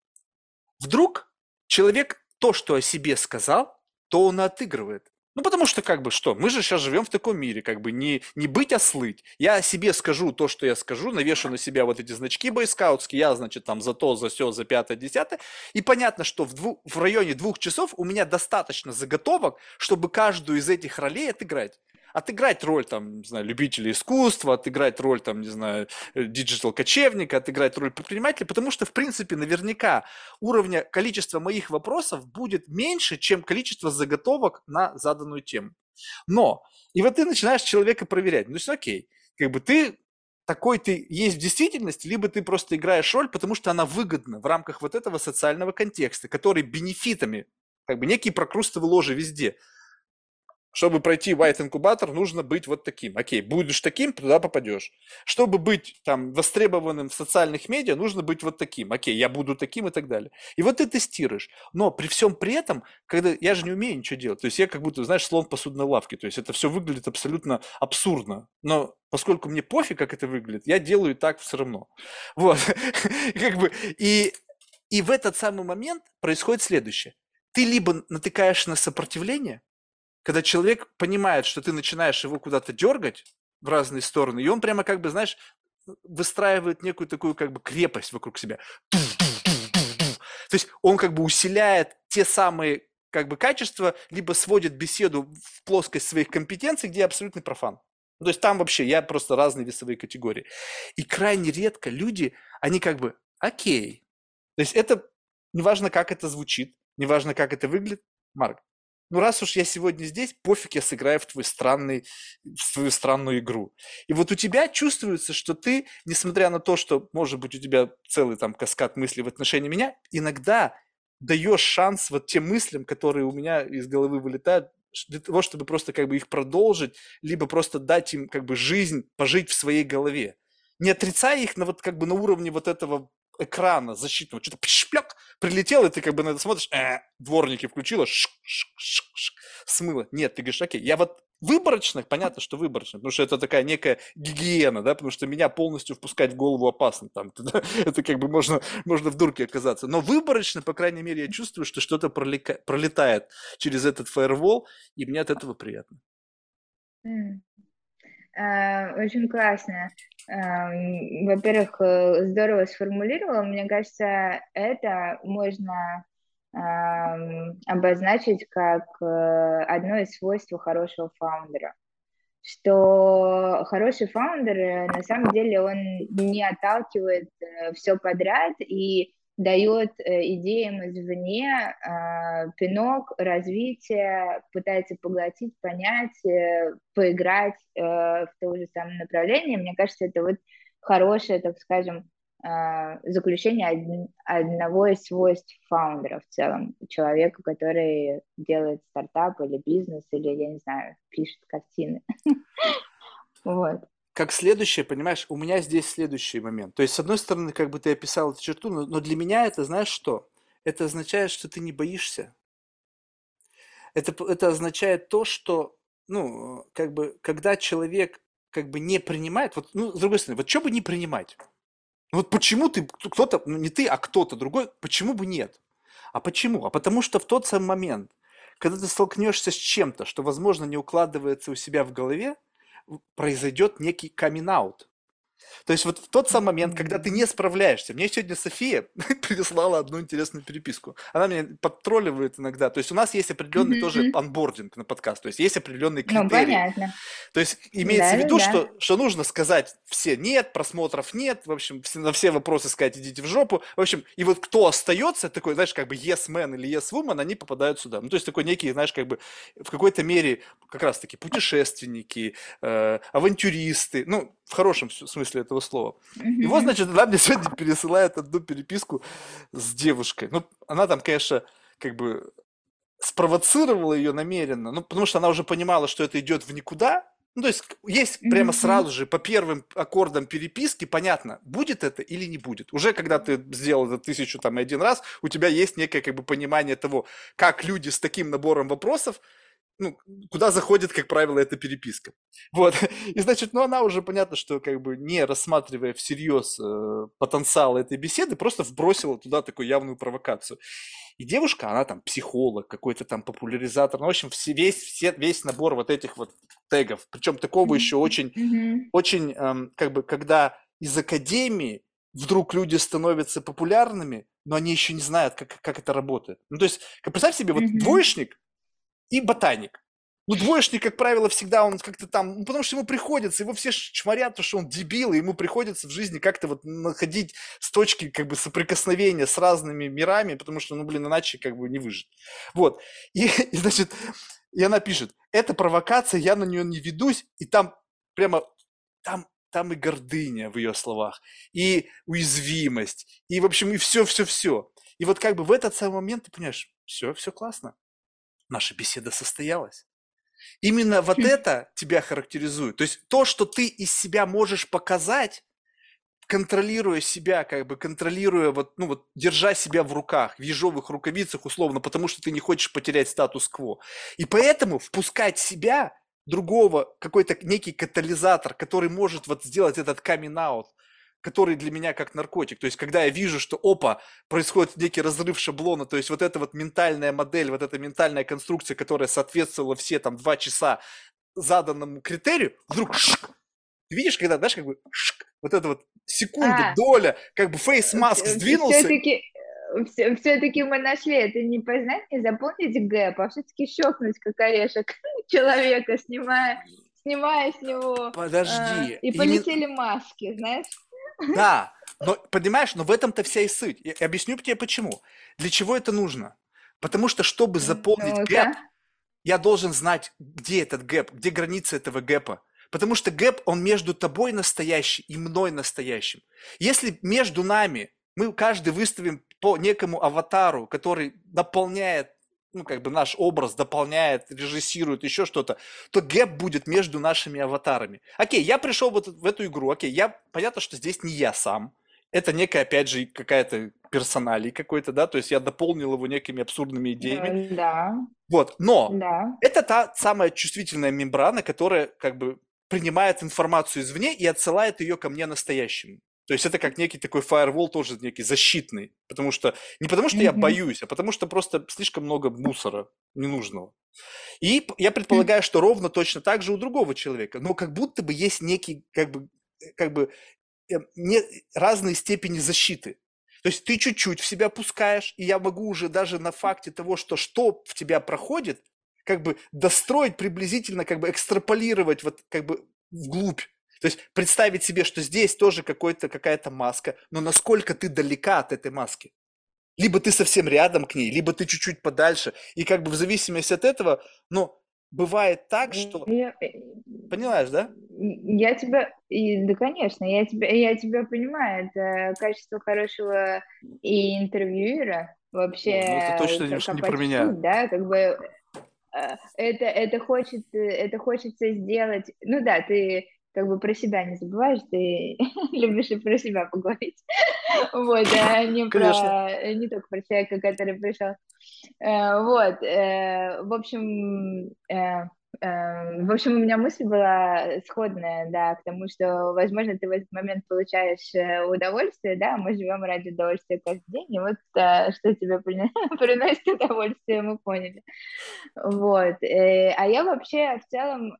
Вдруг человек то, что о себе сказал, то он отыгрывает. Ну, потому что, как бы, что? Мы же сейчас живем в таком мире, как бы, не быть, а слыть. Я себе скажу то, что я скажу, навешу на себя вот эти значки бойскаутские, я, значит, там за то, за сё, за пятое, десятое. И понятно, что в районе 2 часов у меня достаточно заготовок, чтобы каждую из этих ролей отыграть. Отыграть роль, там, не знаю, любителя искусства, отыграть роль, там, не знаю, диджитал-кочевника, отыграть роль предпринимателя, потому что, в принципе, наверняка уровня количества моих вопросов будет меньше, чем количество заготовок на заданную тему. Но, и вот ты начинаешь человека проверять. Ну, окей, как бы ты такой ты есть в действительности, либо ты просто играешь роль, потому что она выгодна в рамках вот этого социального контекста, который бенефитами, как бы некие прокрустовые ложи везде. Чтобы пройти Y-инкубатор, нужно быть вот таким. Окей, будешь таким, туда попадешь. Чтобы быть там востребованным в социальных медиа, нужно быть вот таким. Окей, я буду таким и так далее. И вот ты тестируешь. Но при всем при этом, когда я же не умею ничего делать. То есть я как будто, знаешь, слон в посудной лавке. То есть это все выглядит абсолютно абсурдно. Но поскольку мне пофиг, как это выглядит, я делаю и так все равно. Вот. Как бы. И в этот самый момент происходит следующее. Ты либо натыкаешь на сопротивление, когда человек понимает, что ты начинаешь его куда-то дергать в разные стороны, и он прямо, как бы, знаешь, выстраивает некую такую, как бы, крепость вокруг себя. То есть он, как бы, усиляет те самые, как бы, качества, либо сводит беседу в плоскость своих компетенций, где абсолютный профан. Ну, то есть там вообще я просто разные весовые категории. И крайне редко люди, они как бы окей. То есть это неважно, как это звучит, неважно, как это выглядит. Марк, ну, раз уж я сегодня здесь, пофиг, я сыграю в свою странную игру. И вот у тебя чувствуется, что ты, несмотря на то, что, может быть, у тебя целый там каскад мыслей в отношении меня, иногда даешь шанс вот тем мыслям, которые у меня из головы вылетают, для того, чтобы просто, как бы, их продолжить, либо просто дать им, как бы, жизнь, пожить в своей голове. Не отрицай их на, вот, как бы, на уровне вот этого экрана защитного, что-то пшпляк, прилетел, и ты, как бы, на это смотришь, дворники включила, смыло. Нет, ты говоришь: окей, я вот выборочно, понятно, что выборочно, потому что это такая некая гигиена, да, потому что меня полностью впускать в голову опасно, там, это, как бы, можно в дурке оказаться, но выборочно, по крайней мере, я чувствую, что что-то пролетает через этот фаервол, и мне от этого приятно. Очень классно. Во-первых, здорово сформулировала. Мне кажется, это можно обозначить как одно из свойств хорошего фаундера. Что хороший фаундер, на самом деле, он не отталкивает все подряд и дает идеям извне пинок, развитие, пытается поглотить, понять, поиграть в то же самое направление. Мне кажется, это вот хорошее, так скажем, заключение одного из свойств фаундера в целом. Человека, который делает стартап или бизнес, или, я не знаю, пишет картины. Вот. Как следующее, понимаешь, у меня здесь следующий момент. То есть, с одной стороны, как бы ты описал эту черту, но для меня это, знаешь что? Это означает, что ты не боишься. Это означает то, что, ну, как бы, когда человек, как бы, не принимает, вот, ну, с другой стороны, вот что бы не принимать? Вот почему ты, кто-то, ну, не ты, а кто-то другой, почему бы нет? А почему? А потому что в тот самый момент, когда ты столкнешься с чем-то, что, возможно, не укладывается у себя в голове, произойдет некий камин-аут. То есть вот в тот самый момент, когда ты не справляешься. Мне сегодня София прислала одну интересную переписку. Она меня подтролливает иногда. То есть у нас есть определенный тоже онбординг на подкаст. То есть есть определенные критерии. Ну, понятно. То есть имеется в виду, что нужно сказать все «нет», просмотров «нет», в общем, на все вопросы сказать «идите в жопу». В общем, и вот кто остается, такой, знаешь, как бы «yes man» или «yes woman», они попадают сюда. Ну, то есть такой некий, знаешь, как бы в какой-то мере как раз-таки путешественники, авантюристы, ну, в хорошем смысле этого слова. И вот, значит, она мне сегодня пересылает одну переписку с девушкой. Ну, она там, конечно, как бы спровоцировала ее намеренно, ну, потому что она уже понимала, что это идет в никуда. Ну, то есть прямо сразу же по первым аккордам переписки понятно, будет это или не будет. Уже когда ты сделал это 1001 раз, у тебя есть некое как бы понимание того, как люди с таким набором вопросов, ну, куда заходит, как правило, эта переписка. Вот. И, значит, ну, она уже, понятно, что, как бы, не рассматривая всерьез потенциал этой беседы, просто вбросила туда такую явную провокацию. И девушка, она там психолог, какой-то там популяризатор, ну, в общем, весь набор вот этих вот тегов. Причем такого еще очень, как бы, когда из академии вдруг люди становятся популярными, но они еще не знают, как это работает. Ну, то есть, представь себе, вот двоечник и ботаник. Ну, двоечник, как правило, всегда он как-то там... Ну, потому что ему приходится, его все чморят, потому что он дебил, и ему приходится в жизни как-то вот находить с точки как бы соприкосновения с разными мирами, потому что, ну, блин, иначе как бы не выжить. Вот. И значит, и она пишет, это провокация, я на нее не ведусь, и там прямо... Там и гордыня в ее словах, и уязвимость, и, в общем, и все-все-все. И вот как бы в этот самый момент ты понимаешь, все классно. Наша беседа состоялась. Именно вот это тебя характеризует. То есть то, что ты из себя можешь показать, контролируя себя, как бы контролируя, вот, ну, вот, держа себя в руках, в ежовых рукавицах условно, потому что ты не хочешь потерять статус-кво. И поэтому впускать себя, другого, какой-то некий катализатор, который может вот сделать этот камин-аут, который для меня как наркотик. То есть, когда я вижу, что, опа, происходит некий разрыв шаблона, то есть вот эта вот ментальная модель, вот эта ментальная конструкция, которая соответствовала все там 2 часа заданному критерию, вдруг шик. Ты видишь, когда, знаешь, как бы шик, вот эта вот секунда, доля, как бы фейс-маск сдвинулся. Все-таки мы нашли, это не познать, не заполнить гэп, а все-таки щелкнуть, как орешек, человека, снимая с него... Подожди. И полетели маски, знаешь? Да, но понимаешь, но в этом-то вся и суть. Я объясню тебе почему. Для чего это нужно? Потому что, чтобы заполнить гэп, я должен знать, где этот гэп, где граница этого гэпа. Потому что гэп, он между тобой настоящий и мной настоящим. Если между нами мы каждый выставим по некому аватару, который дополняет, ну, как бы наш образ, дополняет, режиссирует, еще что-то, то гэп будет между нашими аватарами. Окей, я пришел вот в эту игру, окей, понятно, что здесь не я сам, это некая, опять же, какая-то персоналия какой-то, да, то есть я дополнил его некими абсурдными идеями. Да. Вот, но это та самая чувствительная мембрана, которая, как бы, принимает информацию извне и отсылает ее ко мне настоящему. То есть это как некий такой фаервол, тоже некий защитный. Потому что не потому, что я боюсь, а потому что просто слишком много мусора ненужного. И я предполагаю, что ровно точно так же у другого человека. Но как будто бы есть некие разные степени защиты. То есть ты чуть-чуть в себя пускаешь, и я могу уже даже на факте того, что в тебя проходит, как бы достроить приблизительно, как бы экстраполировать вот как бы вглубь. То есть представить себе, что здесь тоже какая-то маска, но насколько ты далека от этой маски. Либо ты совсем рядом к ней, либо ты чуть-чуть подальше. И как бы в зависимости от этого, но бывает так, что... Понимаешь, да? Я тебя... Да, конечно, я тебя понимаю. Это качество хорошего и интервьюера вообще... Ну, это точно не про меня. Да, как бы... Это хочется сделать... Ну да, ты... Как бы про себя не забываешь, ты любишь и про себя поговорить. Вот, а не только про человека, который пришел. Вот, в общем, В общем, у меня мысль была сходная, да, к тому, что, возможно, ты в этот момент получаешь удовольствие, да, мы живем ради удовольствия каждый день, и вот что тебе приносит удовольствие, мы поняли. Вот. А я вообще в целом,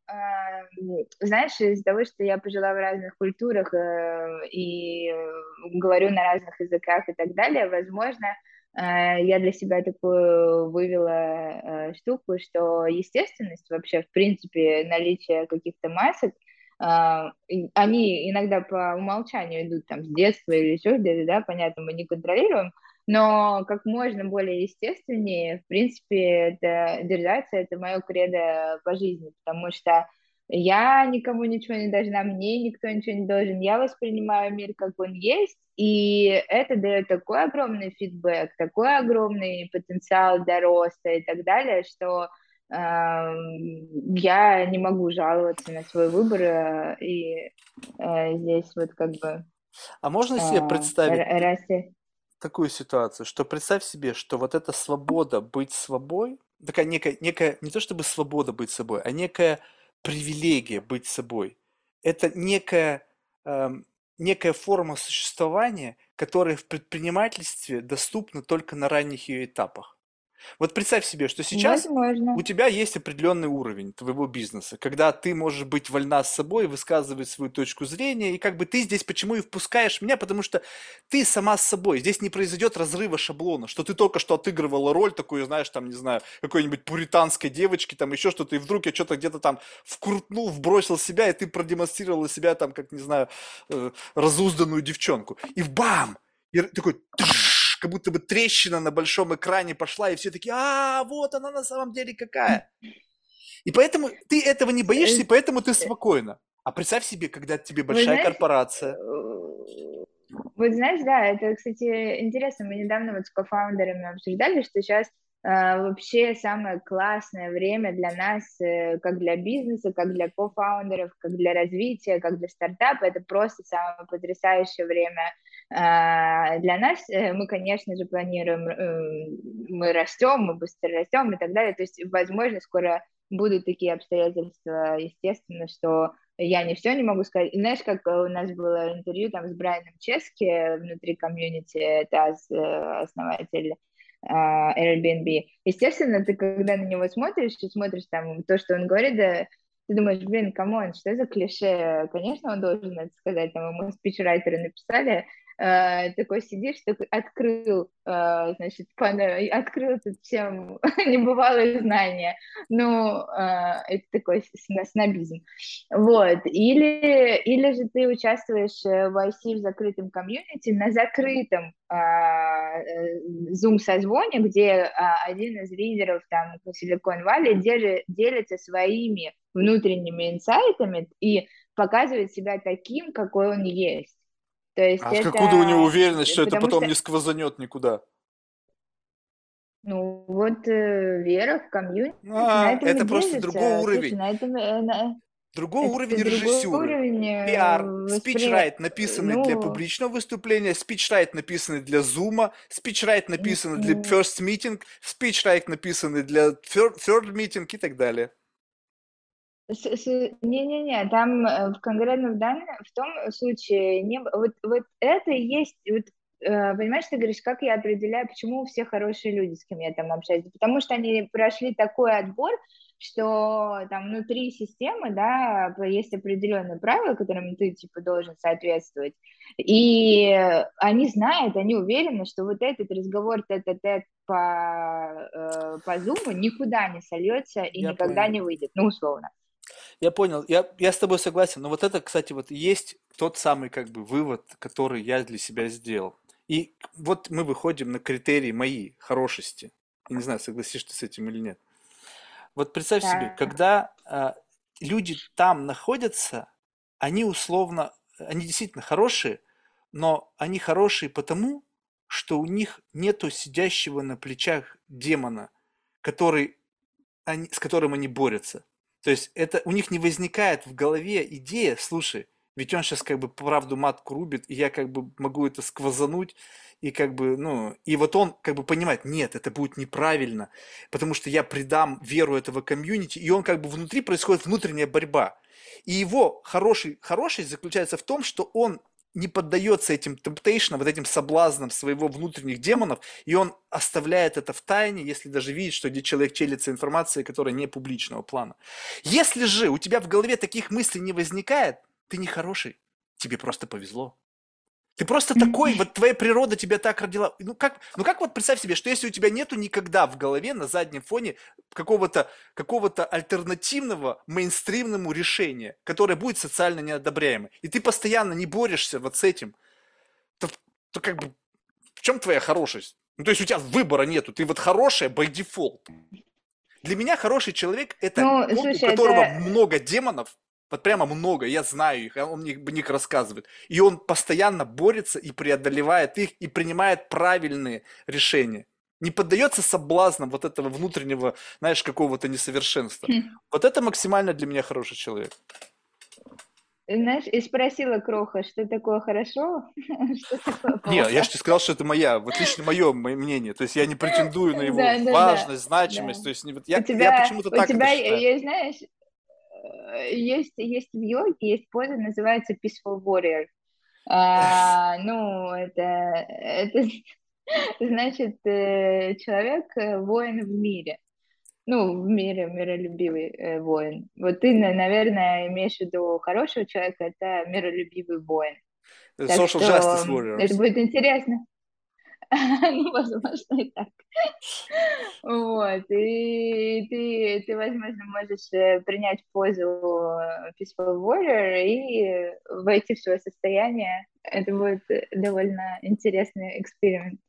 знаешь, из-за того, что я пожила в разных культурах и говорю на разных языках и так далее, возможно, я для себя такую вывела штуку, что естественность вообще, в принципе, наличие каких-то масок, они иногда по умолчанию идут там с детства или еще где-то, да, понятно, мы не контролируем, но как можно более естественнее, в принципе, это держаться, это мое кредо по жизни, потому что я никому ничего не должна, мне никто ничего не должен, я воспринимаю мир, как он есть, и это дает такой огромный фидбэк, такой огромный потенциал для роста и так далее, что я не могу жаловаться на свой выбор, и здесь вот как бы... А можно себе представить такую ситуацию, что представь себе, что вот эта свобода быть собой, такая некая не то чтобы свобода быть собой, а некая привилегия быть собой. Это некая форма существования, которая в предпринимательстве доступна только на ранних ее этапах. Вот представь себе, что сейчас у тебя есть определенный уровень твоего бизнеса, когда ты можешь быть вольна с собой, высказывать свою точку зрения, и как бы ты здесь почему и впускаешь меня, потому что ты сама с собой, здесь не произойдет разрыва шаблона, что ты только что отыгрывала роль такую, знаешь, там, не знаю, какой-нибудь пуританской девочки, там еще что-то, и вдруг я что-то где-то там вкрутнул, вбросил себя, и ты продемонстрировала себя там, как, не знаю, разузданную девчонку. И бам! И такой... как будто бы трещина на большом экране пошла, и все такие, вот она на самом деле какая. И поэтому ты этого не боишься, и поэтому ты спокойна. А представь себе, когда тебе большая корпорация. Вот знаешь, да, это, кстати, интересно. Мы недавно вот с кофаундерами обсуждали, что сейчас вообще самое классное время для нас, как для бизнеса, как для кофаундеров, как для развития, как для стартапа. Это просто самое потрясающее время для нас. Мы, конечно же, планируем, мы растем, мы быстро растем и так далее, то есть, возможно, скоро будут такие обстоятельства, естественно, что я не все не могу сказать. И знаешь, как у нас было интервью там с Брайаном Чески внутри комьюнити, это основатель Airbnb, естественно, ты когда на него смотришь, ты смотришь там то, что он говорит, да, ты думаешь, блин, камон, что за клише, конечно, он должен это сказать, там ему спичрайтеры написали, такой сидишь, такой открыл, значит, открыл тут всем небывалые знания, ну, это такой снобизм, вот, или же ты участвуешь в IC в закрытом комьюнити, на закрытом зум-созвоне, где один из лидеров там Silicon Valley делится своими внутренними инсайтами и показывает себя таким, какой он есть. То есть это... откуда у него уверенность, что потому это потом что... не сквозанет никуда? Ну, вот вера в комьюнити. Это просто другой уровень. Другой уровень режиссуры. PR, спичрайт, написанный для публичного выступления, спичрайт, написанный для зума, спичрайт, написанный для first meeting, спичрайт, написанный для third meeting и так далее. Не-не-не, там конкретно в том случае не было. Вот это и есть, вот, понимаешь, ты говоришь, как я определяю, почему все хорошие люди, с кем я там общаюсь, потому что они прошли такой отбор, что там внутри системы, да, есть определенные правила, которым ты, типа, должен соответствовать, и они знают, они уверены, что вот этот разговор тет-а-тет по зуму никуда не сольется и я никогда понял. Не выйдет, ну, условно. Я понял, я с тобой согласен, но вот это, кстати, вот есть тот самый как бы вывод, который я для себя сделал. И вот мы выходим на критерии моей хорошести. Я не знаю, согласишься ты с этим или нет. Вот представь да. себе, когда люди там находятся, они действительно хорошие, но они хорошие потому, что у них нету сидящего на плечах демона, с которым они борются. То есть у них не возникает в голове идея, слушай, Ведь он сейчас как бы правду матку рубит, и я как бы могу это сквозануть, и как бы, ну, и вот он как бы понимает, нет, это будет неправильно, потому что я предам веру этого комьюнити, и он как бы внутри происходит внутренняя борьба. И его хорошесть заключается в том, что он не поддается этим темптейшнам, вот этим соблазнам своего внутренних демонов, и он оставляет это в тайне, если даже видит, что где человек челится информацией, которая не публичного плана. Если же у тебя в голове таких мыслей не возникает, ты не хороший, тебе просто повезло. Ты просто такой, вот твоя природа тебя так родила. Ну как вот представь себе, что если у тебя нету никогда в голове на заднем фоне какого-то альтернативного мейнстримному решения, которое будет социально неодобряемо, и ты постоянно не борешься вот с этим, то как бы в чем твоя хорошесть? Ну то есть у тебя выбора нету, ты вот хорошая by default. Для меня хороший человек – это тот, у которого много демонов, вот прямо много, я знаю их, он мне о них рассказывает. И он постоянно борется и преодолевает их, и принимает правильные решения. Не поддается соблазнам вот этого внутреннего, знаешь, какого-то несовершенства. Вот это максимально для меня хороший человек. Знаешь, и спросила Кроха, что такое хорошо, что такое плохо. Нет, я же тебе сказал, что это вот лично мое мнение. То есть я не претендую на его важность, значимость. То есть я почему-то так это считаю. Знаешь, Есть в йоге, есть поза, называется Peaceful Warrior. Это значит человек воин в мире. Ну, в мире миролюбивый воин. Вот ты, наверное, имеешь в виду хорошего человека, это миролюбивый воин. Social Justice Warrior. Это будет интересно. Ну, возможно, и так. Вот. И ты, возможно, можешь принять позу Peaceful Warrior и войти в свое состояние. Это будет довольно интересный эксперимент.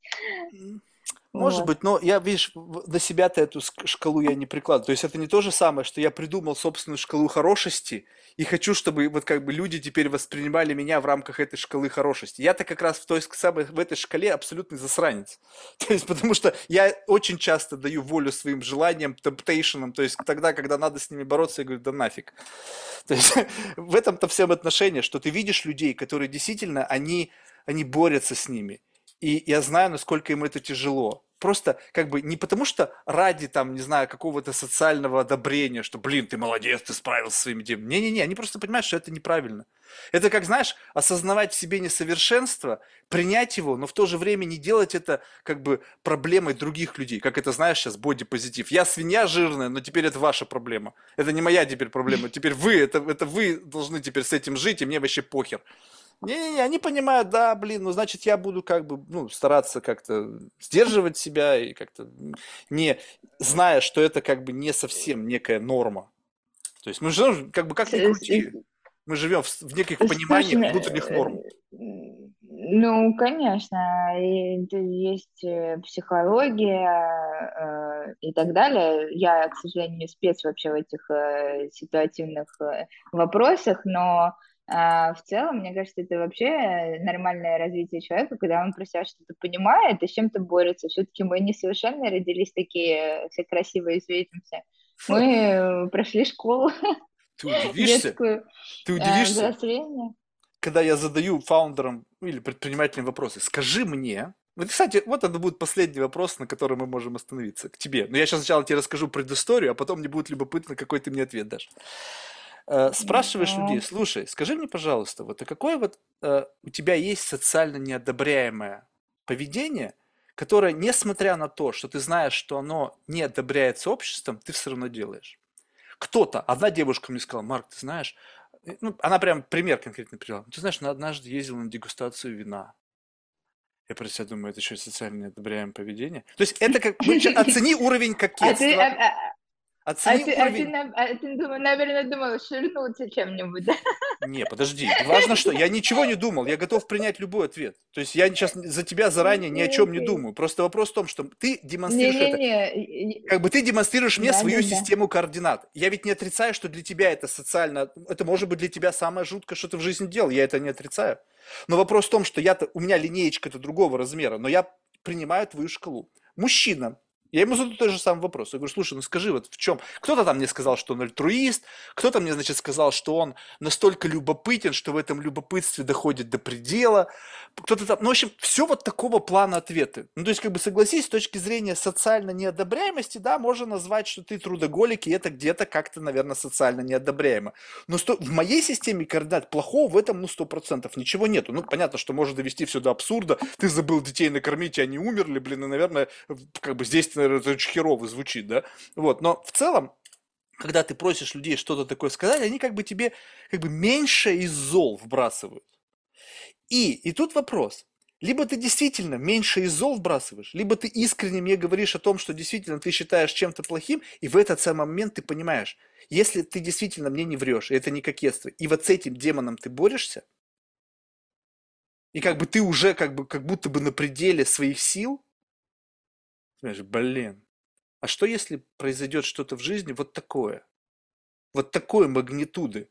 Может быть, но я, видишь, до себя-то эту шкалу я не прикладываю. То есть это не то же самое, что я придумал собственную шкалу хорошести и хочу, чтобы вот как бы люди теперь воспринимали меня в рамках этой шкалы хорошести. Я-то как раз в этой шкале абсолютный засранец. То есть потому что я очень часто даю волю своим желаниям, temptation'ам, то есть тогда, когда надо с ними бороться, я говорю, да нафиг. То есть в этом-то всем отношении, что ты видишь людей, которые действительно, они борются с ними. И я знаю, насколько им это тяжело. Просто как бы не потому, что ради там, не знаю, какого-то социального одобрения, что, блин, ты молодец, ты справился со своими делами. Не-не-не, они просто понимают, что это неправильно. Это как, знаешь, осознавать в себе несовершенство, принять его, но в то же время не делать это как бы проблемой других людей. Как это, знаешь, сейчас бодипозитив. Я свинья жирная, но теперь это ваша проблема. Это не моя теперь проблема. Теперь вы, это вы должны теперь с этим жить, и мне вообще похер. Не-не-не, они понимают, да, блин, ну, значит, я буду как бы, ну, стараться как-то сдерживать себя и как-то не, зная, что это как бы не совсем некая норма. То есть мы живем, как бы, как ни крути, мы живем в неких пониманиях внутренних норм. Ну, конечно, есть психология и так далее. Я, к сожалению, не спец вообще в этих ситуативных вопросах, но... в целом, мне кажется, это вообще нормальное развитие человека, когда он про себя что-то понимает и с чем-то борется. Все-таки мы несовершенно родились такие, все красивые, светимся. Мы прошли школу. Ты удивишься? Детскую, ты удивишься? Когда я задаю фаундерам или предпринимателям вопросы, скажи мне... Кстати, вот это будет последний вопрос, на который мы можем остановиться, к тебе. Но я сейчас сначала тебе расскажу предысторию, а потом мне будет любопытно, какой ты мне ответ дашь. Спрашиваешь людей, слушай, скажи мне, пожалуйста, вот а какое вот у тебя есть социально неодобряемое поведение, которое, несмотря на то, что ты знаешь, что оно не одобряется обществом, ты все равно делаешь. Одна девушка мне сказала, Марк, ты знаешь, ну, она прям пример конкретно привела, ты знаешь, она однажды ездила на дегустацию вина. Я про себя думаю, это еще и социально неодобряемое поведение. То есть это как, оцени уровень кокетства. А ты, наверное, думал, ширнуться чем-нибудь, да? Не, подожди, важно что, я ничего не думал, я готов принять любой ответ. То есть я сейчас за тебя заранее ни о чем не думаю. Просто вопрос в том, что ты демонстрируешь как бы ты демонстрируешь мне свою систему координат. Я ведь не отрицаю, что для тебя это социально, это может быть для тебя самое жуткое, что ты в жизни делал, я это не отрицаю. Но вопрос в том, что у меня линеечка-то другого размера, но я принимаю твою шкалу. Мужчина, Я ему задаю тот же самый вопрос. Я говорю, слушай, ну скажи, вот в чем... Кто-то там мне сказал, что он альтруист, кто-то мне, значит, сказал, что он настолько любопытен, что в этом любопытстве доходит до предела. Кто-то там... Ну, в общем, все вот такого плана ответы. Ну, то есть, как бы, согласись, с точки зрения социальной неодобряемости, да, можно назвать, что ты трудоголик, и это где-то как-то, наверное, социально неодобряемо. Но в моей системе координат плохого в этом, ну, 100% ничего нету. Ну, понятно, что можно довести все до абсурда. Ты забыл детей накормить, и они умерли, блин, и, наверное, как бы здесь... наверное, это очень херово звучит, да, вот, но в целом, когда ты просишь людей что-то такое сказать, они как бы тебе как бы меньше из зол вбрасывают. И тут вопрос, либо ты действительно меньше из зол вбрасываешь, либо ты искренне мне говоришь о том, что действительно ты считаешь чем-то плохим, и в этот самый момент ты понимаешь, если ты действительно мне не врешь, и это не кокетство, и вот с этим демоном ты борешься, и как бы ты уже как будто бы на пределе своих сил, блин, а что если произойдет что-то в жизни вот такой магнитуды,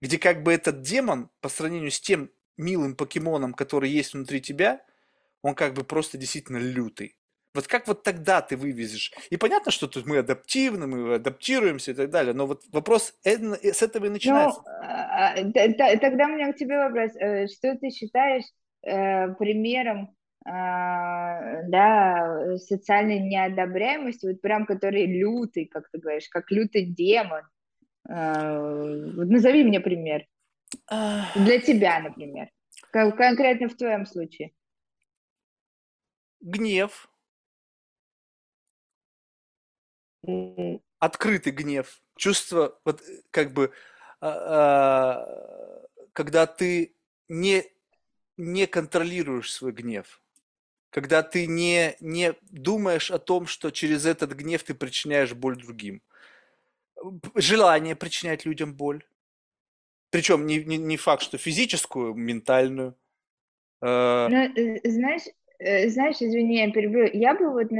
где как бы этот демон по сравнению с тем милым покемоном, который есть внутри тебя, он как бы просто действительно лютый. Вот как вот тогда ты вывезешь? И понятно, что тут мы адаптивны, мы адаптируемся и так далее, но вот вопрос с этого и начинается. Ну, тогда у меня к тебе вопрос. Что ты считаешь примером, да, социальной неодобряемости, вот прям который лютый, как ты говоришь, как лютый демон. Вот назови мне пример. Для тебя, например. Конкретно в твоем случае. Гнев. Открытый гнев. Чувство, вот как бы, когда ты не контролируешь свой гнев. Когда ты не думаешь о том, что через этот гнев ты причиняешь боль другим. Желание причинять людям боль. Причем не факт, что физическую, ментальную. Но, знаешь, извини, я перебью. Я бы вот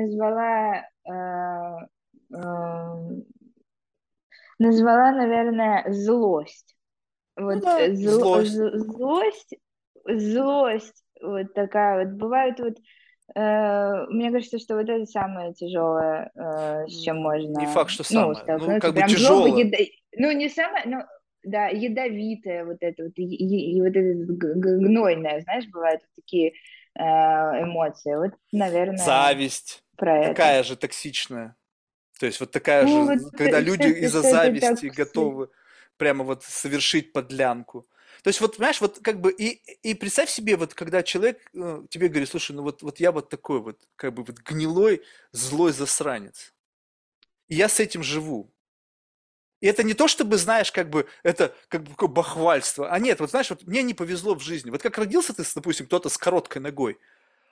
назвала, наверное, злость. Вот, да, злость вот такая вот. Бывает вот... мне кажется, что вот это самое тяжелое, с чем можно... Не факт, что самое. Ну как бы тяжелое. Ну, не самое, но, да, ядовитое вот это вот. И вот это гнойное, знаешь, бывают такие эмоции. Вот, наверное... Зависть. Такая же токсичная. То есть вот такая же, когда люди из-за зависти готовы прямо вот совершить подлянку. То есть, вот, понимаешь, вот как бы, и представь себе, вот когда человек тебе говорит, слушай, ну вот я вот такой вот, как бы вот гнилой, злой засранец. И я с этим живу. И это не то, чтобы, знаешь, как бы, это как бы бахвальство. А нет, вот знаешь, вот мне не повезло в жизни. Вот как родился ты, допустим, кто-то с короткой ногой,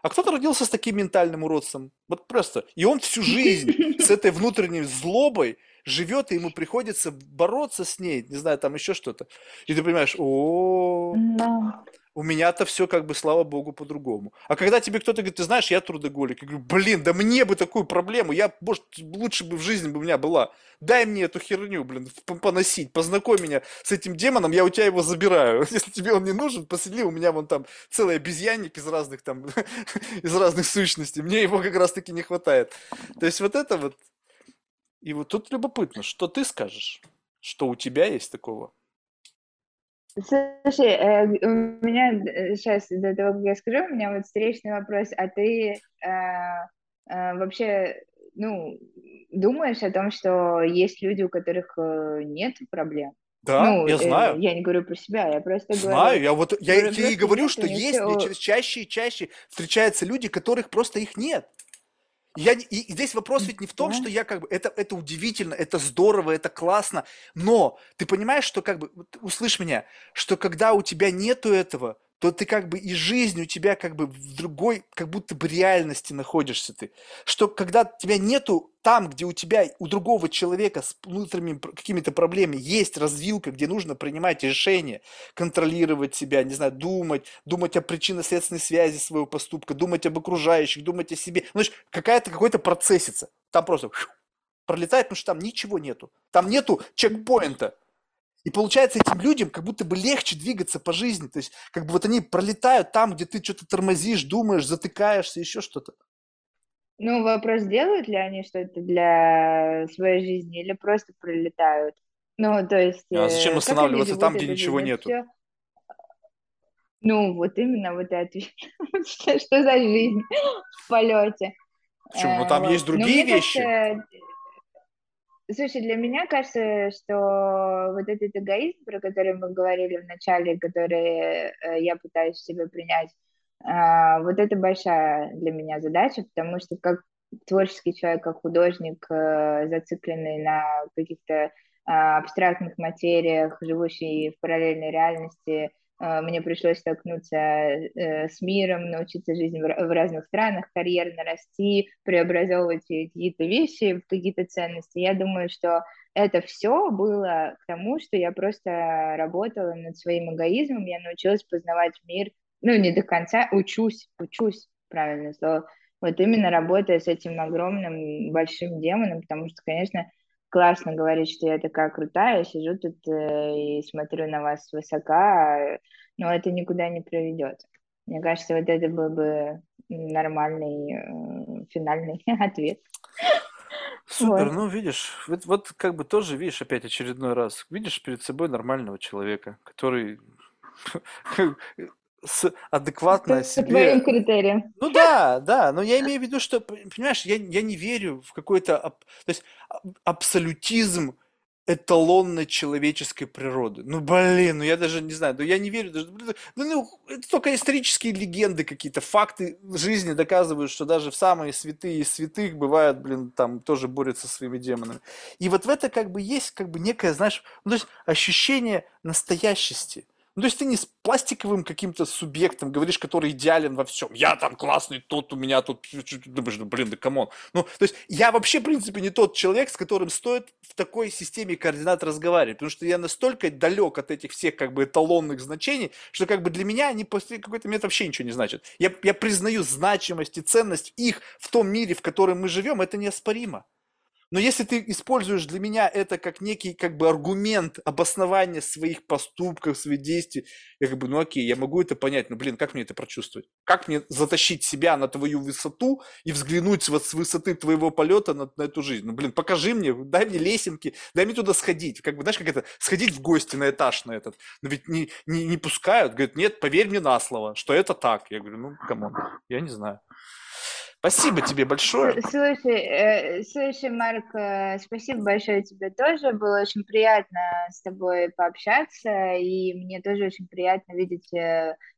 а кто-то родился с таким ментальным уродцем. Вот просто. И он всю жизнь с этой внутренней злобой живет, и ему приходится бороться с ней, не знаю, там еще что-то. И ты понимаешь, у меня-то все как бы, слава богу, по-другому. А когда тебе кто-то говорит, ты знаешь, я трудоголик, я говорю, блин, да мне бы такую проблему, я, может, лучше бы в жизни бы у меня была. Дай мне эту херню, блин, поносить, познакомь меня с этим демоном, я у тебя его забираю. Если тебе он не нужен, посели, у меня вон там целый обезьянник из разных сущностей, мне его как раз-таки не хватает. То есть вот это вот. И вот тут любопытно, что ты скажешь, что у тебя есть такого? Слушай, у меня сейчас, до того, как я скажу, у меня вот встречный вопрос, а ты вообще, ну, думаешь о том, что есть люди, у которых нет проблем? Да, ну, я знаю. Я не говорю про себя, я просто знаю, говорю. Знаю, я тебе и говорю, что есть, все... чаще и чаще встречаются люди, которых просто их нет. И здесь вопрос ведь не в том, что я как бы, это удивительно, это здорово, это классно, но ты понимаешь, что как бы, услышь меня, что когда у тебя нету этого, то ты как бы и жизнь у тебя как бы в другой, как будто бы реальности находишься ты. Что когда тебя нету там, где у тебя, у другого человека с внутренними какими-то проблемами есть развилка, где нужно принимать решения, контролировать себя, не знаю, думать о причинно-следственной связи своего поступка, думать об окружающих, думать о себе. Ну, значит, какой-то процессится. Там просто пролетает, потому что там ничего нету. Там нету чекпоинта. И получается, этим людям как будто бы легче двигаться по жизни. То есть, как бы вот они пролетают там, где ты что-то тормозишь, думаешь, затыкаешься, еще что-то. Ну, вопрос, делают ли они что-то для своей жизни или просто пролетают. Ну, то есть... А зачем останавливаться там, где ничего нету? Все... Ну, вот именно, вот и ответ. Что за жизнь в полете? Почему? Ну, там есть другие вещи. Слушай, для меня кажется, что вот этот эгоизм, про который мы говорили в начале, который я пытаюсь себе принять, вот это большая для меня задача, потому что как творческий человек, как художник, зацикленный на каких-то абстрактных материях, живущий в параллельной реальности, мне пришлось столкнуться с миром, научиться жизни в разных странах, карьерно расти, преобразовывать какие-то вещи в какие-то ценности. Я думаю, что это все было к тому, что я просто работала над своим эгоизмом, я научилась познавать мир, ну, не до конца, учусь, правильное слово, вот именно работая с этим огромным, большим демоном, потому что, конечно, классно говорить, что я такая крутая, я сижу тут и смотрю на вас свысока, но это никуда не приведет. Мне кажется, вот это был бы нормальный финальный ответ. Супер, вот. Ну видишь, вот как бы тоже видишь опять очередной раз, видишь перед собой нормального человека, который... с адекватно себе... По твоим критериям. Ну да, но я имею в виду, что, понимаешь, я не верю в какой-то... То есть абсолютизм эталонной человеческой природы. Ну, блин, ну я даже не знаю, ну я не верю, даже, это только исторические легенды какие-то, факты жизни доказывают, что даже в самые святые из святых бывают, блин, там тоже борются со своими демонами. И вот в это как бы есть как бы некое, знаешь, ну, то есть ощущение настоящести. Ну, то есть ты не с пластиковым каким-то субъектом говоришь, который идеален во всем. Я там классный, тот у меня тут... Блин, да камон. Ну, то есть я вообще, в принципе, не тот человек, с которым стоит в такой системе координат разговаривать, потому что я настолько далек от этих всех как бы эталонных значений, что как бы для меня они после какой-то момент вообще ничего не значат. Я признаю значимость и ценность их в том мире, в котором мы живем, это неоспоримо. Но если ты используешь для меня это как некий как бы аргумент обоснования своих поступков, своих действий, я как бы, ну окей, я могу это понять, но, блин, как мне это прочувствовать? Как мне затащить себя на твою высоту и взглянуть вот с высоты твоего полета на эту жизнь? Ну, блин, покажи мне, дай мне лесенки, дай мне туда сходить. Как бы, знаешь, как это, сходить в гости на этаж на этот. Но ведь не пускают, говорят, нет, поверь мне на слово, что это так. Я говорю, ну, камон, я не знаю. Спасибо тебе большое. Слушай, Марк, спасибо большое тебе тоже. Было очень приятно с тобой пообщаться, и мне тоже очень приятно видеть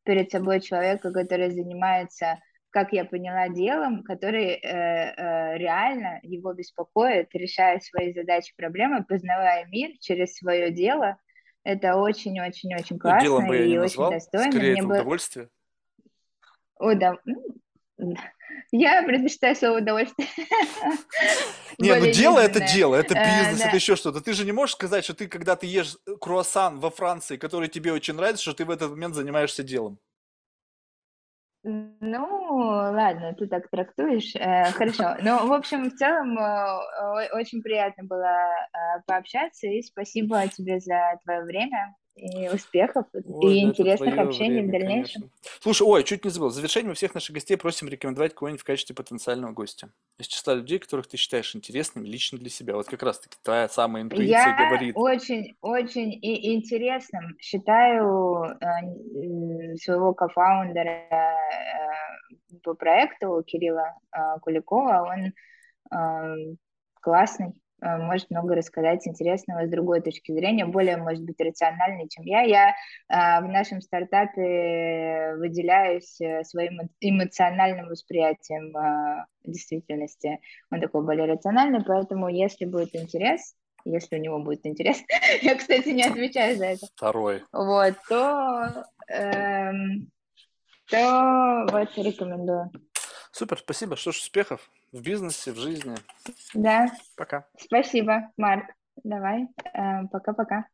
перед собой человека, который занимается, как я поняла, делом, который реально его беспокоит, решая свои задачи, проблемы, познавая мир через свое дело. Это очень-очень-очень классно, ну, делом бы я и не назвал, очень достойно. Скорее, это удовольствие. Я предпочитаю слово удовольствие. Не, ну дело, это бизнес, это еще что-то. Ты же не можешь сказать, что ты, когда ты ешь круассан во Франции, который тебе очень нравится, что ты в этот момент занимаешься делом. Ну, ладно, ты так трактуешь. Хорошо. Ну, в общем, в целом, очень приятно было пообщаться, и спасибо тебе за твое время. И успехов, ой, и интересных общений в дальнейшем. Конечно. Слушай, чуть не забыл. В завершение мы всех наших гостей просим рекомендовать кого-нибудь в качестве потенциального гостя. Из числа людей, которых ты считаешь интересными лично для себя. Вот как раз-таки твоя самая интуиция говорит. Я очень-очень интересным считаю своего кофаундера по проекту Кирилла Куликова. Он классный. Может много рассказать интересного с другой точки зрения, более, может быть, рациональной, чем я. Я в нашем стартапе выделяюсь своим эмоциональным восприятием действительности. Он такой более рациональный, поэтому если будет интерес, если у него будет интерес, я, кстати, не отвечаю за это. Второй. Вот, то вот рекомендую. Супер, спасибо. Что ж, успехов в бизнесе, в жизни. Да. Пока. Спасибо, Марк. Давай. Пока-пока.